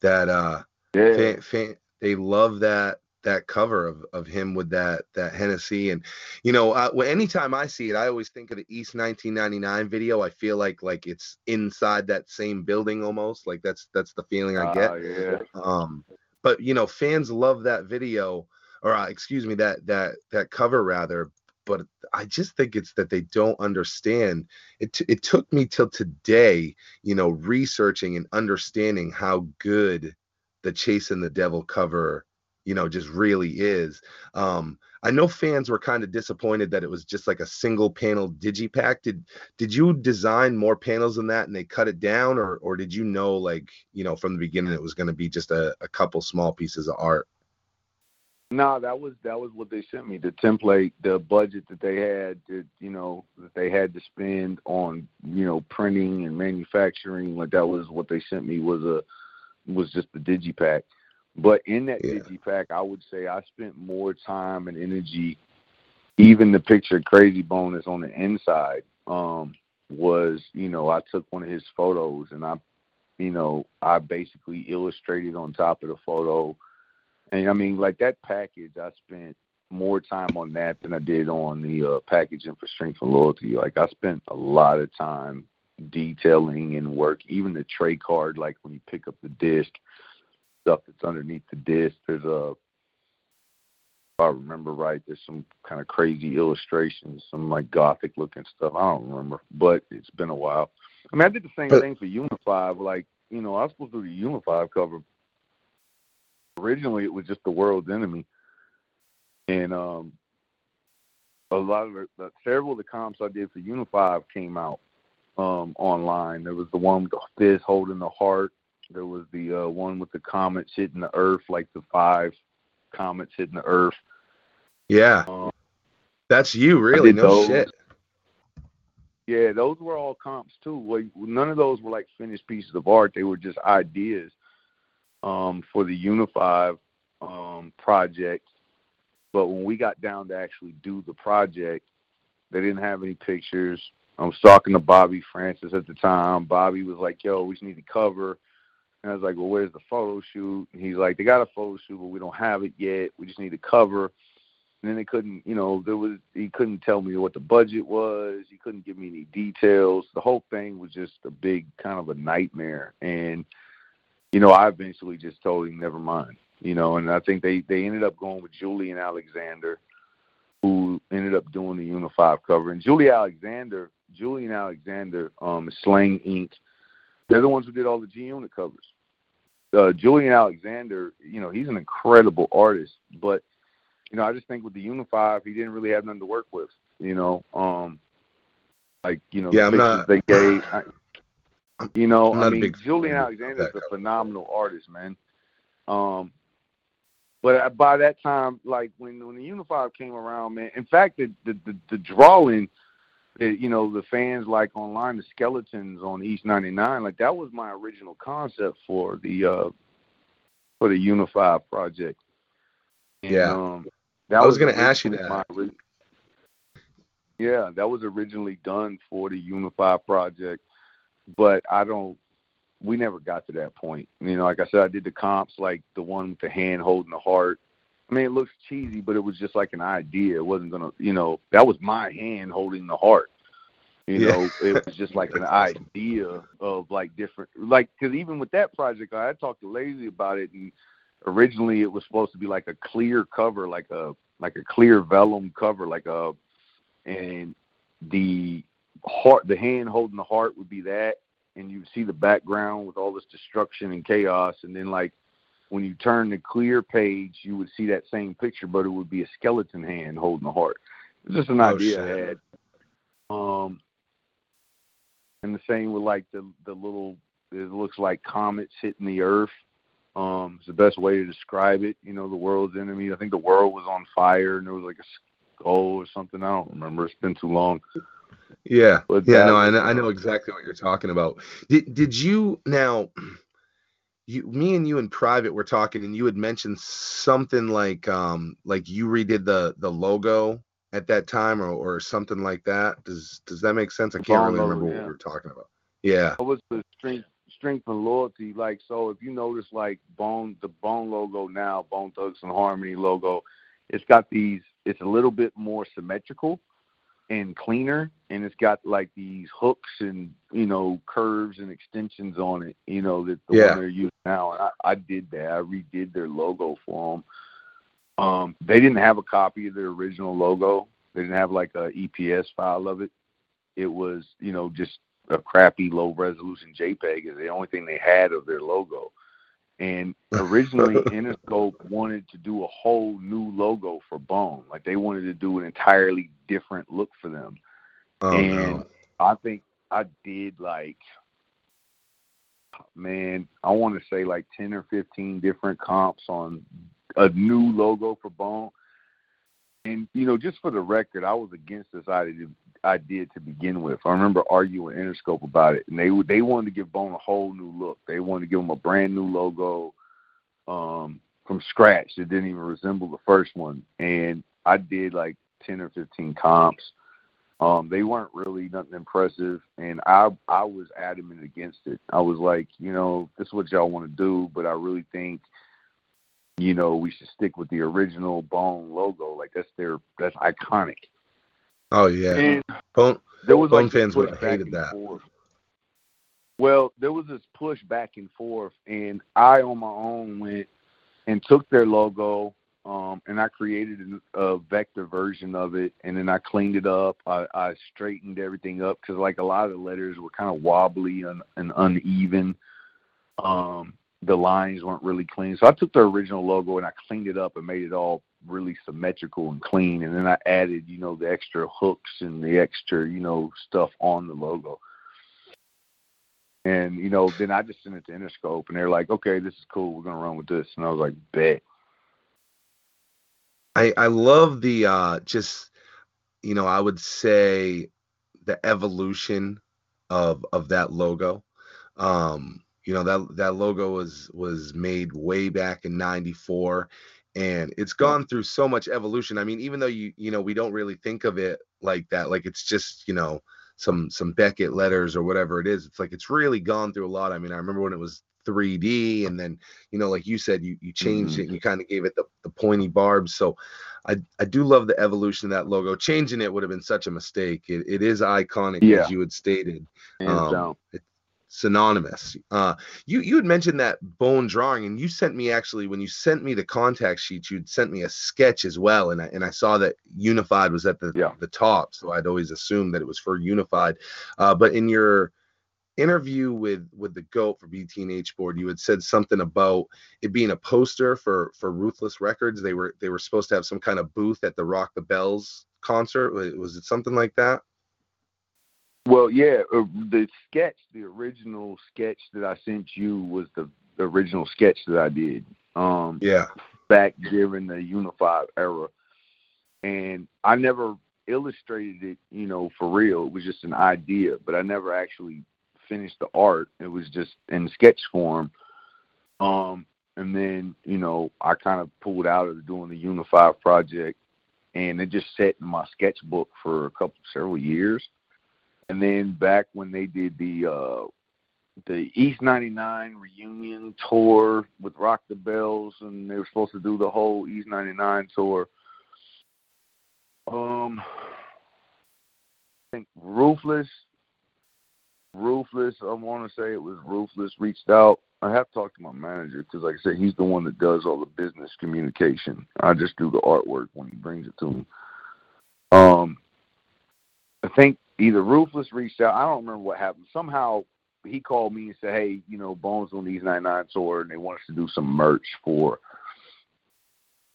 That, uh, yeah. fan, fan, they love that. that cover of, of him with that, that Hennessy. And, you know, uh, well, anytime I see it, I always think of the East nineteen ninety-nine video. I feel like, like it's inside that same building almost. Like that's, that's the feeling I get. Uh, yeah. Um, but, you know, fans love that video, or uh, excuse me, that, that, that cover rather. But I just think it's that they don't understand. It t- it took me till today, you know, researching and understanding how good the Chasing the Devil cover you know, just really is. Um, I know fans were kind of disappointed that it was just like a single panel digipack. Did did you design more panels than that and they cut it down, or or did you know, like, you know, from the beginning it was going to be just a, a couple small pieces of art? No, that was that was what they sent me. The template, the budget that they had, to, you know, that they had to spend on, you know, printing and manufacturing. Like, that was what they sent me, was a was just the digipack. But in that yeah. digipack, I would say I spent more time and energy. Even the picture of Krayzie Bone that's on the inside um, was, you know, I took one of his photos and I, you know, I basically illustrated on top of the photo. And I mean, like, that package, I spent more time on that than I did on the uh, packaging for Strength and Loyalty. Like, I spent a lot of time detailing and work, even the tray card, like when you pick up the disc, stuff that's underneath the disc. There's a, if I remember right, there's some kind of crazy illustrations, some like gothic looking stuff. I don't remember, but it's been a while. I mean, I did the same thing for Unify. Like, you know, I was supposed to do the Unify cover. Originally, it was just The World's Enemy, and um, a lot of the, the several of the comps I did for Unify came out um, online. There was the one with the fist holding the heart. There was the uh, one with the comets hitting the earth, like the five comets hitting the earth. Yeah, um, that's you, really. No those. shit. Yeah, those were all comps too. Like, none of those were like finished pieces of art. They were just ideas. Um, for the Unify um, project, but when we got down to actually do the project, they didn't have any pictures. I was talking to Bobby Francis at the time. Bobby was like, yo, we just need a cover. And I was like, well, where's the photo shoot? And he's like, they got a photo shoot, but we don't have it yet. We just need a cover. And then they couldn't, you know, there was, he couldn't tell me what the budget was. He couldn't give me any details. The whole thing was just a big kind of a nightmare. And you know, I eventually just told him, never mind, you know, and I think they, they ended up going with Julian Alexander, who ended up doing the Unify cover. And Julian Alexander, Julian Alexander, um, Slang Incorporated, they're the ones who did all the G-Unit covers. Uh, Julian Alexander, you know, he's an incredible artist, but, you know, I just think with the Unify, he didn't really have nothing to work with, you know. Um, like, you know, yeah, the not... they gave... I, You know, I mean, Julian Alexander is a phenomenal artist, man. Um, but by that time, like, when, when the Unify came around, man, in fact, the the, the, the drawing, it, you know, the fans like online, the skeletons on East ninety-nine, like, that was my original concept for the uh, for the Unify project. And, yeah. Um, that I was, was going to ask you that. My, yeah, that was originally done for the Unify project. But I don't, we never got to that point. You know, like I said, I did the comps, like the one with the hand holding the heart. I mean, it looks cheesy, but it was just like an idea. It wasn't going to, you know, that was my hand holding the heart. You yeah. know, it was just like an awesome. idea of like different, like, because even with that project, I talked to Layzie about it. And originally it was supposed to be like a clear cover, like a, like a clear vellum cover, like a, and the, heart, the hand holding the heart would be that, and you see the background with all this destruction and chaos, and then like when you turn the clear page you would see that same picture, but it would be a skeleton hand holding the heart. It's just an oh, idea I had. Um, and the same with like the the little, it looks like comets hitting the earth. Um, it's the best way to describe it. You know, The World's Enemy, I think the world was on fire and there was like a skull or something. I don't remember, it's been too long. Yeah, yeah, no, I know, I know exactly what you're talking about. Did did you now? You, me and you in private were talking, and you had mentioned something like um, like you redid the the logo at that time, or, or something like that. Does does that make sense? I can't really remember what we were talking about. Yeah, it was the strength, strength and loyalty. Like, so if you notice, like Bone, the Bone logo now, Bone Thugs-N-Harmony logo, it's got these. It's a little bit more symmetrical and cleaner, and it's got like these hooks and, you know, curves and extensions on it, you know, that the yeah. one they're using now. And I, I did that. I redid their logo for them. Um, they didn't have a copy of their original logo. They didn't have like a E P S file of it. It was, you know, just a crappy low resolution JPEG is the only thing they had of their logo. And originally, Interscope wanted to do a whole new logo for Bone. Like, they wanted to do an entirely different look for them. Oh, and no. I think I did, like, man, I want to say like ten or fifteen different comps on a new logo for Bone. And, you know, just for the record, I was against this idea, idea to begin with. I remember arguing with Interscope about it, and they they wanted to give Bone a whole new look. They wanted to give him a brand new logo um, from scratch that didn't even resemble the first one. And I did like ten or fifteen comps. Um, they weren't really nothing impressive, and I I was adamant against it. I was like, you know, this is what y'all want to do, but I really think, you know, we should stick with the original Bone logo. Like, that's their, that's iconic. Oh, yeah. And Bone, there was Bone like fans would have hated that. Forth. Well, there was this push back and forth, and I, on my own, went and took their logo, um, and I created a, a vector version of it, and then I cleaned it up. I, I straightened everything up, because, like, a lot of the letters were kind of wobbly and, and uneven. Um, the lines weren't really clean. So I took the original logo and I cleaned it up and made it all really symmetrical and clean. And then I added, you know, the extra hooks and the extra, you know, stuff on the logo. And, you know, then I just sent it to Interscope and they're like, okay, this is cool. We're going to run with this. And I was like, bet. I, I love the, uh, just, you know, I would say the evolution of, of that logo. Um, You know, that that logo was was made way back in ninety-four, and it's gone through so much evolution. I mean, even though, you you know, we don't really think of it like that, like it's just, you know, some some Beckett letters or whatever it is. It's like it's really gone through a lot. I mean, I remember when it was three D, and then, you know, like you said, you, you changed mm-hmm. it and you kind of gave it the, the pointy barbs. So I, I do love the evolution of that logo. Changing it would have been such a mistake. It It is iconic, yeah. as you had stated. And um, it, synonymous. Uh, you you had mentioned that Bone drawing, and you sent me, actually, when you sent me the contact sheet, you'd sent me a sketch as well, and I and I saw that Unified was at the yeah. the top, so I'd always assumed that it was for Unified. Uh, but in your interview with with the GOAT for B T N H board, you had said something about it being a poster for for Ruthless Records. They were they were supposed to have some kind of booth at the Rock the Bells concert. Was it something like that? Well, yeah, the sketch, the original sketch that I sent you was the, the original sketch that I did. Um, yeah. Back during the Unified era. And I never illustrated it, you know, for real. It was just an idea, but I never actually finished the art. It was just in sketch form. Um, and then, you know, I kind of pulled out of doing the Unified project, and it just sat in my sketchbook for a couple, several years. And then back when they did the uh, the East ninety-nine reunion tour with Rock the Bells, and they were supposed to do the whole East ninety-nine tour, um, I think Ruthless, Ruthless, I want to say it was Ruthless, reached out. I have talked to my manager because, like I said, he's the one that does all the business communication. I just do the artwork when he brings it to me. Um, I think either Ruthless reached out. I don't remember what happened. Somehow he called me and said, hey, you know, Bone's on the East ninety-nine tour, and they want us to do some merch for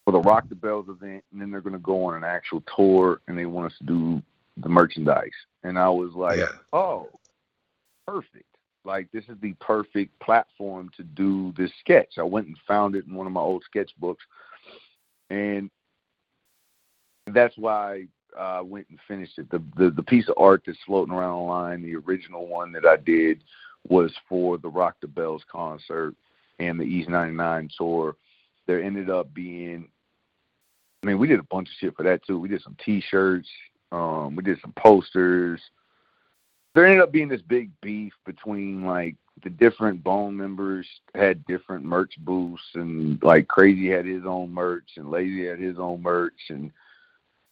for the Rock the Bells event, and then they're going to go on an actual tour, and they want us to do the merchandise. And I was like, yeah. oh, perfect. Like, this is the perfect platform to do this sketch. I went and found it in one of my old sketchbooks, and that's why – I uh, went and finished it. The, the the piece of art that's floating around online, the original one that I did, was for the Rock the Bells concert and the East ninety-nine tour. There ended up being, I mean, we did a bunch of shit for that too. We did some T-shirts. Um, we did some posters. There ended up being this big beef between, like, the different Bone members had different merch booths, and, like, Krayzie had his own merch, and Layzie had his own merch, and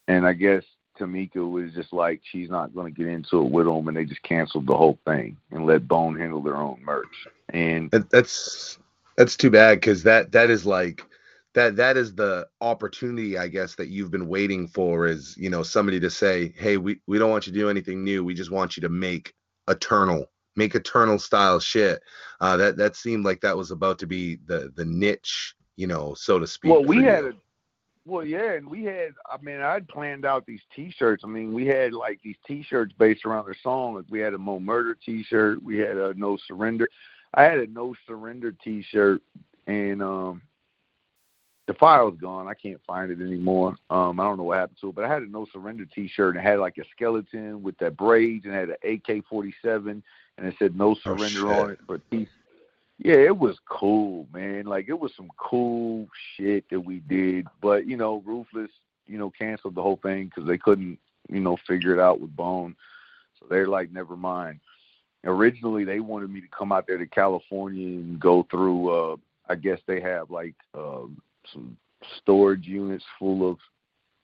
And I guess Tamika was just like, she's not going to get into it with them, and they just canceled the whole thing and let Bone handle their own merch. And that's that's too bad, because that that is like that that is the opportunity, I guess, that you've been waiting for, is, you know, somebody to say, hey, we, we don't want you to do anything new. We just want you to make Eternal make Eternal style shit. Uh, that that seemed like that was about to be the the niche, you know, so to speak. Well, we had a, well, yeah, and we had. I mean, I'd planned out these T-shirts. I mean, we had like these T-shirts based around their song. Like, we had a Mo Murder T-shirt. We had a No Surrender. I had a No Surrender T-shirt, and um, the file's gone. I can't find it anymore. Um, I don't know what happened to it, but I had a No Surrender T-shirt, and it had like a skeleton with that braids, and it had an A K forty-seven, and it said No Surrender oh, on it. But yeah, it was cool, man. Like, it was some cool shit that we did. But, you know, Ruthless, you know, canceled the whole thing because they couldn't, you know, figure it out with Bone. So they're like, never mind. Originally, they wanted me to come out there to California and go through, uh, I guess they have like uh, some storage units full of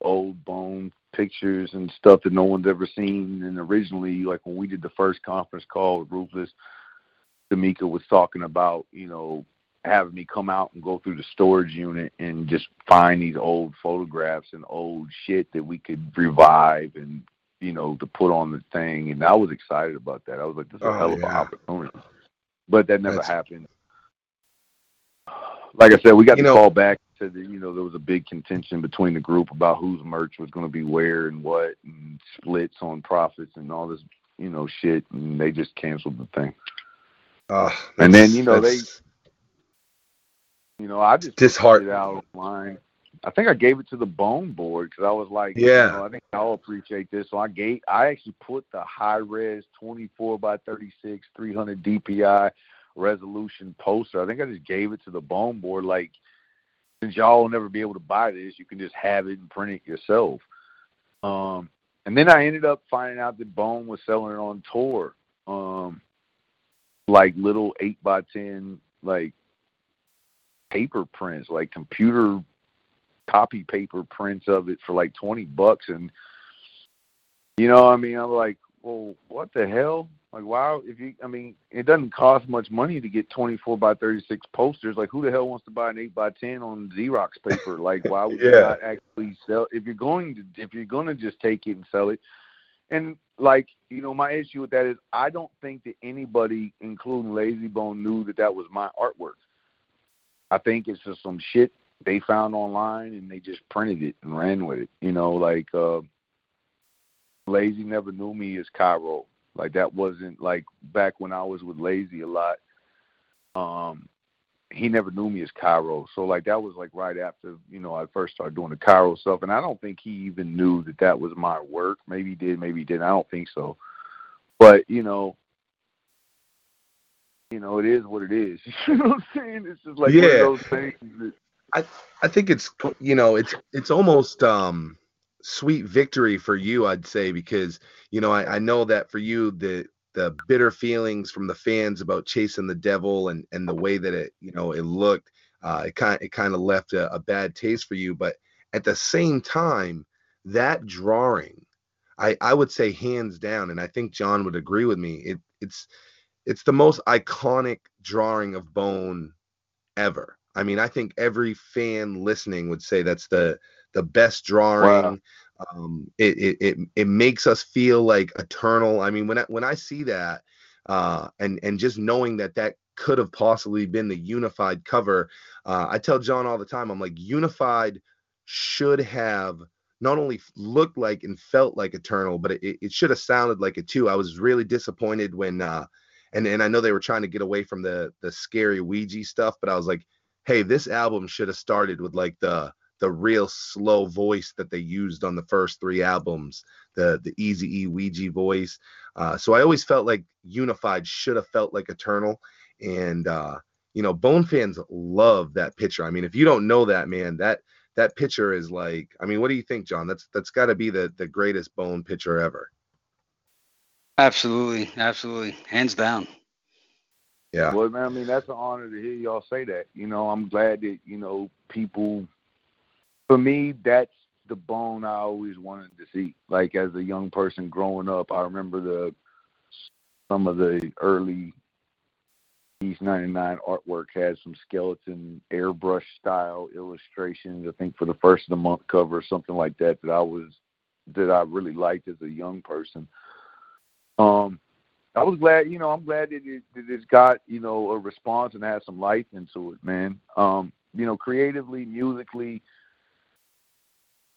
old Bone pictures and stuff that no one's ever seen. And originally, like when we did the first conference call with Ruthless, Tamika was talking about, you know, having me come out and go through the storage unit and just find these old photographs and old shit that we could revive and, you know, to put on the thing. And I was excited about that. I was like, this is oh, a hell of yeah. an opportunity. But that never That's... happened. Like I said, we got you the know... call back to the, you know, there was a big contention between the group about whose merch was going to be where and what and splits on profits and all this, you know, shit. And they just canceled the thing. Uh, and then, you know, they, you know, I just disheartened it out online. I think I gave it to the Bone Board because I was like, yeah, you know, I think I'll appreciate this. So I gave, I actually put the high res twenty-four by thirty-six, three hundred D P I resolution poster. I think I just gave it to the Bone Board. Like, since y'all will never be able to buy this, you can just have it and print it yourself. Um, and then I ended up finding out that Bone was selling it on tour. Um, like little eight by ten, like paper prints, like computer copy paper prints of it for like twenty bucks. And, you know, I mean, I'm like, well, what the hell? Like, wow. If you, I mean, it doesn't cost much money to get twenty-four by thirty-six posters. Like, who the hell wants to buy an eight by ten on Xerox paper? Like, why would yeah. you not actually sell? If you're going to, if you're going to just take it and sell it. And like, you know, my issue with that is I don't think that anybody, including Layzie Bone, knew that that was my artwork. I think it's just some shit they found online and they just printed it and ran with it. You know, like uh, Layzie never knew me as Kyro. Like that wasn't like back when I was with Layzie a lot. Um, he never knew me as Kyro. So like that was like right after, you know, I first started doing the Kyro stuff. And I don't think he even knew that that was my work. Maybe he did, maybe he didn't. I don't think so. But, you know, you know, it is what it is. You know what I'm saying? It's just like yeah. one of those things. That... I, I think it's, you know, it's, it's almost um, sweet victory for you, I'd say, because, you know, I, I know that for you, the, the bitter feelings from the fans about Chasing the Devil and, and the way that it, you know, it looked, uh, it kind it kind of left a, a bad taste for you. But at the same time, that drawing, I, I would say hands down, and I think John would agree with me, it it's it's the most iconic drawing of Bone ever. I mean, I think every fan listening would say that's the the best drawing. Wow. Um, it, it, it, it makes us feel like Eternal. I mean, when I, when I see that, uh, and, and just knowing that that could have possibly been the Unified cover, uh, I tell John all the time, I'm like, Unified should have not only looked like and felt like Eternal, but it, it should have sounded like it too. I was really disappointed when, uh, and, and I know they were trying to get away from the, the scary Ouija stuff, but I was like, hey, this album should have started with like the, the real slow voice that they used on the first three albums, the the Eazy-E Ouija voice. Uh, so I always felt like Unified should have felt like Eternal. And, uh, you know, Bone fans love that picture. I mean, if you don't know that, man, that that picture is like, I mean, what do you think, John? That's That's got to be the, the greatest Bone picture ever. Absolutely. Absolutely. Hands down. Yeah. Well, man, I mean, that's an honor to hear y'all say that. You know, I'm glad that, you know, people... For me, that's the Bone I always wanted to see. Like, as a young person growing up, I remember the some of the early East ninety-nine artwork had some skeleton airbrush style illustrations, I think, for the First of the Month cover or something like that, that I was that I really liked as a young person. Um, I was glad, you know, I'm glad that it, that it's got, you know, a response and had some life into it, man. Um, you know, creatively, musically,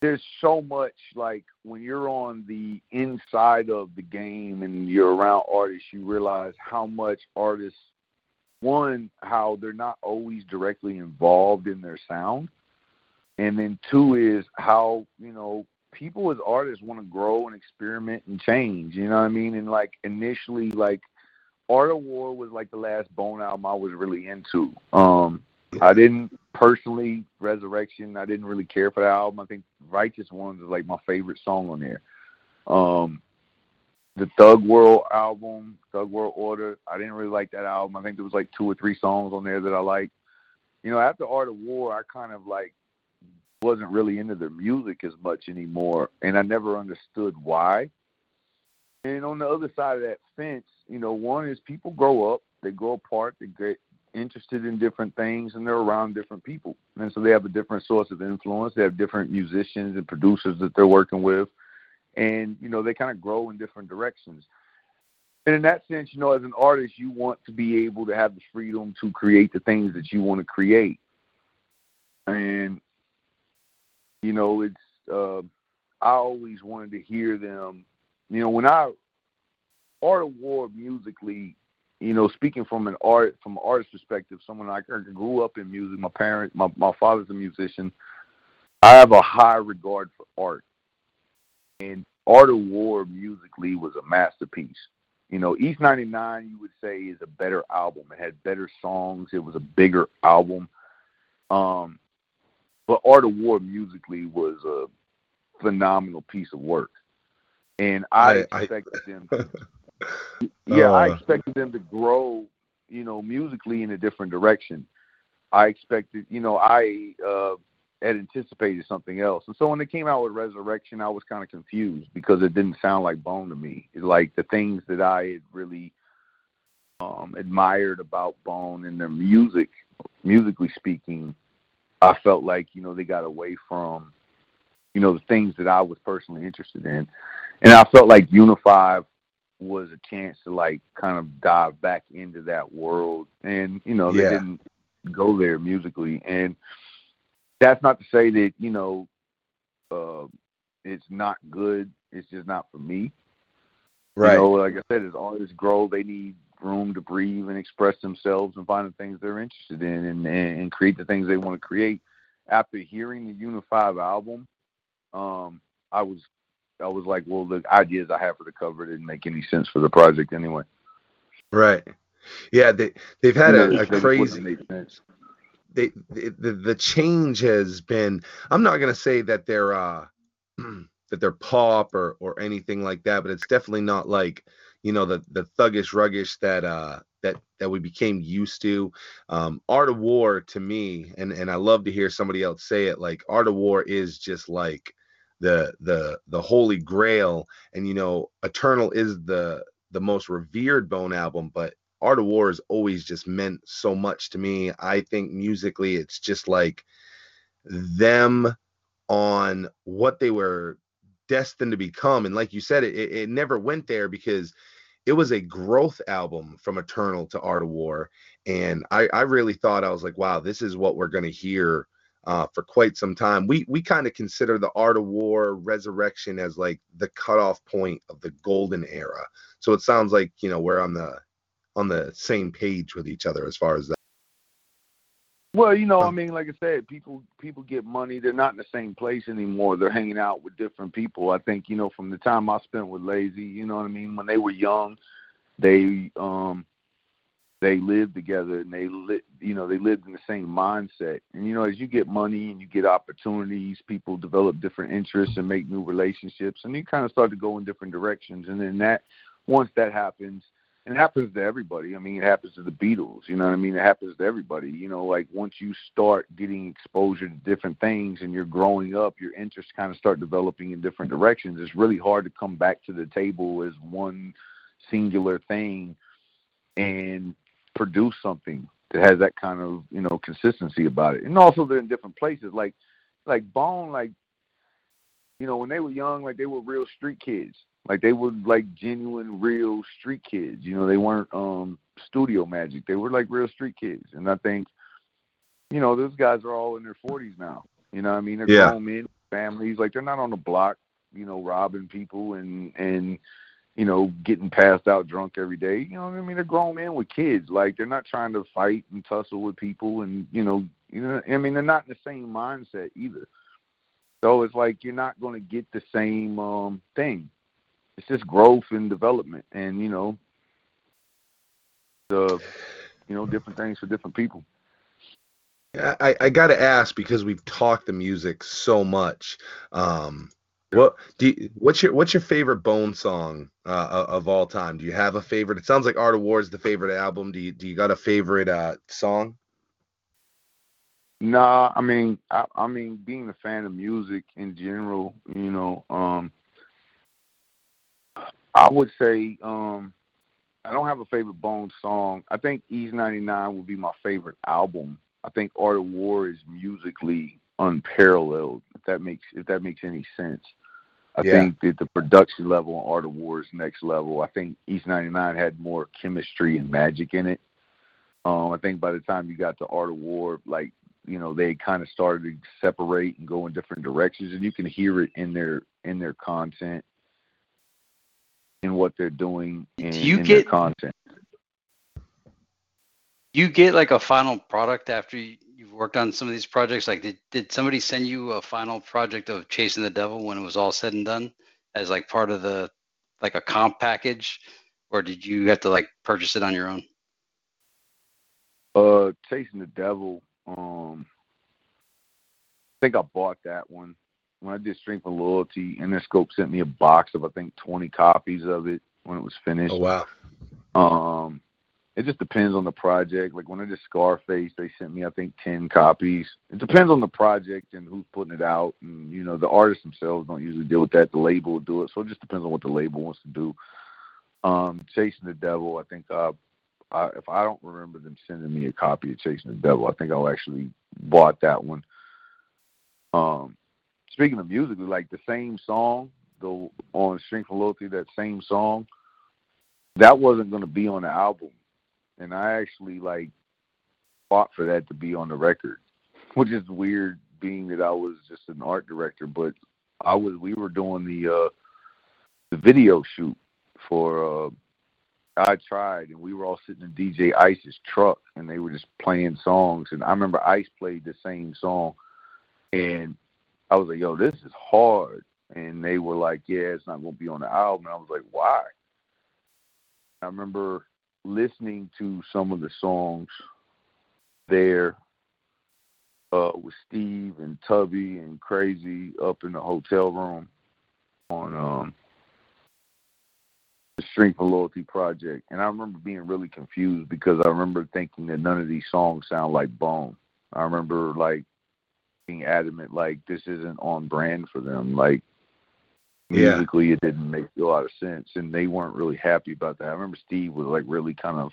there's so much, like, when you're on the inside of the game and you're around artists, you realize how much artists, one, how they're not always directly involved in their sound. And then two is how, you know, people as artists want to grow and experiment and change, you know what I mean? And, like, initially, like, Art of War was, like, the last Bone album I was really into. Um, I didn't personally, Resurrection, I didn't really care for the album. I think Righteous Ones is, like, my favorite song on there. Um, the Thug World album, Thug World Order, I didn't really like that album. I think there was, like, two or three songs on there that I liked. You know, after Art of War, I kind of, like, wasn't really into their music as much anymore, and I never understood why. And on the other side of that fence, you know, one is people grow up, they grow apart, they get interested in different things, and they're around different people. And so they have a different source of influence. They have different musicians and producers that they're working with. And, you know, they kind of grow in different directions. And in that sense, you know, as an artist, you want to be able to have the freedom to create the things that you want to create. And, you know, it's, uh, I always wanted to hear them. You know, when I, Art of War musically, you know, speaking from an art, from an artist perspective, someone I grew up in music, my parents, my, my father's a musician. I have a high regard for art. And Art of War musically was a masterpiece. You know, East ninety-nine, you would say, is a better album. It had better songs. It was a bigger album. Um, But Art of War musically was a phenomenal piece of work. And I, I expected I, them to, Yeah, uh, I expected them to grow, you know, musically in a different direction. I expected, you know, I uh, had anticipated something else. And so when they came out with Resurrection, I was kind of confused because it didn't sound like Bone to me. It's like the things that I had really um, admired about Bone and their music, musically speaking, I felt like, you know, they got away from, you know, the things that I was personally interested in. And I felt like Unify was a chance to, like, kind of dive back into that world. And, you know, they yeah. didn't go there musically. And that's not to say that, you know, uh, it's not good. It's just not for me. Right. You know, like I said, as artists grow, they need room to breathe and express themselves and find the things they're interested in and, and, and create the things they want to create. After hearing the Unify album, um, I was I was like, well, the ideas I had for the cover didn't make any sense for the project anyway. Right. Yeah, they they've had you know, a, a crazy. They, they the the change has been. I'm not gonna say that they're uh that they're pop or or anything like that, but it's definitely not like, you know, the the thuggish, ruggish that uh that that we became used to. Um, Art of War to me, and and I love to hear somebody else say it. Like, Art of War is just like the the the holy grail. And you know, Eternal is the the most revered Bone album, but Art of War has always just meant so much to me. I think musically, it's just like them on what they were destined to become. And like you said, it, it it never went there because it was a growth album from Eternal to Art of War. And I, I really thought, I was like, wow, this is what we're going to hear uh, for quite some time. We we kind of consider the Art of War, Resurrection as like the cutoff point of the golden era. So it sounds like, you know, we're on the on the same page with each other as far as that. Well, you know, I mean, like I said, people people get money. They're not in the same place anymore. They're hanging out with different people. I think, you know, from the time I spent with Layzie, you know what I mean? When they were young, they um, they lived together and they, li- you know, they lived in the same mindset. And, you know, as you get money and you get opportunities, people develop different interests and make new relationships. And you kind of start to go in different directions. And then that, once that happens, it happens to everybody. I mean, it happens to the Beatles. You know what I mean? It happens to everybody. You know, like, once you start getting exposure to different things and you're growing up, your interests kind of start developing in different directions. It's really hard to come back to the table as one singular thing and produce something that has that kind of, you know, consistency about it. And also, they're in different places. Like, like Bone, like, you know, when they were young, like, they were real street kids. Like, they were, like, genuine, real street kids. You know, they weren't um, studio magic. They were, like, real street kids. And I think, you know, those guys are all in their forties now. You know what I mean? They're yeah. grown men, families. Like, they're not on the block, you know, robbing people and, and, you know, getting passed out drunk every day. You know what I mean? They're grown men with kids. Like, they're not trying to fight and tussle with people and, you know, you know, I mean, they're not in the same mindset either. So it's like you're not going to get the same um, thing. It's just growth and development, and you know, the you know different things for different people. I, I got to ask, because we've talked the music so much. Um, what do you, what's your what's your favorite Bone song uh, of all time? Do you have a favorite? It sounds like Art of War is the favorite album. Do you do you got a favorite uh, song? Nah, I mean, I, I mean, being a fan of music in general, you know. Um, I would say um, I don't have a favorite Bone song. I think East ninety-nine would be my favorite album. I think Art of War is musically unparalleled, if that makes if that makes any sense. I yeah. think that the production level on Art of War is next level. I think East ninety-nine had more chemistry and magic in it. Um, I think by the time you got to Art of War, like, you know, they kind of started to separate and go in different directions, and you can hear it in their in their content. In what they're doing in, do you in get, their content. You get like a final product after you, you've worked on some of these projects. Like, did, did somebody send you a final project of Chasing the Devil when it was all said and done as like part of the, like a comp package, or did you have to like purchase it on your own? Uh, Chasing the Devil. Um, I think I bought that one. When I did Strength and Loyalty, Interscope sent me a box of, I think, twenty copies of it when it was finished. Oh, wow. Um, it just depends on the project. Like, when I did Scarface, they sent me, I think, ten copies. It depends on the project and who's putting it out. And, you know, the artists themselves don't usually deal with that. The label will do it. So it just depends on what the label wants to do. Um, Chasing the Devil, I think, uh, I, if I don't remember them sending me a copy of Chasing the Devil, I think I'll actually bought that one. Um, Speaking of music, like the same song, though, on Strength and Loyalty, that same song, that wasn't going to be on the album. And I actually, like, fought for that to be on the record, which is weird, being that I was just an art director. But I was, we were doing the uh, the video shoot for uh, I Tried, and we were all sitting in D J Ice's truck, and they were just playing songs. And I remember Ice played the same song, and I was like, yo, this is hard. And they were like, yeah, it's not going to be on the album. And I was like, why? I remember listening to some of the songs there uh, with Steve and Tubby and Krayzie up in the hotel room on um, the Strength and Loyalty project. And I remember being really confused, because I remember thinking that none of these songs sound like Bone. I remember, like, adamant, like, this isn't on brand for them, like, yeah. musically it didn't make a lot of sense, and they weren't really happy about that. I remember Steve was, like, really kind of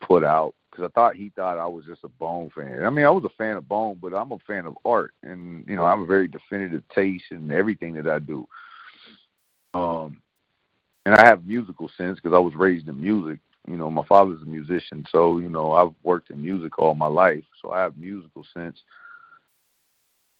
put out, because I thought he thought I was just a Bone fan. I mean, I was a fan of Bone, but I'm a fan of art, and, you know, I have a very definitive taste in everything that I do, um, and I have musical sense, because I was raised in music. You know, my father's a musician, so, you know, I've worked in music all my life, so I have musical sense.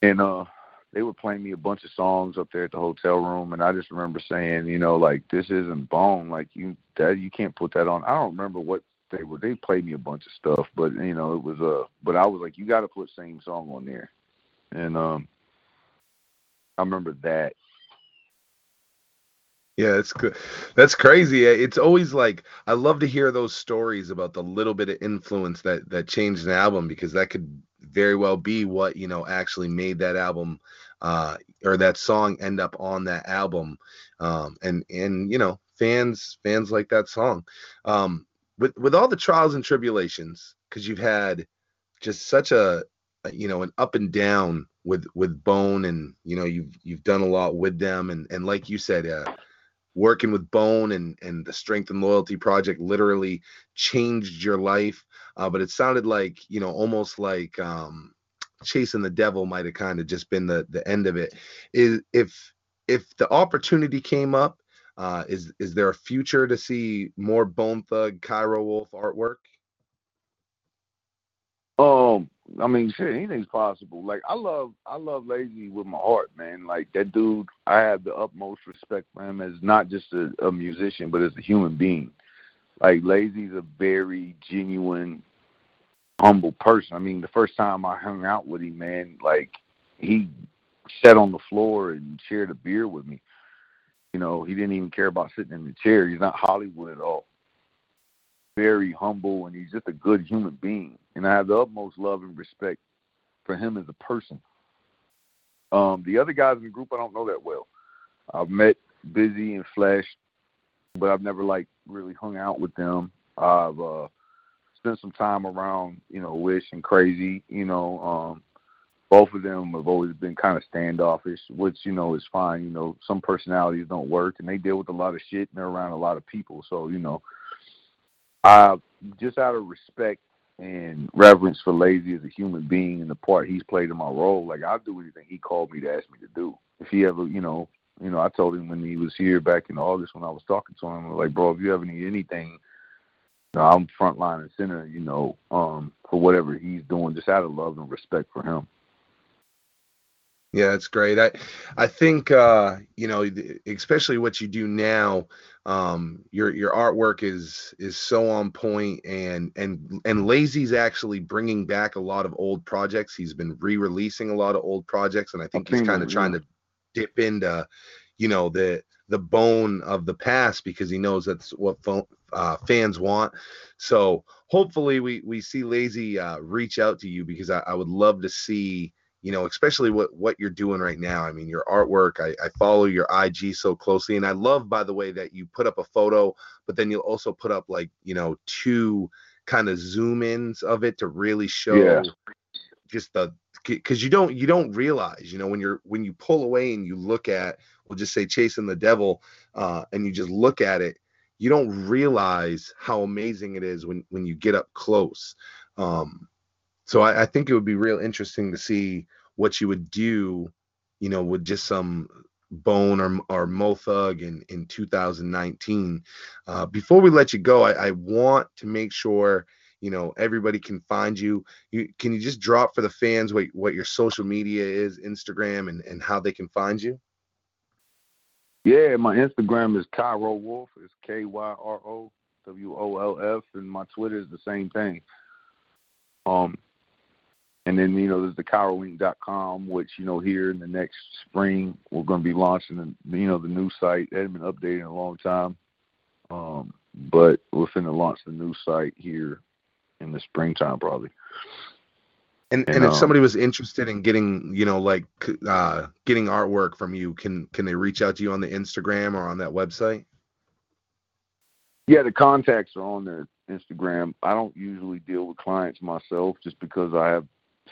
And uh, they were playing me a bunch of songs up there at the hotel room, and I just remember saying, you know, like, this isn't Bone. Like, you that you can't put that on. I don't remember what they were. They played me a bunch of stuff, but, you know, it was uh, but I was like, you got to put same song on there. And um, I remember that. Yeah, it's good. That's Krayzie. It's always like, I love to hear those stories about the little bit of influence that, that changed an album, because that could very well be what, you know, actually made that album uh, or that song end up on that album. Um, and, and, you know, fans, fans like that song. Um, with, with all the trials and tribulations, because you've had just such a, you know, an up and down with, with Bone, and, you know, you've, you've done a lot with them. And, and like you said, uh, working with Bone and, and the Strength and Loyalty project literally changed your life. Uh, but it sounded like, you know, almost like um, Chasing the Devil might have kind of just been the the end of it. Is if if the opportunity came up Uh, is is there a future to see more Bone Thug, Kyro Wolf artwork? Um, I mean, shit, anything's possible. Like, I love, I love Layzie with my heart, man. Like, that dude, I have the utmost respect for him as not just a, a musician, but as a human being. Like, Layzie's a very genuine, humble person. I mean, the first time I hung out with him, man, like, he sat on the floor and shared a beer with me. You know, he didn't even care about sitting in the chair. He's not Hollywood at all. Very humble, and he's just a good human being. And I have the utmost love and respect for him as a person. Um, the other guys in the group, I don't know that well. I've met Bizzy and Flesh, but I've never, like, really hung out with them. I've uh, spent some time around, you know, Wish and Krayzie. You know, um, both of them have always been kind of standoffish, which, you know, is fine. You know, some personalities don't work, and they deal with a lot of shit, and they're around a lot of people. So, you know, I just out of respect and reverence for Layzie as a human being and the part he's played in my role, like, I'll do anything he called me to ask me to do. If he ever, you know, you know, I told him when he was here back in August when I was talking to him, like, bro, if you ever need anything, you know, I'm front line and center, you know, um, for whatever he's doing, just out of love and respect for him. Yeah, that's great. I, I think, uh, you know, especially what you do now, um, your your artwork is is so on point, and and and Layzie's actually bringing back a lot of old projects. He's been re-releasing a lot of old projects, and I think he's kind of trying to dip into, you know, the the bone of the past because he knows that's what phone, uh, fans want. So hopefully we we see Layzie uh, reach out to you, because I, I would love to see, you know, especially what, what you're doing right now. I mean, your artwork, I, I follow your I G so closely. And I love, by the way, that you put up a photo, but then you'll also put up, like, you know, two kind of zoom ins of it to really show yeah. just the, because you don't, you don't realize, you know, when you're, when you pull away and you look at, we'll just say Chasing the Devil, uh, and you just look at it, you don't realize how amazing it is when, when you get up close. Um, So I, I think it would be real interesting to see what you would do, you know, with just some Bone or, or Mo Thug in, in two thousand nineteen. Uh, before we let you go, I, I want to make sure, you know, everybody can find you. You can you just drop for the fans what, what your social media is, Instagram, and, and how they can find you? Yeah, my Instagram is Kyro Wolf. It's K Y R O W O L F, and my Twitter is the same thing. Um. And then, you know, there's the Kyro Inc dot com, which, you know, here in the next spring, we're going to be launching, you know, the new site. It hasn't been updated in a long time, um, but we're finna launch the new site here in the springtime probably. And and, and if um, somebody was interested in getting, you know, like uh, getting artwork from you, can can they reach out to you on the Instagram or on that website? Yeah, the contacts are on there. Instagram. I don't usually deal with clients myself just because I have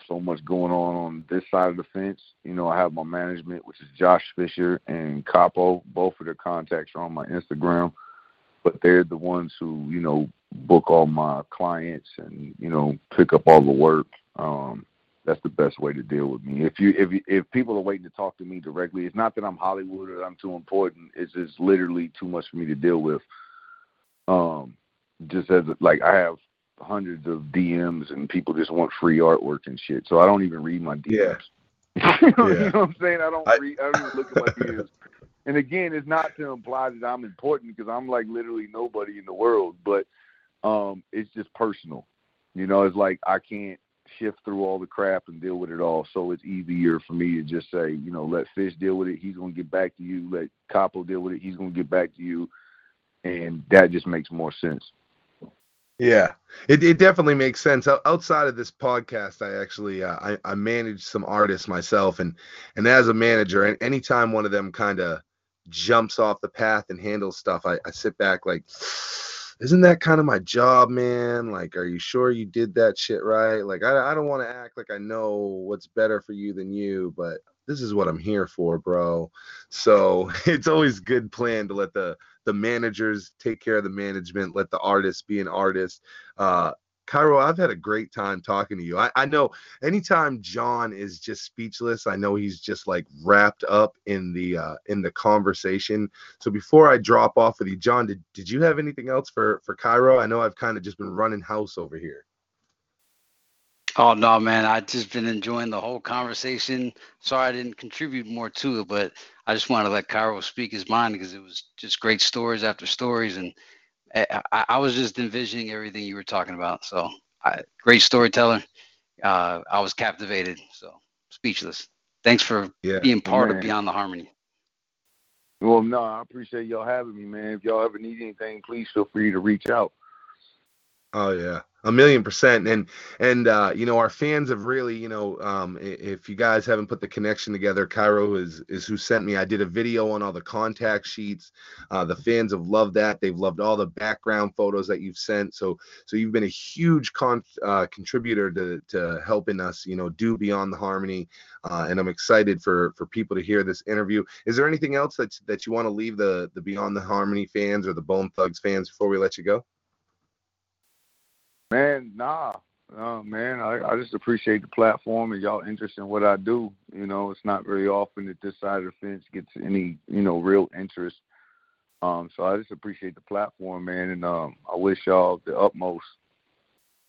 so much going on on this side of the fence. You know, I have my management, which is Josh Fisher and Capo. Both of their contacts are on my Instagram, but they're the ones who, you know, book all my clients and, you know, pick up all the work. Um, that's the best way to deal with me. If you, if you, if people are waiting to talk to me directly, it's not that I'm Hollywood or I'm too important. It's just literally too much for me to deal with. Um, Just as like I have hundreds of D Ms and people just want free artwork and shit, so I don't even read my D Ms. Yeah. you, know, yeah. you know what I'm saying? I don't I, read. I don't even look at my D Ms. And again, it's not to imply that I'm important because I'm like literally nobody in the world, but um, it's just personal. You know, it's like I can't shift through all the crap and deal with it all, so it's easier for me to just say, you know, let Fish deal with it. He's gonna get back to you. Let Capo deal with it. He's gonna get back to you, and that just makes more sense. Yeah, it it definitely makes sense. Outside of this podcast, I actually uh, I I manage some artists myself, and and as a manager, and anytime one of them kind of jumps off the path and handles stuff, I, I sit back like, isn't that kind of my job, man? Like, are you sure you did that shit right? Like, I I don't want to act like I know what's better for you than you, but this is what I'm here for, bro. So it's always good plan to let the the managers take care of the management, let the artists be an artist. Uh, Kyro, I've had a great time talking to you. I, I know anytime John is just speechless, I know he's just like wrapped up in the uh, in the conversation. So before I drop off with you, John, did, did you have anything else for, for Kyro? I know I've kind of just been running house over here. Oh, no, man. I've just been enjoying the whole conversation. Sorry I didn't contribute more to it, but I just wanted to let Kyro speak his mind because it was just great stories after stories. And I, I was just envisioning everything you were talking about. So I, great storyteller. Uh, I was captivated. So speechless. Thanks for yeah, being part man. of Beyond the Harmony. Well, no, I appreciate y'all having me, man. If y'all ever need anything, please feel free to reach out. Oh, yeah. A million percent. And, and uh, you know, our fans have really, you know, um, if you guys haven't put the connection together, Kyro is, is who sent me. I did a video on all the contact sheets. Uh, the fans have loved that. They've loved all the background photos that you've sent. So, so you've been a huge con- uh, contributor to, to helping us, you know, do Beyond the Harmony. Uh, and I'm excited for, for people to hear this interview. Is there anything else that, that you want to leave the, the Beyond the Harmony fans or the Bone Thugs fans before we let you go? Man, nah, uh, man, I, I just appreciate the platform and y'all interest in what I do. You know, it's not very often that this side of the fence gets any, you know, real interest. Um, so I just appreciate the platform, man, and um, I wish y'all the utmost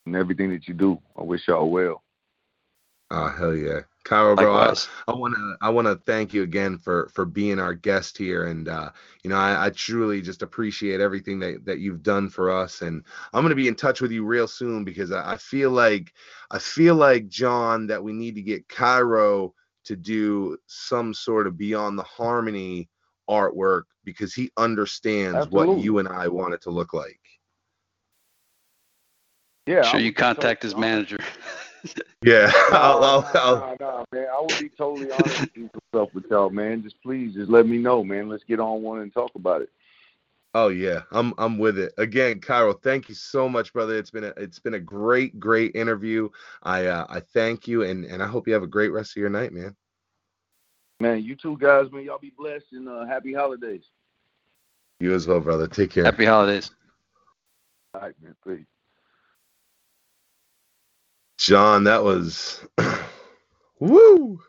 in everything that you do. I wish y'all well. Oh, hell yeah. Kyro, bro, I, I want to I want to thank you again for, for being our guest here. And, uh, you know, I, I truly just appreciate everything that, that you've done for us. And I'm going to be in touch with you real soon because I, I feel like I feel like, John, that we need to get Kyro to do some sort of Beyond the Harmony artwork because he understands Absolutely. what you and I want it to look like. Yeah, sure, I'm you contact so his manager. Yeah, I'll, I'll, I'll. Nah, nah, man. I would be totally honest with y'all, man. Just please, just let me know, man. Let's get on one and talk about it. Oh yeah, I'm I'm with it again, Kyro. Thank you so much, brother. It's been a it's been a great great interview. I uh, I thank you, and, and I hope you have a great rest of your night, man. Man, you too, guys. Man, y'all be blessed and uh, happy holidays. You as well, brother. Take care. Happy holidays. All right, man. Please. John, that was woo!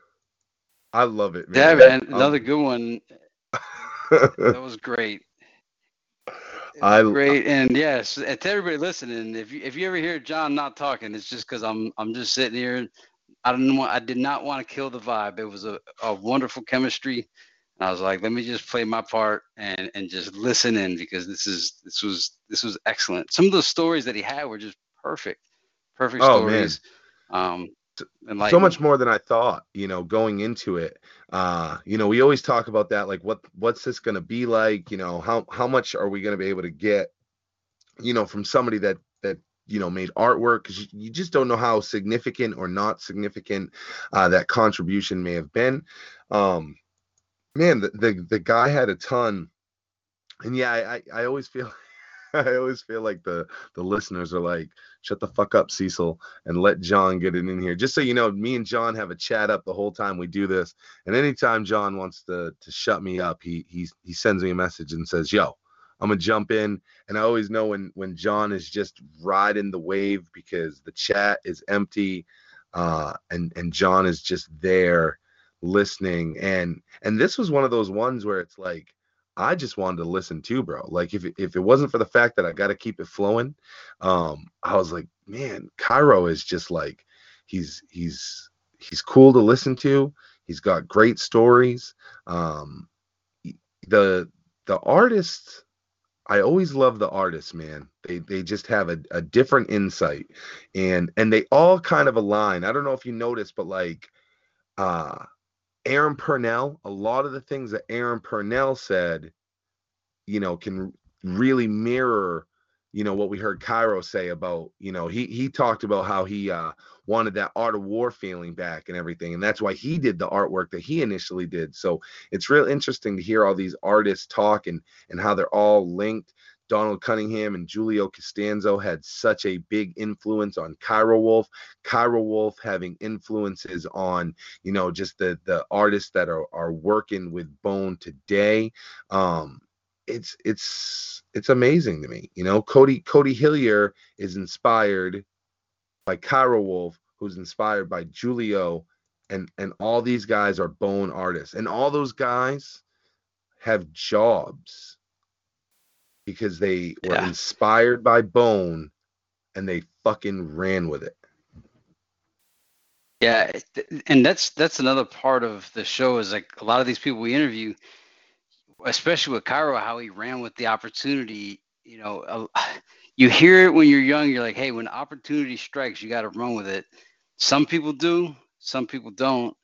I love it, man. Yeah, man, another um, good one. That was great. I great, I, and yes, to everybody listening, if you if you ever hear John not talking, it's just because I'm I'm just sitting here. I didn't want I did not want to kill the vibe. It was a, a wonderful chemistry, and I was like, let me just play my part and and just listen in because this is this was this was excellent. Some of the stories that he had were just perfect. Perfect stories. Oh, man. Um, so much more than I thought, you know, going into it. Uh, you know, we always talk about that, like, what what's this going to be like? You know, how how much are we going to be able to get, you know, from somebody that, that you know, made artwork? Because you, you just don't know how significant or not significant uh, that contribution may have been. Um, man, the, the, the guy had a ton. And, yeah, I, I, I always feel... I always feel like the, the listeners are like, shut the fuck up, Cecil, and let John get it in here. Just so you know, me and John have a chat up the whole time we do this. And anytime John wants to to shut me up, he he he sends me a message and says, yo, I'm going to jump in. And I always know when, when John is just riding the wave because the chat is empty uh, and, and John is just there listening. And and this was one of those ones where it's like, I just wanted to listen to, bro. Like if, if it wasn't for the fact that I got to keep it flowing, um, I was like, man, Kyro is just like, he's, he's, he's cool to listen to. He's got great stories. Um, the, the artists, I always love the artists, man. They, they just have a, a different insight and, and they all kind of align. I don't know if you noticed, but like, uh, Aaron Purnell, a lot of the things that Aaron Purnell said, you know, can really mirror, you know, what we heard Kyro say about, you know, he he talked about how he uh, wanted that Art of War feeling back and everything. And that's why he did the artwork that he initially did. So it's real interesting to hear all these artists talk and, and how they're all linked. Donald Cunningham and Giulio Costanzo had such a big influence on Kyro Wolf. Kyro Wolf having influences on, you know, just the the artists that are are working with Bone today. Um, it's it's it's amazing to me. You know, Cody Cody Hillier is inspired like Kyro Wolf, who's inspired by Giulio, and and all these guys are bone artists, and all those guys have jobs because they were yeah. inspired by bone and they fucking ran with it. Yeah, and that's that's another part of the show is like a lot of these people we interview, especially with Kyro, how he ran with the opportunity. You know, you hear it when you're young. You're like, hey, when opportunity strikes, you got to run with it. Some people do, some people don't.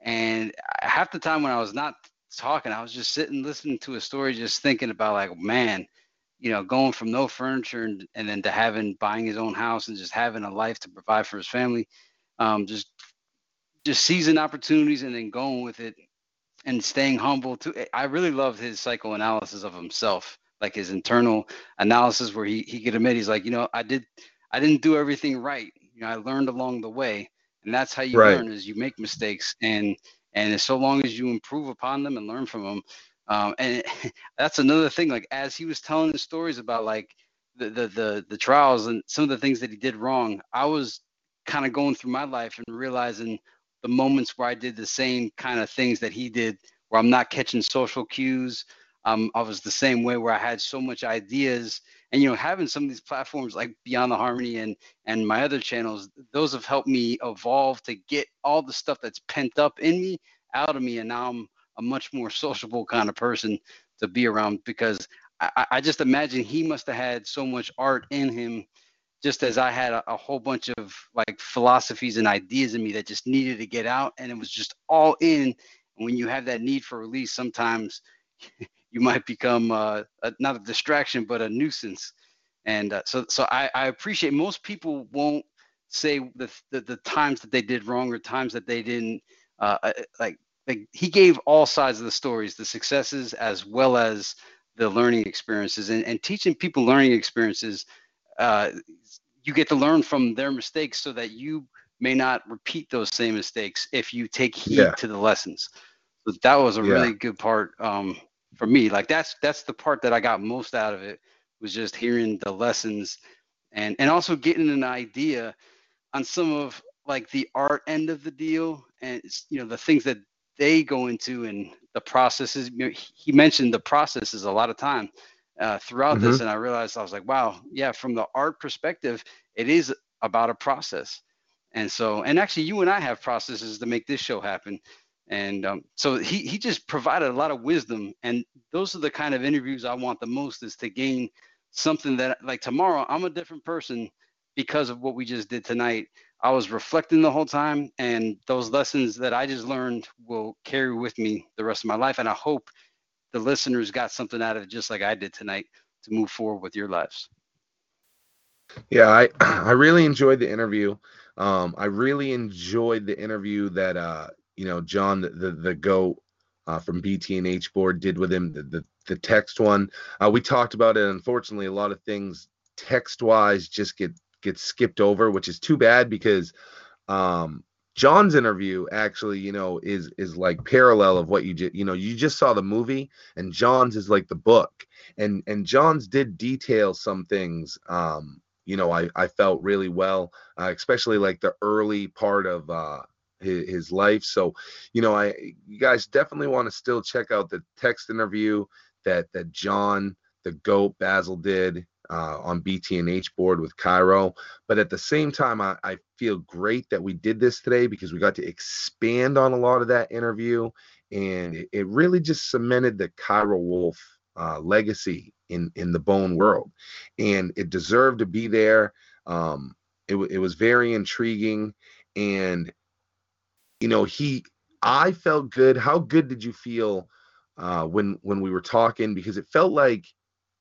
And half the time when I was not talking, I was just sitting, listening to a story, just thinking about like, man, you know, going from no furniture and, and then to having, buying his own house and just having a life to provide for his family. Um, just, just seizing opportunities and then going with it and staying humble too. I really loved his psychoanalysis of himself, like his internal analysis where he, he could admit, he's like, you know, I did, I didn't do everything right. You know, I learned along the way, and that's how you right. learn is you make mistakes. And, and so long as you improve upon them and learn from them. Um, and it, that's another thing, like as he was telling his stories about like the, the, the, the trials and some of the things that he did wrong, I was kind of going through my life and realizing the moments where I did the same kind of things that he did, where I'm not catching social cues. Um, I was the same way where I had so much ideas, and, you know, having some of these platforms like Beyond The Harmony and, and my other channels, those have helped me evolve to get all the stuff that's pent up in me out of me. And now I'm a much more sociable kind of person to be around, because I, I just imagine he must've had so much art in him, just as I had a, a whole bunch of like philosophies and ideas in me that just needed to get out. And it was just all in. And when you have that need for release, sometimes you might become uh, a, not a distraction, but a nuisance. And uh, so, so I, I appreciate most people won't say the, the, the times that they did wrong or times that they didn't uh, like, like he gave all sides of the stories, the successes, as well as the learning experiences, and, and teaching people learning experiences. Uh, you get to learn from their mistakes so that you may not repeat those same mistakes if you take heed yeah. to the lessons. So that was a yeah. really good part um, for me. Like that's, that's the part that I got most out of it, was just hearing the lessons and, and also getting an idea on some of like the art end of the deal. And it's, you know, the things that they go into and the processes. You know, he mentioned the processes a lot of time. Uh, throughout mm-hmm. this, and I realized I was like, wow, yeah, from the art perspective, it is about a process. And so, and actually you and I have processes to make this show happen. And um, so he he just provided a lot of wisdom, and those are the kind of interviews I want the most, is to gain something that, like, tomorrow I'm a different person because of what we just did tonight. I was reflecting the whole time, and those lessons that I just learned will carry with me the rest of my life, and I hope the listeners got something out of it, just like I did tonight, to move forward with your lives. Yeah, I, I really enjoyed the interview. Um, I really enjoyed the interview that, uh, you know, John, the, the, the GOAT uh, from B T and H board did with him, the, the, the text one. Uh, we talked about it. Unfortunately, a lot of things text wise just get, get skipped over, which is too bad, because um, John's interview actually, you know, is is like parallel of what you just, you know, you just saw the movie, and John's is like the book, and and John's did detail some things, um, you know, I, I felt really well, uh, especially like the early part of uh, his, his life. So, you know, I you guys definitely want to still check out the text interview that that John, the GOAT Basil, did Uh, on B T and H board with Kyro. But at the same time, I, I feel great that we did this today, because we got to expand on a lot of that interview, and it, it really just cemented the Kyro Wolf uh, legacy in in the bone world, and it deserved to be there. Um, it, it was very intriguing, and you know, he I felt good. How good did you feel uh, when when we were talking? Because it felt like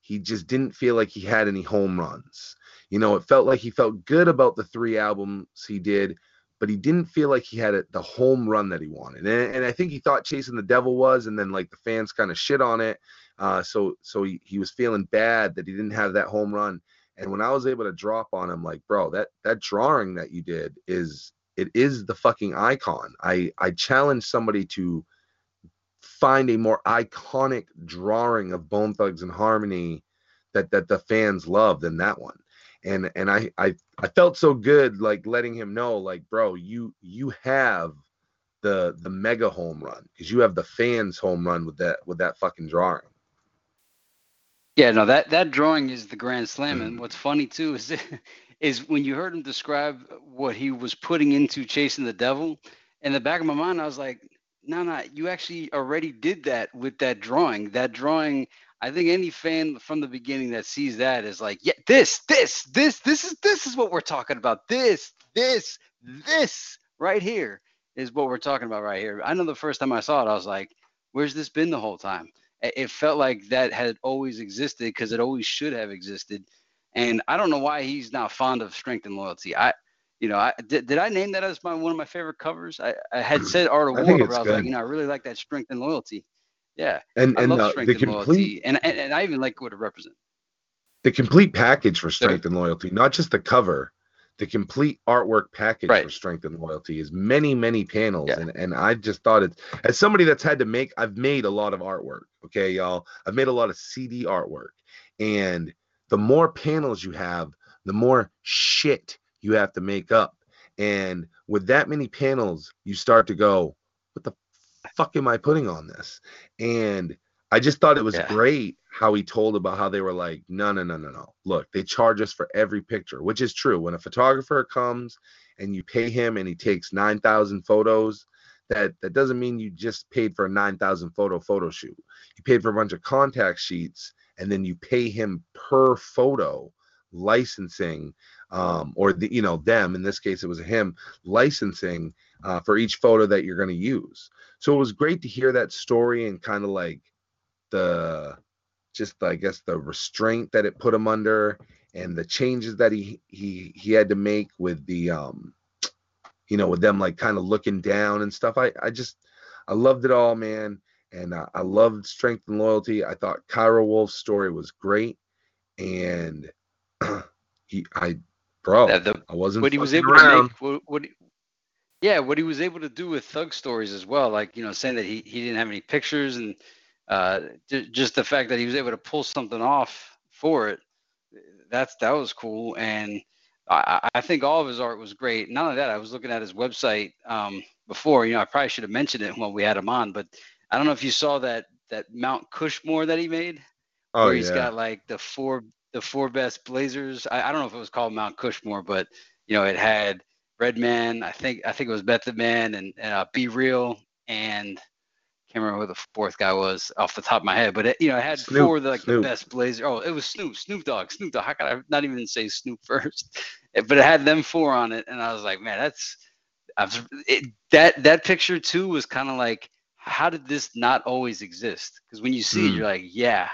he just didn't feel like he had any home runs. You know, it felt like he felt good about the three albums he did, but he didn't feel like he had a, the home run that he wanted. And, and I think he thought Chasing the Devil was, and then like the fans kind of shit on it. Uh, so so he, he was feeling bad that he didn't have that home run. And when I was able to drop on him, like, bro, that that drawing that you did is, it is the fucking icon. I, I challenge somebody to find a more iconic drawing of Bone Thugs-N-Harmony that that the fans love than that one. And and I, I I felt so good, like letting him know, like, bro, you you have the the mega home run, because you have the fans home run with that with that fucking drawing. Yeah, no, that, that drawing is the grand slam. And what's funny too is is when you heard him describe what he was putting into Chasing the Devil, in the back of my mind, I was like, no, no, you actually already did that with that drawing. That drawing. I think any fan from the beginning that sees that is like, yeah, this, this, this, this is this is what we're talking about. This, this, this right here is what we're talking about right here. I know the first time I saw it, I was like, where's this been the whole time? It felt like that had always existed, because it always should have existed. And I don't know why he's not fond of Strength and Loyalty. I, you know, I did, did I name that as my one of my favorite covers? I, I had said Art of War, but I was like, you know, I really like that Strength and Loyalty. Yeah, and I and, love uh, Strength the and complete Loyalty, and, and and I even like what it represents. The complete package for Strength yeah. and Loyalty, not just the cover, the complete artwork package right. for Strength and Loyalty is many many panels, yeah. and and I just thought it's, as somebody that's had to make, I've made a lot of artwork, okay, y'all, I've made a lot of C D artwork, and the more panels you have, the more shit you have to make up, and with that many panels, you start to go, what the fuck am I putting on this? And I just thought it was yeah. great how he told about how they were like, no, no, no, no, no. Look, they charge us for every picture, which is true. When a photographer comes and you pay him and he takes nine thousand photos, that, that doesn't mean you just paid for a nine thousand photo photo shoot. You paid for a bunch of contact sheets, and then you pay him per photo licensing, um, or the, you know, them, in this case, it was him licensing uh, for each photo that you're going to use. So it was great to hear that story, and kind of like the, just, I guess, the restraint that it put him under, and the changes that he, he, he had to make with the, um, you know, with them like kind of looking down and stuff. I, I just, I loved it all, man. And I, I loved Strength and Loyalty. I thought Kyro Wolf's story was great. And he, I, bro, yeah, the, I wasn't what he was able around. to make, what, what, yeah, what he was able to do with Thug Stories as well, like, you know, saying that he, he didn't have any pictures, and uh, d- just the fact that he was able to pull something off for it, that's that was cool. And I, I think all of his art was great. Not only that, I was looking at his website um, before, you know, I probably should have mentioned it when we had him on, but I don't know if you saw that that Mount Cushmore that he made, oh, where he's yeah. got like the four the four best Blazers. I, I don't know if it was called Mount Cushmore, but, you know, it had Redman, I think I think it was Method Man, and uh, Be Real, and I can't remember who the fourth guy was off the top of my head, but it, you know, it had Snoop, four of the, like, Snoop. the best Blazer. Oh, it was Snoop, Snoop Dogg, Snoop Dogg. How could I not even say Snoop first? But it had them four on it, and I was like, man, that's it, that that picture too was kind of like, how did this not always exist? Because when you see mm. it, you're like, yeah,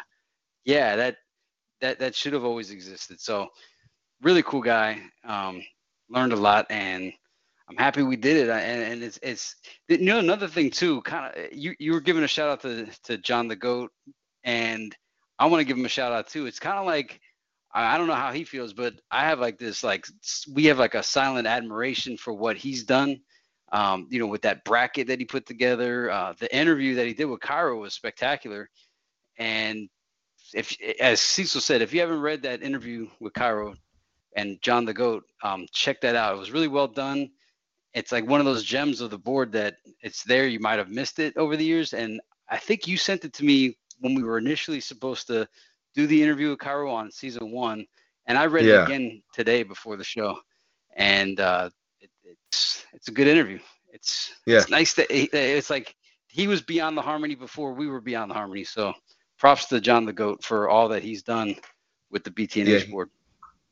yeah, that that that should have always existed. So really cool guy. Um, learned a lot, and I'm happy we did it. And, and it's, it's, you know, another thing too, kind of, you, you were giving a shout out to, to John the Goat, and I want to give him a shout out too. It's kind of like, I don't know how he feels, but I have like this, like, we have like a silent admiration for what he's done. Um, you know, with that bracket that he put together, uh, the interview that he did with Kyro was spectacular. And if, as Cecil said, if you haven't read that interview with Kyro and John the Goat, um, check that out. It was really well done. It's like one of those gems of the board that it's there. You might have missed it over the years. And I think you sent it to me when we were initially supposed to do the interview with Kyro on season one. And I read yeah. it again today before the show. And uh, it, it's it's a good interview. It's, yeah. it's nice that it, it's like he was Beyond the Harmony before we were Beyond the Harmony. So props to John the Goat for all that he's done with the B T N H yeah. board.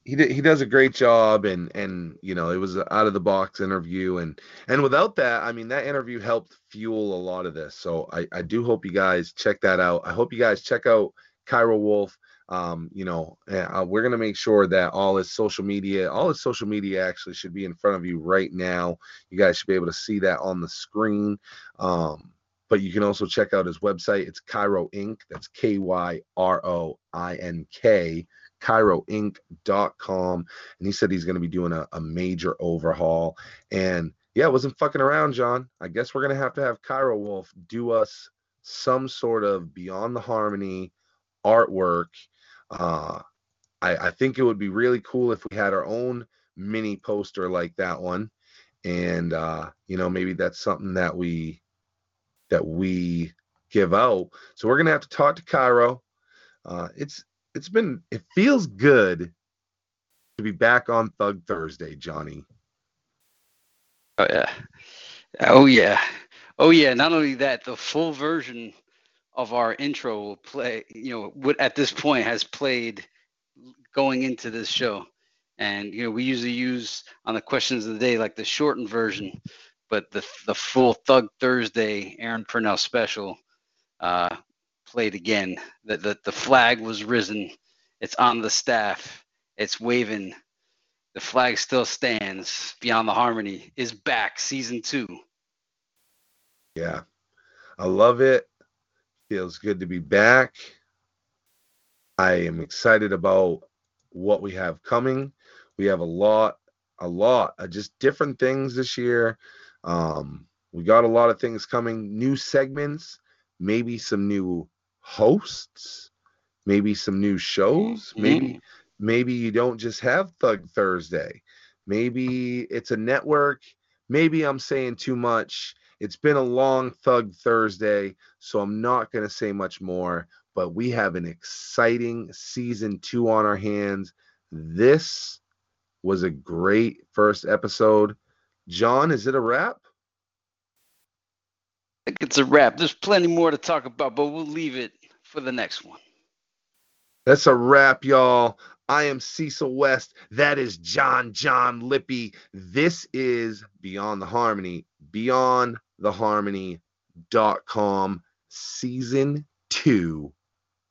He did, he does a great job, and, and you know, it was an out-of-the-box interview. And, and without that, I mean, that interview helped fuel a lot of this. So I, I do hope you guys check that out. I hope you guys check out Kyro Wolf. Um, you know, uh, we're going to make sure that all his social media, all his social media actually should be in front of you right now. You guys should be able to see that on the screen. Um, but you can also check out his website. It's Kyro Incorporated. That's K Y R O I N K. Kyro Inc dot com, and he said he's going to be doing a, a major overhaul. And yeah, it wasn't fucking around, John. I guess we're going to have to have Kyro Wolf do us some sort of Beyond the Harmony artwork, uh, I, I think it would be really cool if we had our own mini poster like that one. And, uh, you know, maybe that's something that we, that we give out. So we're going to have to talk to Kyro. Uh, it's, it's been, it feels good to be back on Thug Thursday, Johnny. Oh yeah. Oh yeah. Oh yeah. Not only that, the full version of our intro will play, you know, what at this point has played going into this show. And, you know, we usually use on the questions of the day, like the shortened version, but the the full Thug Thursday Aaron Purnell special uh, played again. The, the, the flag was risen. It's on the staff. It's waving. The flag still stands. Beyond the Harmony is back, season two. Yeah, I love it. Feels good to be back. I am excited about what we have coming. We have a lot, a lot of just different things this year. Um, we got a lot of things coming, new segments, maybe some new hosts, maybe some new shows. Mm-hmm. Maybe, maybe you don't just have Thug Thursday. Maybe it's a network. Maybe I'm saying too much. It's been a long Thug Thursday, so I'm not going to say much more. But we have an exciting season two on our hands. This was a great first episode. John, is it a wrap? I think it's a wrap. There's plenty more to talk about, but we'll leave it for the next one. That's a wrap, y'all. I am Cecil West. That is John John Lippy. This is Beyond the Harmony. beyond the harmony dot com season two.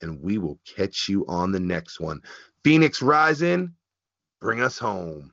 And we will catch you on the next one. Phoenix Rising, bring us home.